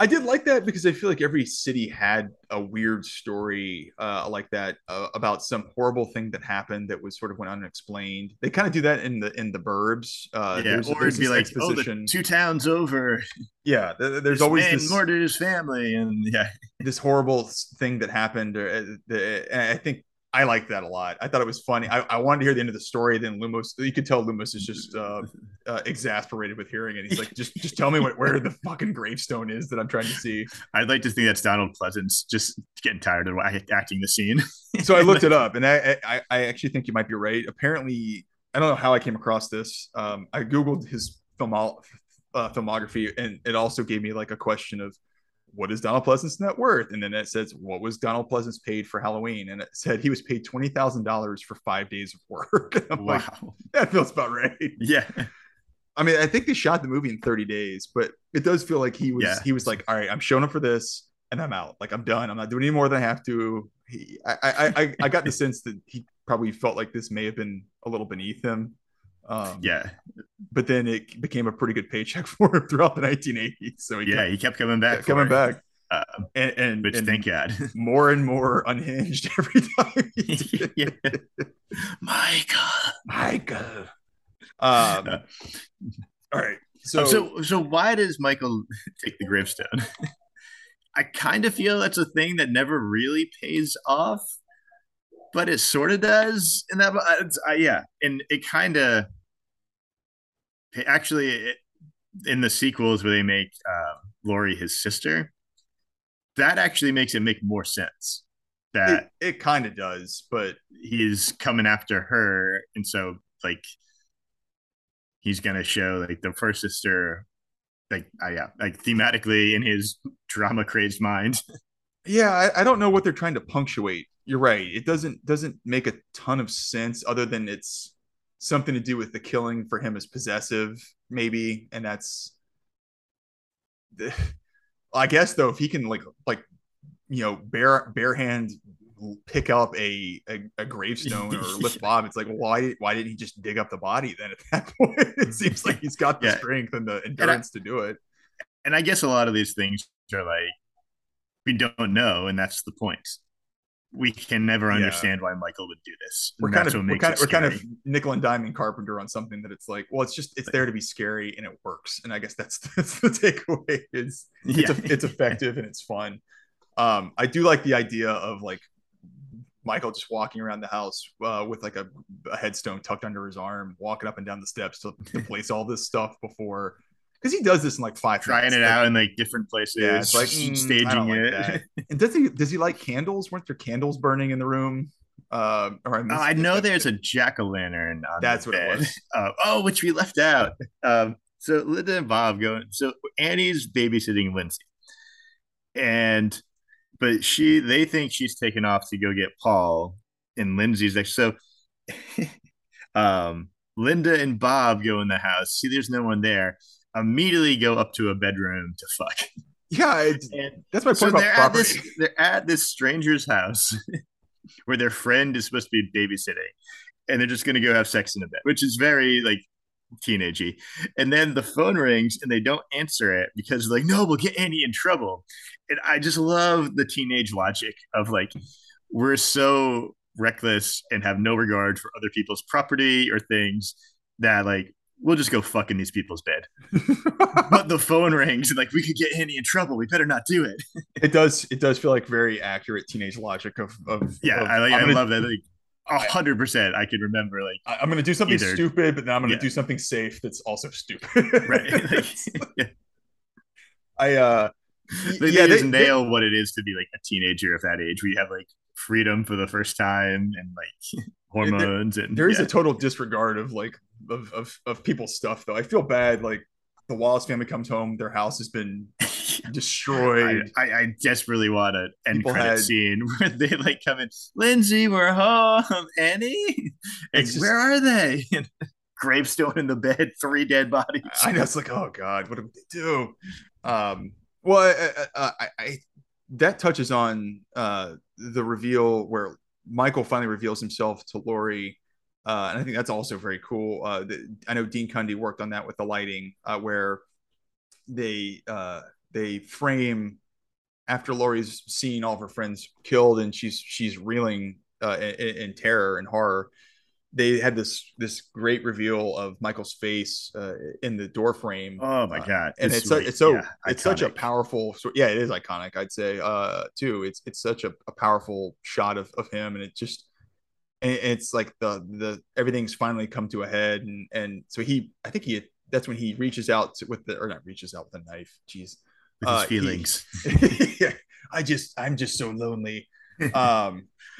I did like that because I feel like every city had a weird story like that about some horrible thing that happened that was sort of went unexplained. They kind of do that in the burbs. It'd be like, exposition. 2 towns over. Yeah, there's always man this murdered his family and this horrible thing that happened. I think I liked that a lot. I thought it was funny. I wanted to hear the end of the story. Then Lumos, you could tell Lumos is just exasperated with hearing it. He's like, just tell me where the fucking gravestone is that I'm trying to see. I'd like to think that's Donald Pleasence just getting tired of acting the scene. So I looked it up, and I actually think you might be right. Apparently, I don't know how I came across this. I Googled his filmography, and it also gave me like a question of, what is Donald Pleasence's net worth? And then it says, what was Donald Pleasence paid for Halloween? And it said he was paid $20,000 for 5 days of work. Wow. Like, that feels about right. Yeah. I mean, I think they shot the movie in 30 days, but it does feel like he was like, all right, I'm showing up for this and I'm out. Like, I'm done. I'm not doing any more than I have to. I got the sense that he probably felt like this may have been a little beneath him. Yeah, but then it became a pretty good paycheck for him throughout the 1980s. So he kept coming back. And thank God, more and more unhinged every time. Yeah. Michael. All right. So why does Michael take the gravestone? I kind of feel that's a thing that never really pays off, but it sort of does. And that, yeah, and it kind of actually in the sequels where they make Laurie his sister. That actually makes it make more sense. That it kind of does, but he's coming after her, and so like he's gonna show like the first sister, like thematically in his drama crazed mind. Yeah, I don't know what they're trying to punctuate. You're right. It doesn't make a ton of sense other than it's something to do with the killing for him as possessive, maybe, and that's. I guess though, if he can barehand pick up a gravestone or lift Bob, it's like why didn't he just dig up the body then at that point? It seems like he's got the strength and the endurance to do it. And I guess a lot of these things are like we don't know, and that's the point. We can never understand why Michael would do this. We're kind of nickel and diming Carpenter on something that it's like, well, it's there to be scary and it works. And I guess that's the takeaway. It's effective and it's fun. I do like the idea of like Michael just walking around the house with like a headstone tucked under his arm, walking up and down the steps to place all this stuff before. Because he does this in like 5 minutes. Trying it out in like different places. Yeah, it's like staging it. And does he like candles? Weren't there candles burning in the room? I know there's a jack-o'-lantern on That's what bed. It was. Which we left out. So Linda and Bob go. So Annie's babysitting Lindsay. But they think she's taken off to go get Paul. And Lindsay's like, so Linda and Bob go in the house. See, there's no one there. Immediately go up to a bedroom to fuck. Yeah, that's my point about property. They're at this stranger's house where their friend is supposed to be babysitting, and they're just going to go have sex in a bed, which is very like teenagey. And then the phone rings, and they don't answer it because like, no, we'll get Annie in trouble. And I just love the teenage logic of like, we're so reckless and have no regard for other people's property or things that like, we'll just go fuck in these people's bed. But the phone rings and like, we could get Annie in trouble. We better not do it. It does feel like very accurate teenage logic I love that. Like 100%. I could remember like, I'm going to do something stupid, but then I'm going to do something safe. That's also stupid. Right. They nail what it is to be like a teenager of that age. We have like freedom for the first time and like hormones. There is a total disregard of like, of people's stuff though. I feel bad. Like the Wallace family comes home, their house has been destroyed. I desperately want an end credit scene where they like come in, Lindsay, we're home, Annie. Where are they? Gravestone in the bed, 3 dead bodies. I know, it's like, oh God, what did they do? That touches on the reveal where Michael finally reveals himself to Laurie. And I think that's also very cool. I know Dean Cundey worked on that with the lighting, where they frame after Laurie's seen all of her friends killed and she's reeling in terror and horror. They had this great reveal of Michael's face in the door frame. Oh my God! And it's such a powerful. It is iconic. I'd say too. It's such a powerful shot of him, and it just. And it's like the everything's finally come to a head, and so that's when he reaches out with a knife. Jeez, with his feelings. I'm just so lonely.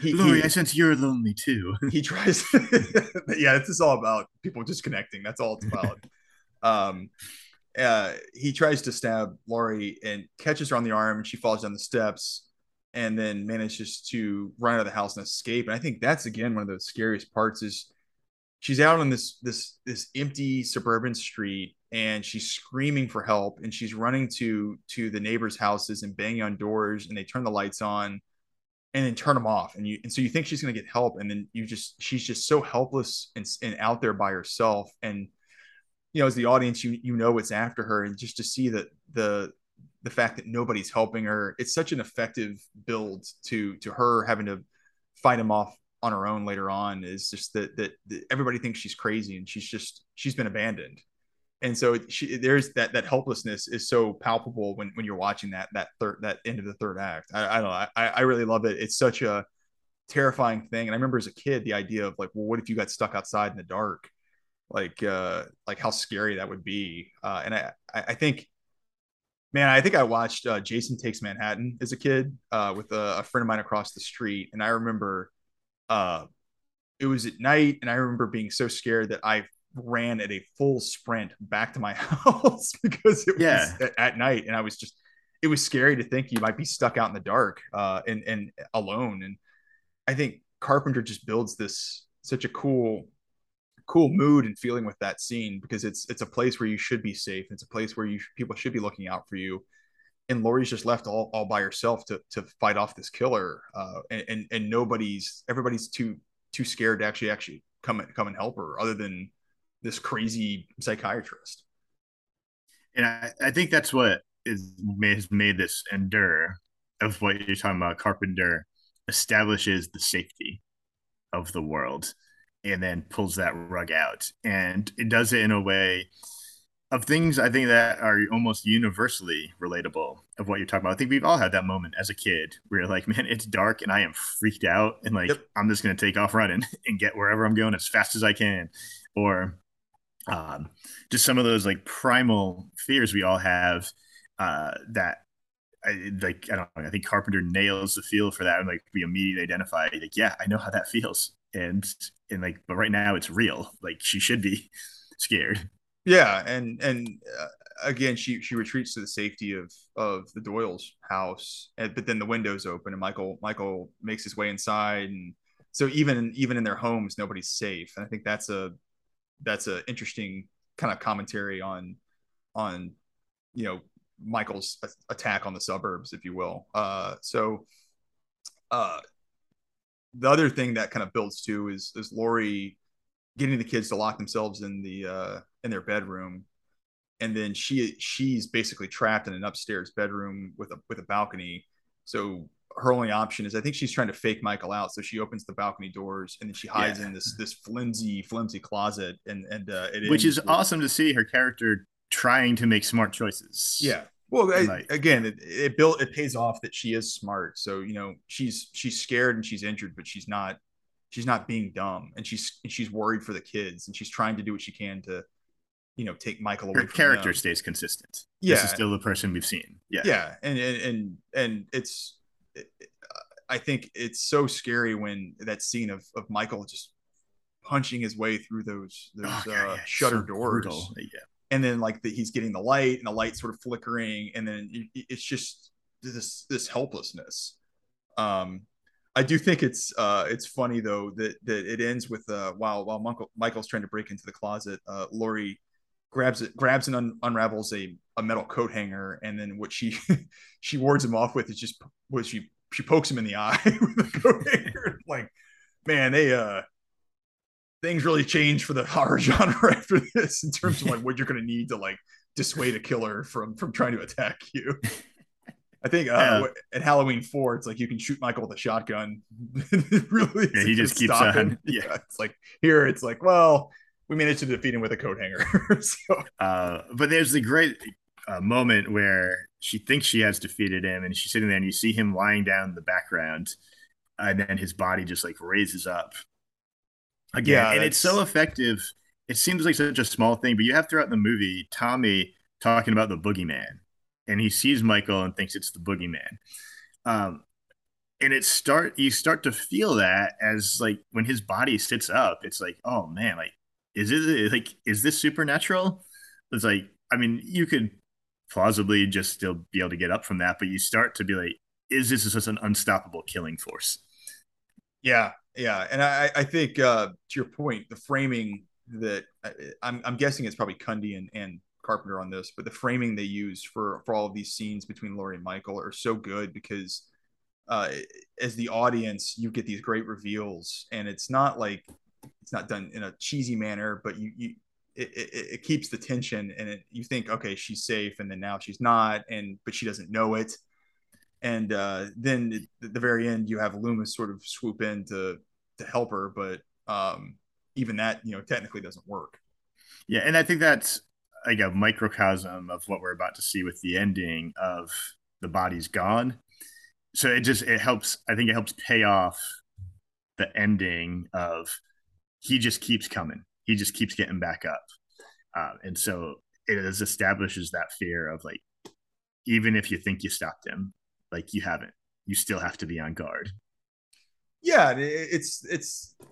Laurie, I sense you're lonely too. He tries. This is all about people just connecting. That's all it's about. He tries to stab Laurie and catches her on the arm, and she falls down the steps. And then manages to run out of the house and escape. And I think that's again one of the scariest parts is she's out on this empty suburban street and she's screaming for help and she's running to the neighbors' houses and banging on doors and they turn the lights on and then turn them off. And so you think she's going to get help. And then she's just so helpless and out there by herself. And, you know, as the audience, you know, what's after her, and just to see that the fact that nobody's helping her, it's such an effective build to her having to fight him off on her own later on, is just that everybody thinks she's crazy and she's been abandoned. And so there's that helplessness is so palpable when you're watching that end of the third act. I don't know. I really love it. It's such a terrifying thing. And I remember as a kid, the idea of like, well, what if you got stuck outside in the dark? Like how scary that would be. And I think I watched Jason Takes Manhattan as a kid with a friend of mine across the street. And I remember it was at night, and I remember being so scared that I ran at a full sprint back to my house because it was at night. And it was scary to think you might be stuck out in the dark and alone. And I think Carpenter just builds this such a cool mood and feeling with that scene, because it's a place where you should be safe. It's a place where people should be looking out for you. And Laurie's just left all by herself to fight off this killer. And everybody's too scared to actually come and help her, other than this crazy psychiatrist. And I think that's what has made this endure of what you're talking about. Carpenter establishes the safety of the world and then pulls that rug out. And it does it in a way of things I think that are almost universally relatable of what you're talking about. I think we've all had that moment as a kid where you're like, man, it's dark and I am freaked out. And like, yep, I'm just going to take off running and get wherever I'm going as fast as I can. Or just some of those like primal fears we all have I think Carpenter nails the feel for that. And like, we immediately identify like, yeah, I know how that feels. And like, but right now it's real. Like, she should be scared. Yeah. And again, she retreats to the safety of the Doyle's house, but then the window's open and Michael makes his way inside. And so even in their homes, nobody's safe. And I think that's a interesting kind of commentary on, you know, Michael's attack on the suburbs, if you will. So the other thing that kind of builds to is Laurie getting the kids to lock themselves in their bedroom, and then she's basically trapped in an upstairs bedroom with a balcony. So her only option is, I think she's trying to fake Michael out. So she opens the balcony doors and then she hides in this flimsy closet, and it which is awesome to see her character trying to make smart choices. Yeah. Well, again, it pays off that she is smart. So, you know, she's scared and she's injured, but she's not being dumb, and she's worried for the kids, and she's trying to do what she can to, you know, take Michael away. Her character stays consistent. Yeah. This is still the person we've seen. Yeah. Yeah. And I think it's so scary when that scene of Michael just punching his way through those shutter doors. Brutal. Yeah. And then like he's getting the light, and the light sort of flickering, and then it's just this helplessness. I do think it's funny though that it ends with while Michael's trying to break into the closet, Laurie grabs and unravels a metal coat hanger, and then what she she wards him off with is just what she pokes him in the eye with a coat hanger. Like, man, they things really changed for the horror genre after this, in terms of like what you're going to need to like dissuade a killer from trying to attack you. I think at Halloween 4, it's like you can shoot Michael with a shotgun. Really, yeah, he just keeps on. Yeah, it's like here, it's like, well, we managed to defeat him with a coat hanger. But there's the great moment where she thinks she has defeated him, and she's sitting there, and you see him lying down in the background, and then his body just like raises up. Again, yeah, and it's so effective. It seems like such a small thing, but you have throughout the movie Tommy talking about the boogeyman, and he sees Michael and thinks it's the boogeyman. And you start to feel that as like when his body sits up, it's like, oh man, like is this supernatural? It's like, I mean, you could plausibly just still be able to get up from that, but you start to be like, is this just an unstoppable killing force? Yeah. Yeah, and I think to your point, the framing that I'm guessing it's probably Cundey and Carpenter on this, but the framing they use for all of these scenes between Laurie and Michael are so good, because as the audience, you get these great reveals, and it's not like it's not done in a cheesy manner, but it keeps the tension, and you think, okay, she's safe, and then now she's not, but she doesn't know it. And then at the very end, you have Loomis sort of swoop in to help her, but even that, technically doesn't work. Yeah, and I think that's like a microcosm of what we're about to see with the ending of the body's gone. So it helps pay off the ending of he just keeps coming. He just keeps getting back up. And so it establishes that fear of, like, even if you think you stopped him, like, you haven't, you still have to be on guard. Yeah. It's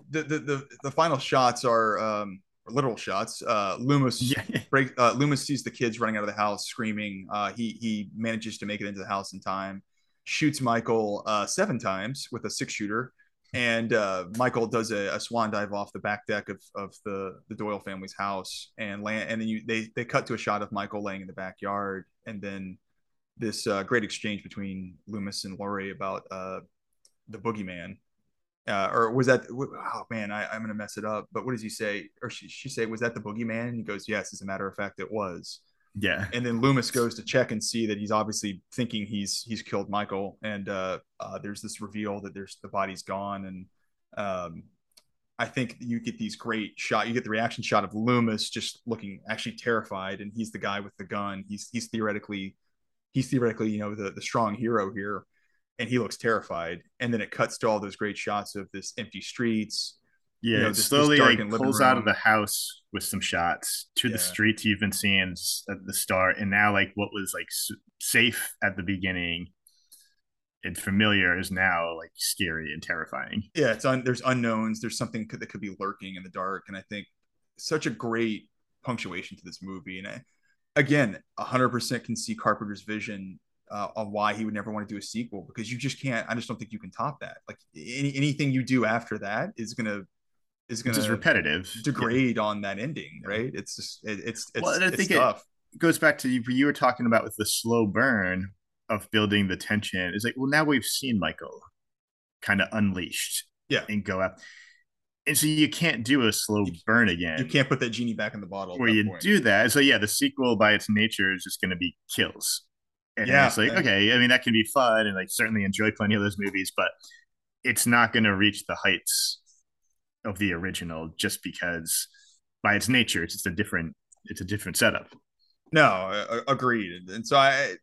the final shots are literal shots. Loomis, Loomis sees the kids running out of the house screaming. He manages to make it into the house in time, shoots Michael 7 times with a 6-shooter. And Michael does a swan dive off the back deck of the Doyle family's house and land. And then they cut to a shot of Michael laying in the backyard. And then this great exchange between Loomis and Laurie about the boogeyman. Or was that, oh man, I'm going to mess it up. But what does he say? Or she say, was that the boogeyman? And he goes, yes, as a matter of fact, it was. Yeah. And then Loomis goes to check and see that he's obviously thinking he's killed Michael. And there's this reveal that the body's gone. And I think you get these great shots. You get the reaction shot of Loomis just looking actually terrified. And he's the guy with the gun. He's theoretically, the strong hero here. And he looks terrified. And then it cuts to all those great shots of this empty streets. Yeah, it slowly pulls out of the house with some shots to the streets you've been seeing at the start, and now what was safe at the beginning and familiar is now scary and terrifying. Yeah, there's unknowns. There's something that could be lurking in the dark, and I think such a great punctuation to this movie. And I, again, 100% can see Carpenter's vision on why he would never want to do a sequel, because you just can't. I just don't think you can top that. Anything you do after that is gonna just repetitive, degrade on that ending, right? It's just it's tough. It goes back to you were talking about with the slow burn of building the tension. It's now we've seen Michael kind of unleashed, and go up, and so you can't do a slow burn again. You can't put that genie back in the bottle where you do that. So the sequel by its nature is just going to be kills, and it's okay. I mean, that can be fun and certainly enjoy plenty of those movies, but it's not going to reach the heights of the original, just because by its nature it's just a different setup. No, agreed. And so I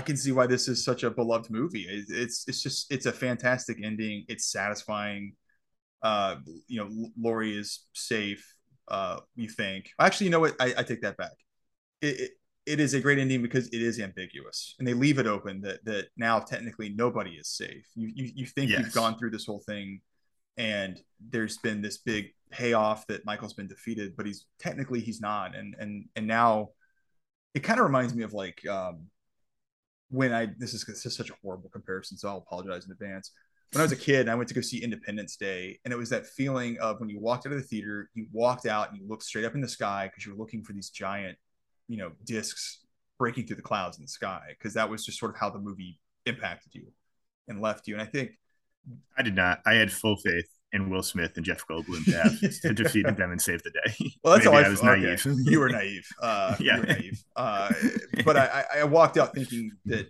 can see why this is such a beloved movie. It's a fantastic ending. It's satisfying. Laurie is safe. You think, actually, you know what? I take that back. It is a great ending because it is ambiguous, and they leave it open that now technically nobody is safe. You think you've gone through this whole thing, and there's been this big payoff that Michael's been defeated, but he's not. And now it kind of reminds me of this is such a horrible comparison, so I'll apologize in advance. When I was a kid, I went to go see Independence Day, and it was that feeling of when you walked out of the theater, you walked out and you looked straight up in the sky because you were looking for these giant, discs breaking through the clouds in the sky, because that was just sort of how the movie impacted you and left you. And I think I did not. I had full faith in Will Smith and Jeff Goldblum to have to defeat them and save the day. Well, that's how I was naive. Okay. You were naive. You were naive. But I walked out thinking that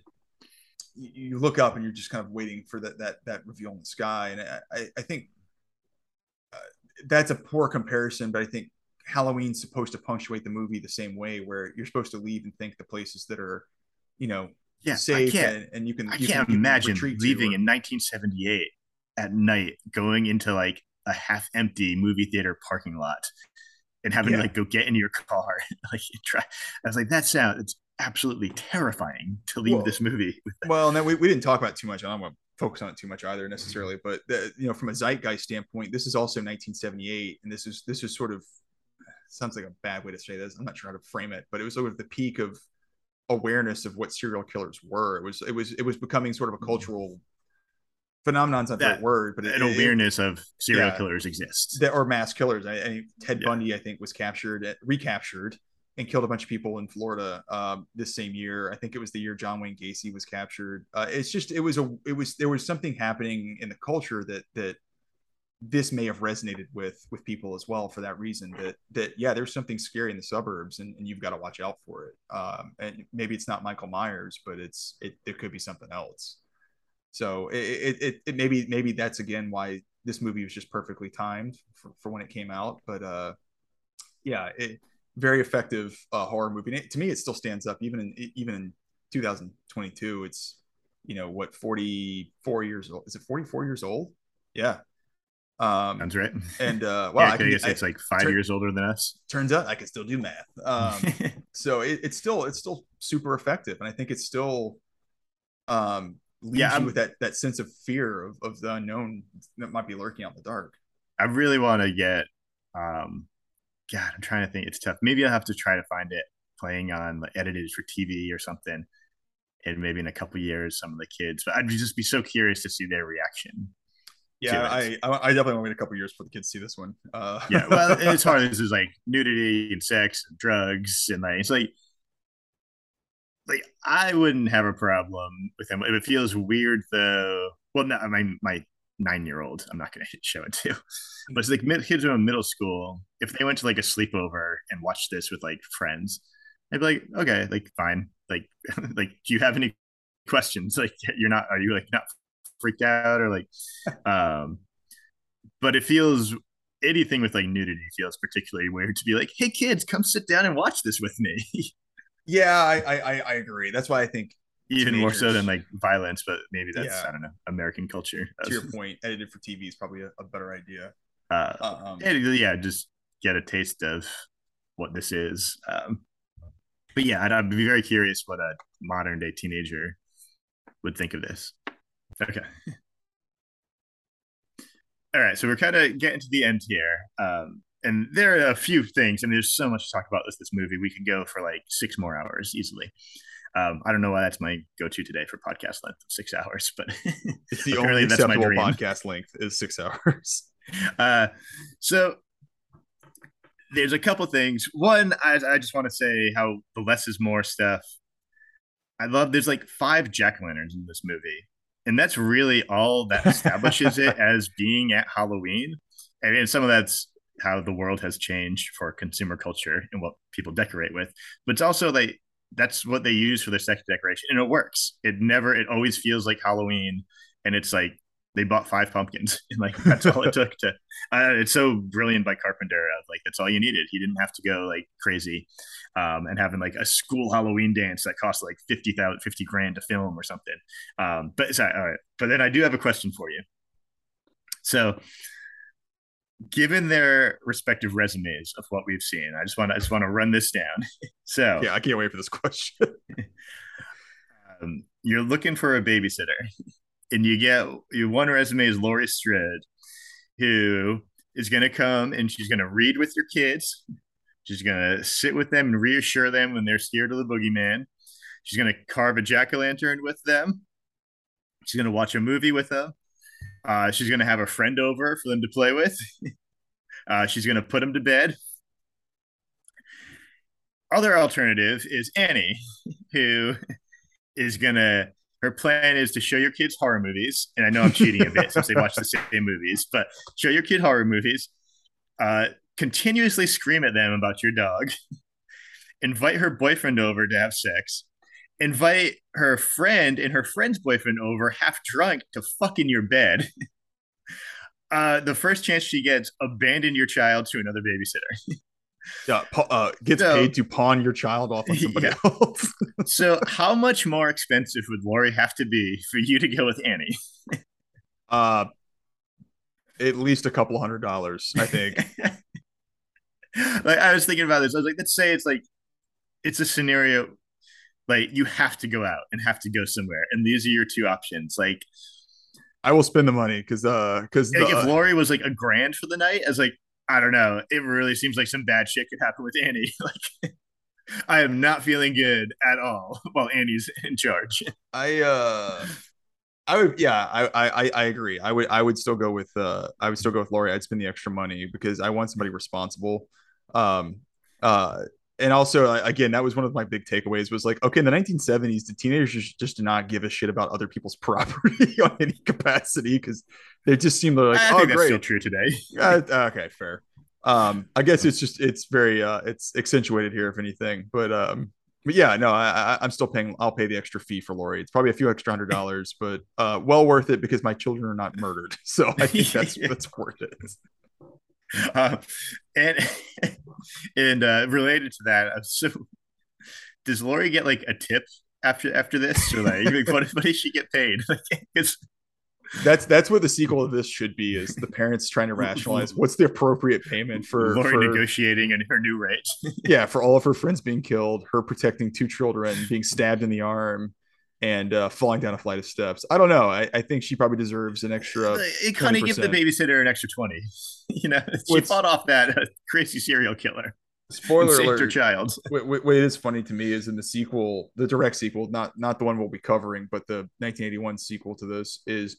you look up and you're just kind of waiting for that reveal in the sky. And I think that's a poor comparison, but I think Halloween's supposed to punctuate the movie the same way, where you're supposed to leave and think the places that are, safe, and you can. I can't imagine leaving in 1978 at night, going into a half-empty movie theater parking lot, and having to go get into your car. I was that sound. It's absolutely terrifying to leave this movie. Well, no, we didn't talk about it too much. I don't want to focus on it too much either necessarily, but from a zeitgeist standpoint, this is also 1978, and this is sort of sounds like a bad way to say this. I'm not sure how to frame it, but it was sort of the peak of awareness of what serial killers were. It was becoming sort of a cultural phenomenon, not that word, but an awareness of serial killers exists, or mass killers. Ted Bundy, I think, was recaptured and killed a bunch of people in Florida this same year. I think it was the year John Wayne Gacy was captured. It's just, there was something happening in the culture that this may have resonated with people as well, for that reason, that yeah, there's something scary in the suburbs, and you've got to watch out for it. And maybe it's not Michael Myers, but it could be something else. So it maybe that's again why this movie was just perfectly timed for when it came out. But yeah, very effective horror movie. And to me, it still stands up even in 2022. It's, you know, what, 44 years old? Is it 44 years old? Yeah. Sounds right. And wow, yeah, I guess it's like 5 years older than us. Turns out I can still do math. So it's still super effective, and I think it's still leaves you with that sense of fear of the unknown that might be lurking out in the dark. I really want to get God, I'm trying to think. It's tough. Maybe I'll have to try to find it playing on, like, edited for TV or something, and maybe in a couple years some of the kids. But I'd just be so curious to see their reaction. Yeah, I definitely want to wait a couple of years for the kids to see this one. Yeah, well, it's hard. This is like nudity and sex and drugs, and like it's like I wouldn't have a problem with them. If it feels weird, though, well, no, I mean, my 9-year-old, I'm not going to show it to. But it's like kids who are in middle school, if they went to like a sleepover and watched this with like friends, I'd be like, okay, like fine, like like, do you have any questions? Like, are you like not freaked out, or like but it feels, anything with like nudity feels particularly weird to be like, hey kids, come sit down and watch this with me. Yeah, I agree. That's why I think even more so than like violence, but maybe that's, yeah, I don't know, American culture. To your point, edited for TV is probably a better idea. Yeah, just get a taste of what this is. But yeah, I'd be very curious what a modern day teenager would think of this. Okay. All right. So we're kind of getting to the end here. And there are a few things, and there's so much to talk about this movie. We could go for like 6 more hours easily. I don't know why that's my go-to today for podcast length of 6 hours, but it's the only acceptable podcast length is 6 hours. So there's a couple things. One, I just want to say how the less is more stuff. I love, there's like 5 jack-o'-lanterns in this movie. And that's really all that establishes it as being at Halloween. I mean, some of that's how the world has changed for consumer culture and what people decorate with. But it's also like, that's what they use for their sex decoration. And it works. It always feels like Halloween. And it's like, they bought 5 pumpkins. And like, that's all it took to, it's so brilliant by Carpenter. Like, that's all you needed. He didn't have to go like crazy and having like a school Halloween dance that cost like $50,000 to film or something. But sorry, all right. But then I do have a question for you. So given their respective resumes of what we've seen, I just want to run this down. So yeah, I can't wait for this question. You're looking for a babysitter. And you get, your one resume is Laurie Strode, who is going to come and she's going to read with your kids. She's going to sit with them and reassure them when they're scared of the boogeyman. She's going to carve a jack-o'-lantern with them. She's going to watch a movie with them. She's going to have a friend over for them to play with. She's going to put them to bed. Other alternative is Annie, who is going to... Her plan is to show your kids horror movies. And I know I'm cheating a bit since they watch the same movies, but show your kid horror movies, continuously scream at them about your dog, invite her boyfriend over to have sex, invite her friend and her friend's boyfriend over half drunk to fuck in your bed. The first chance she gets, abandon your child to another babysitter. Yeah, gets paid to pawn your child off on somebody else. So how much more expensive would Laurie have to be for you to go with Annie? At least a couple $100s, I think. Like, I was thinking about this. I was like, let's say it's like, it's a scenario, like you have to go out and have to go somewhere. And these are your 2 options. Like, I will spend the money because like if Laurie was like $1,000 for the night, as like, I don't know. It really seems like some bad shit could happen with Annie. Like, I am not feeling good at all while Annie's in charge. I agree. I would still go with Laurie. I'd spend the extra money because I want somebody responsible. And also, again, that was one of my big takeaways was like, okay, in the 1970s, the teenagers just did not give a shit about other people's property on any capacity because they just seemed like, I think that's great. Still true today. Okay, fair. I guess it's just, it's very, it's accentuated here, if anything. But yeah, no, I'm still paying. I'll pay the extra fee for Laurie. It's probably a few extra $100, but well worth it because my children are not murdered. So I think that's that's worth it. And related to that, so does Laurie get like a tip after this, or like what does she get paid? That's what the sequel of this should be: is the parents trying to rationalize what's the appropriate payment for Laurie negotiating and her new rate. Yeah, for all of her friends being killed, her protecting two children, being stabbed in the arm, and falling down a flight of steps. I don't know. I think she probably deserves an extra. It kind of gives the babysitter an extra 20. You know, she fought off that crazy serial killer. Spoiler alert: saved her child. What is funny to me is in the sequel, the direct sequel, not the one we'll be covering, but the 1981 sequel to this is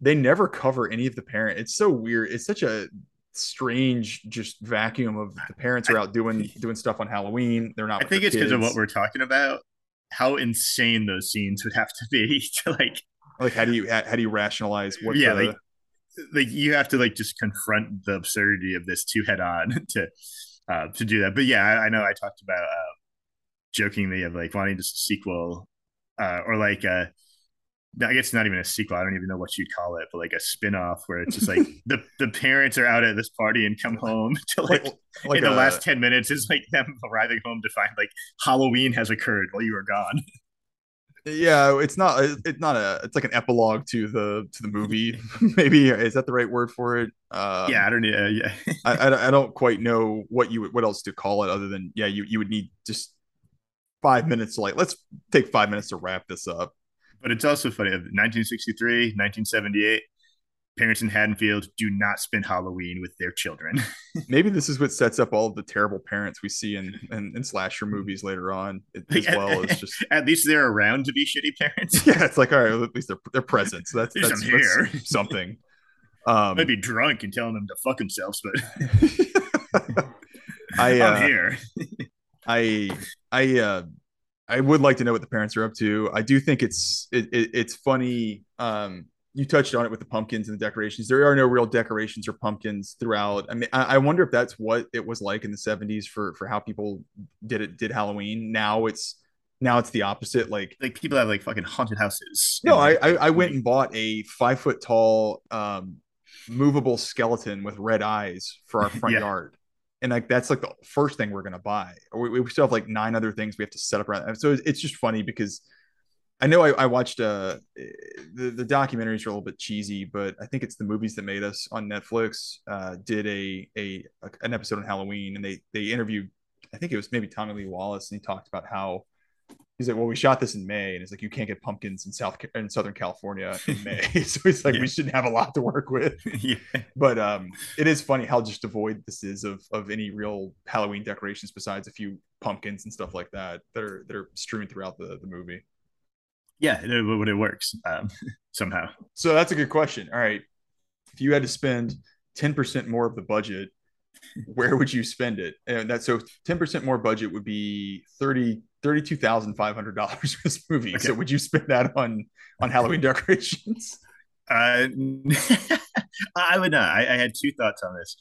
they never cover any of the parent. It's so weird. It's such a strange just vacuum of the parents are out doing stuff on Halloween. They're not. I think it's because of what we're talking about. How insane those scenes would have to be to like how do you rationalize what? Yeah, like you have to like just confront the absurdity of this too head on to do that. But yeah, I know I talked about jokingly of like wanting just a sequel or like I guess not even a sequel. I don't even know what you'd call it, but like a spinoff where it's just like the parents are out at this party and come home to like in the last 10 minutes is like them arriving home to find like Halloween has occurred while you were gone. Yeah, it's like an epilogue to the movie. Maybe is that the right word for it? Yeah, I don't know. Yeah, I don't quite know what else to call it other than yeah, you would need just 5 minutes to like let's take 5 minutes to wrap this up. But it's also funny, 1963, 1978, parents in Haddonfield do not spend Halloween with their children. Maybe this is what sets up all of the terrible parents we see in slasher movies later on, as well as just... At least they're around to be shitty parents. Yeah, it's like, all right, well, at least they're present. So that's something. I'd be drunk and telling them to fuck themselves, but... I'm here. I would like to know what the parents are up to. I do think it's funny. You touched on it with the pumpkins and the decorations. There are no real decorations or pumpkins throughout. I mean, I wonder if that's what it was like in the 70s for how people did Halloween. Now it's the opposite. Like people have like fucking haunted houses. No, I went and bought a 5 foot tall movable skeleton with red eyes for our front yard. And like that's like the first thing we're gonna buy. We still have like 9 other things we have to set up around. So it's just funny because I know I watched the documentaries are a little bit cheesy, but I think it's The Movies That Made Us on Netflix did an episode on Halloween, and they interviewed, I think it was maybe Tommy Lee Wallace, and he talked about how he's like, well, we shot this in May, and it's like you can't get pumpkins in Southern California in May, so it's like we shouldn't have a lot to work with. Yeah. But it is funny how just devoid this is of any real Halloween decorations besides a few pumpkins and stuff like that that are strewn throughout the movie. Yeah, but it works somehow. So that's a good question. All right, if you had to spend 10% more of the budget, where would you spend it? And that's so 10% more budget would be $32,500 for this movie. Okay. So would you spend that on Halloween decorations? I would not. I had 2 thoughts on this.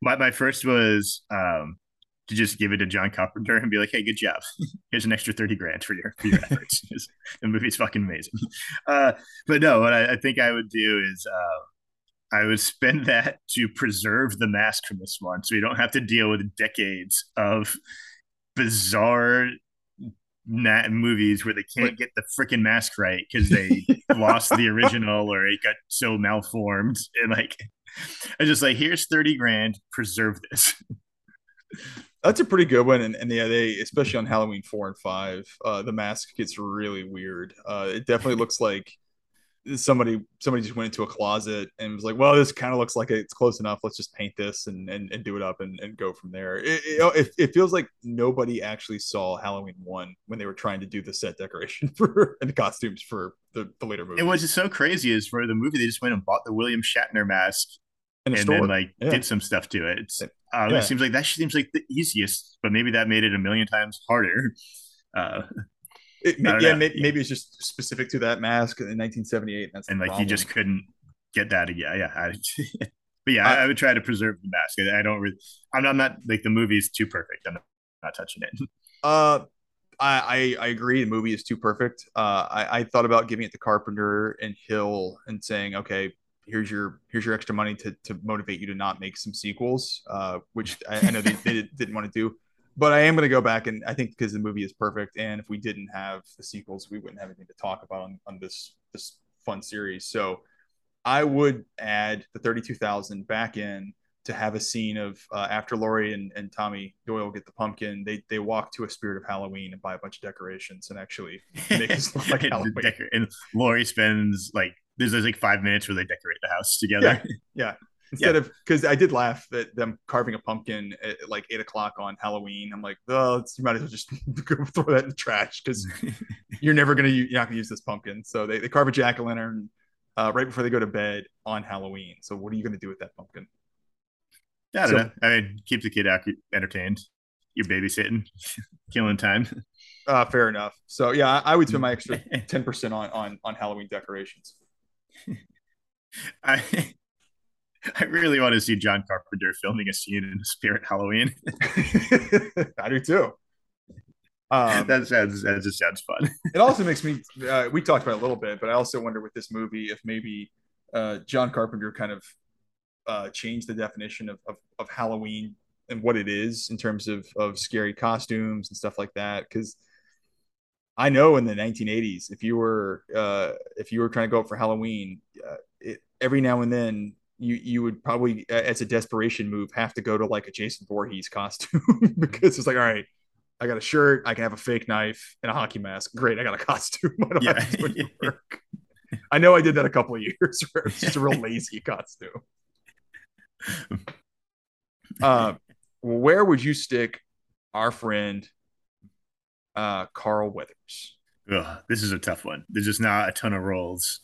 My first was to just give it to John Carpenter and be like, hey, good job. Here's an extra $30,000 for your efforts. The movie's fucking amazing. But no, what I think I would do is I would spend that to preserve the mask from this one so you don't have to deal with decades of bizarre movies where they can't get the freaking mask right because they lost the original or it got so malformed. And like, I just like, here's $30,000, preserve this. That's a pretty good one. And yeah, they, especially on Halloween 4 and 5, the mask gets really weird. It definitely looks like somebody just went into a closet and was like, well, this kind of looks like it's close enough, let's just paint this and do it up and go from there. It feels like nobody actually saw Halloween 1 when they were trying to do the set decoration for and the costumes for the later movie. And what's just so crazy is for the movie they just went and bought the William Shatner mask and then like did some stuff to it. It seems like that seems like the easiest, but maybe that made it a million times harder. Maybe it's just specific to that mask in 1978. That's and like problem. You just couldn't get that again. But yeah, I would try to preserve the mask. I don't really. I'm not like the movie is too perfect. I'm not touching it. I agree. The movie is too perfect. I thought about giving it to Carpenter and Hill and saying, okay, here's your extra money to motivate you to not make some sequels, which I know they didn't want to do. But I am going to go back, and I think because the movie is perfect, and if we didn't have the sequels, we wouldn't have anything to talk about on this fun series. So I would add the 32,000 back in to have a scene of after Laurie and Tommy Doyle get the pumpkin, they walk to a Spirit of Halloween and buy a bunch of decorations and actually make this look like Halloween. And Laurie spends like there's like 5 minutes where they decorate the house together. Yeah. Instead of, because I did laugh at them carving a pumpkin at like 8 o'clock on Halloween. I'm like, you might as well just throw that in the trash because you're not going to use this pumpkin. So they carve a jack-o'-lantern right before they go to bed on Halloween. So what are you going to do with that pumpkin? Yeah, I don't know. I mean, keep the kid entertained. You're babysitting, killing time. Fair enough. So yeah, I would spend my extra 10% on Halloween decorations. I really want to see John Carpenter filming a scene in Spirit Halloween. I do too. That just sounds fun. It also makes me, we talked about it a little bit, but I also wonder with this movie if maybe John Carpenter kind of changed the definition of Halloween and what it is in terms of scary costumes and stuff like that. Because I know in the 1980s, if you were trying to go up for Halloween, every now and then, you would probably, as a desperation move, have to go to like a Jason Voorhees costume because it's like, all right, I got a shirt, I can have a fake knife and a hockey mask. Great, I got a costume. I don't have to do work. I know I did that a couple of years. Where it's just a real lazy costume. Where would you stick our friend Carl Weathers? Ugh, this is a tough one. There's just not a ton of roles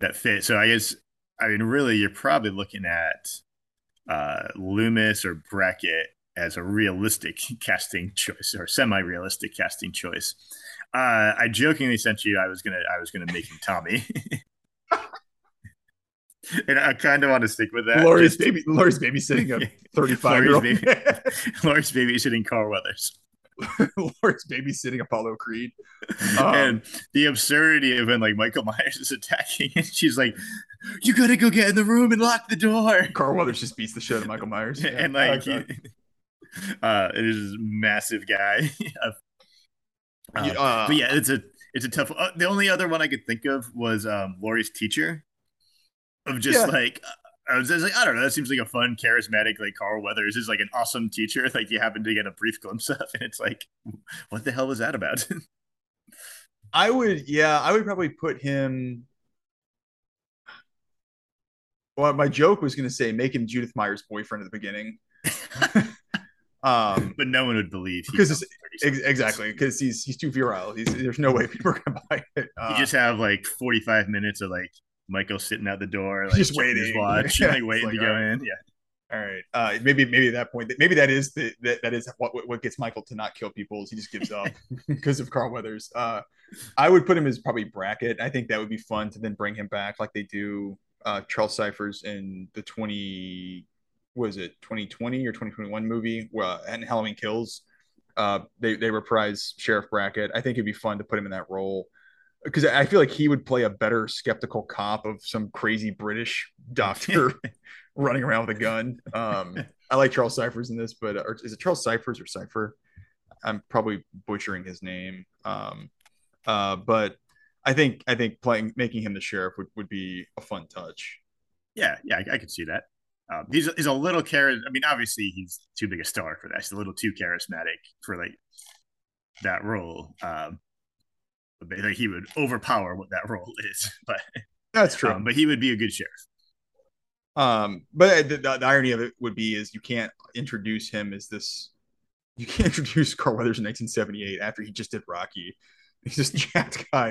that fit. So I guess. I mean, really, you're probably looking at Loomis or Brackett as a realistic casting choice or semi-realistic casting choice. I jokingly sent you I was gonna make him Tommy, and I kind of want to stick with that. Laurie's babysitting a 35-year-old. Laurie's babysitting Carl Weathers. Lord's babysitting Apollo Creed, and the absurdity of when like Michael Myers is attacking, and she's like, "You gotta go get in the room and lock the door." Carl Weathers just beats the shit out of Michael Myers, and like, it is this massive guy. But yeah, it's a tough. The only other one I could think of was Laurie's teacher, of just like. I was like, I don't know. That seems like a fun, charismatic, like Carl Weathers is like an awesome teacher. Like you happen to get a brief glimpse of, and it's like, what the hell was that about? I would probably put him. Well, my joke was going to say make him Judith Myers' boyfriend at the beginning, but no one would believe because exactly because he's too virile. There's no way people are going to buy it. You just have like 45 minutes of like. Michael sitting out the door, like just waiting his watch, like waiting to go in. Yeah. All right. Maybe at that point, maybe that is what gets Michael to not kill people is he just gives up because of Carl Weathers. I would put him as probably Brackett. I think that would be fun to then bring him back like they do Charles Cypher's in the 2020 or 2021 movie and Halloween Kills. They reprise Sheriff Brackett. I think it'd be fun to put him in that role. Because I feel like he would play a better skeptical cop of some crazy British doctor running around with a gun. I like Charles Cypher's in this, but is it Charles Cypher's or Cypher? I'm probably butchering his name. But I think making him the sheriff would be a fun touch. Yeah, I could see that. He's a little charismatic. I mean, obviously he's too big a star for that. He's a little too charismatic for like that role. Like he would overpower what that role is, but that's true. But he would be a good sheriff. But the irony of it would be is you can't introduce Carl Weathers in 1978 after he just did Rocky. He's this jacked guy,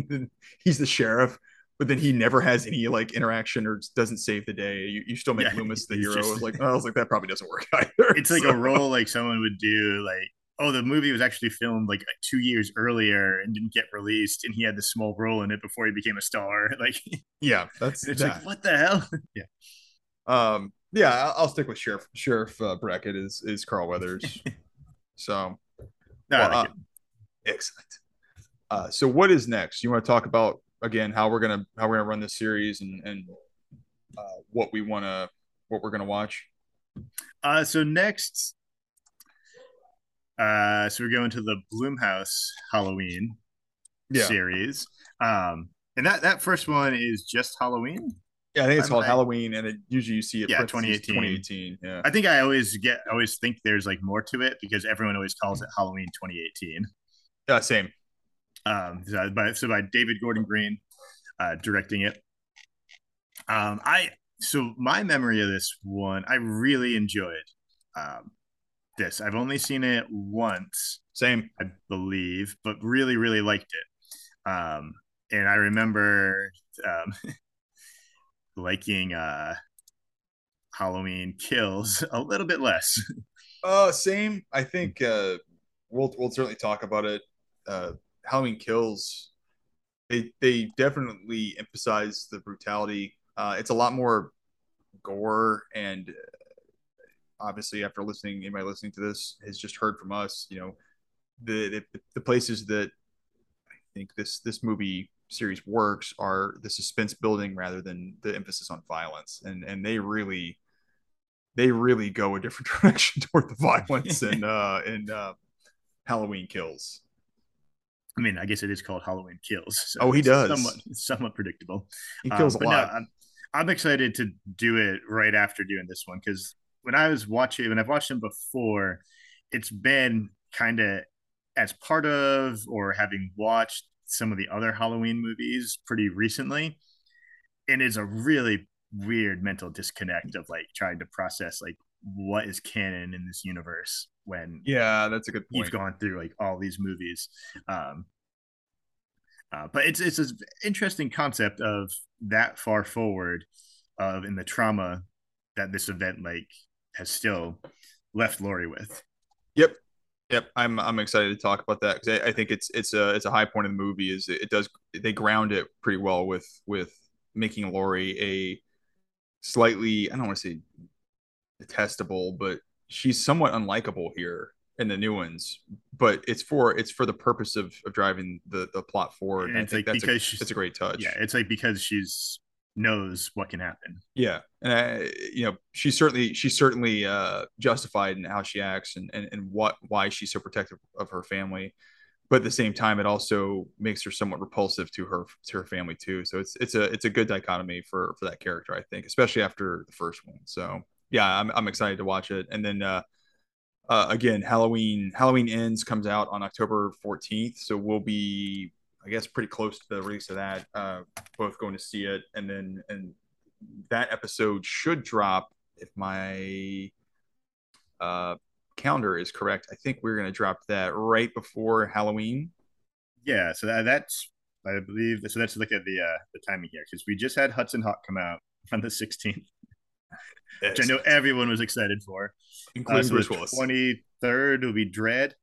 and he's the sheriff. but then he never has any like interaction or doesn't save the day. You still make Loomis the hero. Just... Like, oh, I was like, that probably doesn't work either. It's like a role like someone would do, like, oh, the movie was actually filmed like 2 years earlier and didn't get released, and he had this small role in it before he became a star. Like, yeah, that's it's like, what the hell? Yeah. Yeah, I'll stick with Sheriff Brackett is Carl Weathers. So, no, well, excellent. So what is next? You want to talk about again how we're gonna run this series and what we're gonna watch. So next, so we're going to the Blumhouse Halloween series, and that first one is just Halloween. Yeah, I think it's called Halloween, and it usually you see it. Yeah, 2018. 2018. Yeah, I think I always think there's like more to it because everyone always calls it Halloween 2018. Yeah, same. So by David Gordon Green, directing it. My memory of this one, I really enjoyed this. I've only seen it once. Same, I believe, but really, really liked it. And I remember. Liking Halloween Kills a little bit less. Same. I think we'll certainly talk about it. Halloween Kills, they definitely emphasize the brutality. It's a lot more gore, and obviously after anybody listening to this has just heard from us, you know, the places that I think this movie series works are the suspense building rather than the emphasis on violence, and they really go a different direction toward the violence and Halloween Kills. I mean, I guess it is called Halloween Kills, so he does somewhat predictable. He kills a lot. No, I'm excited to do it right after doing this one, because when I've watched them before, it's been kind of as part of or having watched some of the other Halloween movies pretty recently, and it's a really weird mental disconnect of like trying to process like what is canon in this universe when that's a good point. You've gone through like all these movies, but it's an interesting concept of that far forward of in the trauma that this event like has still left Laurie with. Yep, I'm excited to talk about that because I think it's a high point of the movie. Is they ground it pretty well with making Laurie a slightly, I don't want to say detestable, but she's somewhat unlikable here in the new ones. But it's for the purpose of driving the plot forward. And I think like that's a great touch. Yeah, it's like because she's knows what can happen. Yeah, and she's certainly justified in how she acts and why she's so protective of her family, but at the same time it also makes her somewhat repulsive to her family too. So it's a good dichotomy for that character, I think, especially after the first one. So yeah, I'm excited to watch it. And then again, Halloween Ends comes out on October 14th, so we'll be, I guess, pretty close to the release of that, both going to see it. And then, and that episode should drop, if my calendar is correct. I think we're going to drop that right before Halloween. Yeah. So that's, I believe, so let's look at the timing here, because we just had Hudson Hawk come out on the 16th, which I know everyone was excited for. Including Bruce Willis. 23rd will be Dread.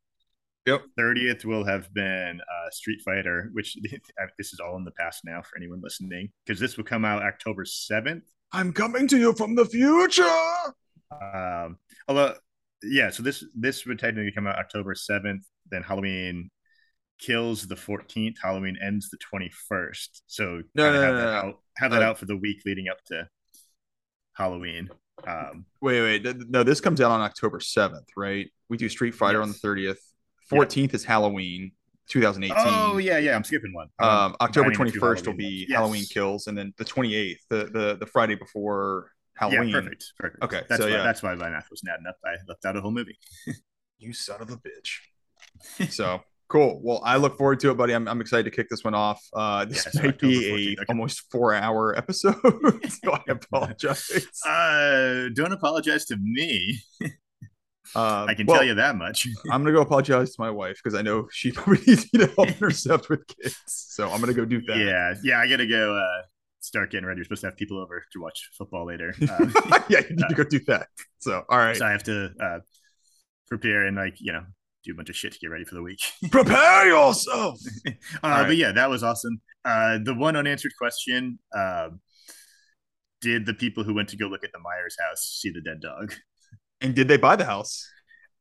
Yep. 30th will have been Street Fighter, which this is all in the past now for anyone listening, because this will come out October 7th. I'm coming to you from the future. Although, yeah, so this would technically come out October 7th. Then Halloween Kills the 14th. Halloween Ends the 21st. So have that out for the week leading up to Halloween. Wait, no, this comes out on October 7th, right? We do Street Fighter on the 30th. 14th is Halloween 2018. Oh yeah, I'm skipping one. October 21st will be Halloween Kills, and then the 28th, the Friday before Halloween. Yeah, perfect. Okay, that's that's why my math wasn't adding up. I left out a whole movie. You son of a bitch. So cool. Well, I look forward to it, buddy. I'm excited to kick this one off. This might be a almost 4-hour episode. So I apologize. Don't apologize to me. I can tell you that much. I'm going to go apologize to my wife because I know she probably needs me to help intercept with kids. So I'm going to go do that. Yeah, I got to go start getting ready. You're supposed to have people over to watch football later. Yeah, you need to go do that. So, all right. So I have to prepare and do a bunch of shit to get ready for the week. Prepare yourself! Right. But yeah, that was awesome. The one unanswered question, did the people who went to go look at the Myers house see the dead dog? And did they buy the house?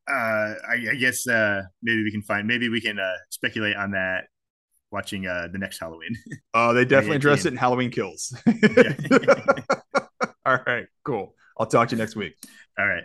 I guess maybe we can speculate on that watching the next Halloween. Oh, they definitely address it in Halloween Kills. All right, cool. I'll talk to you next week. All right.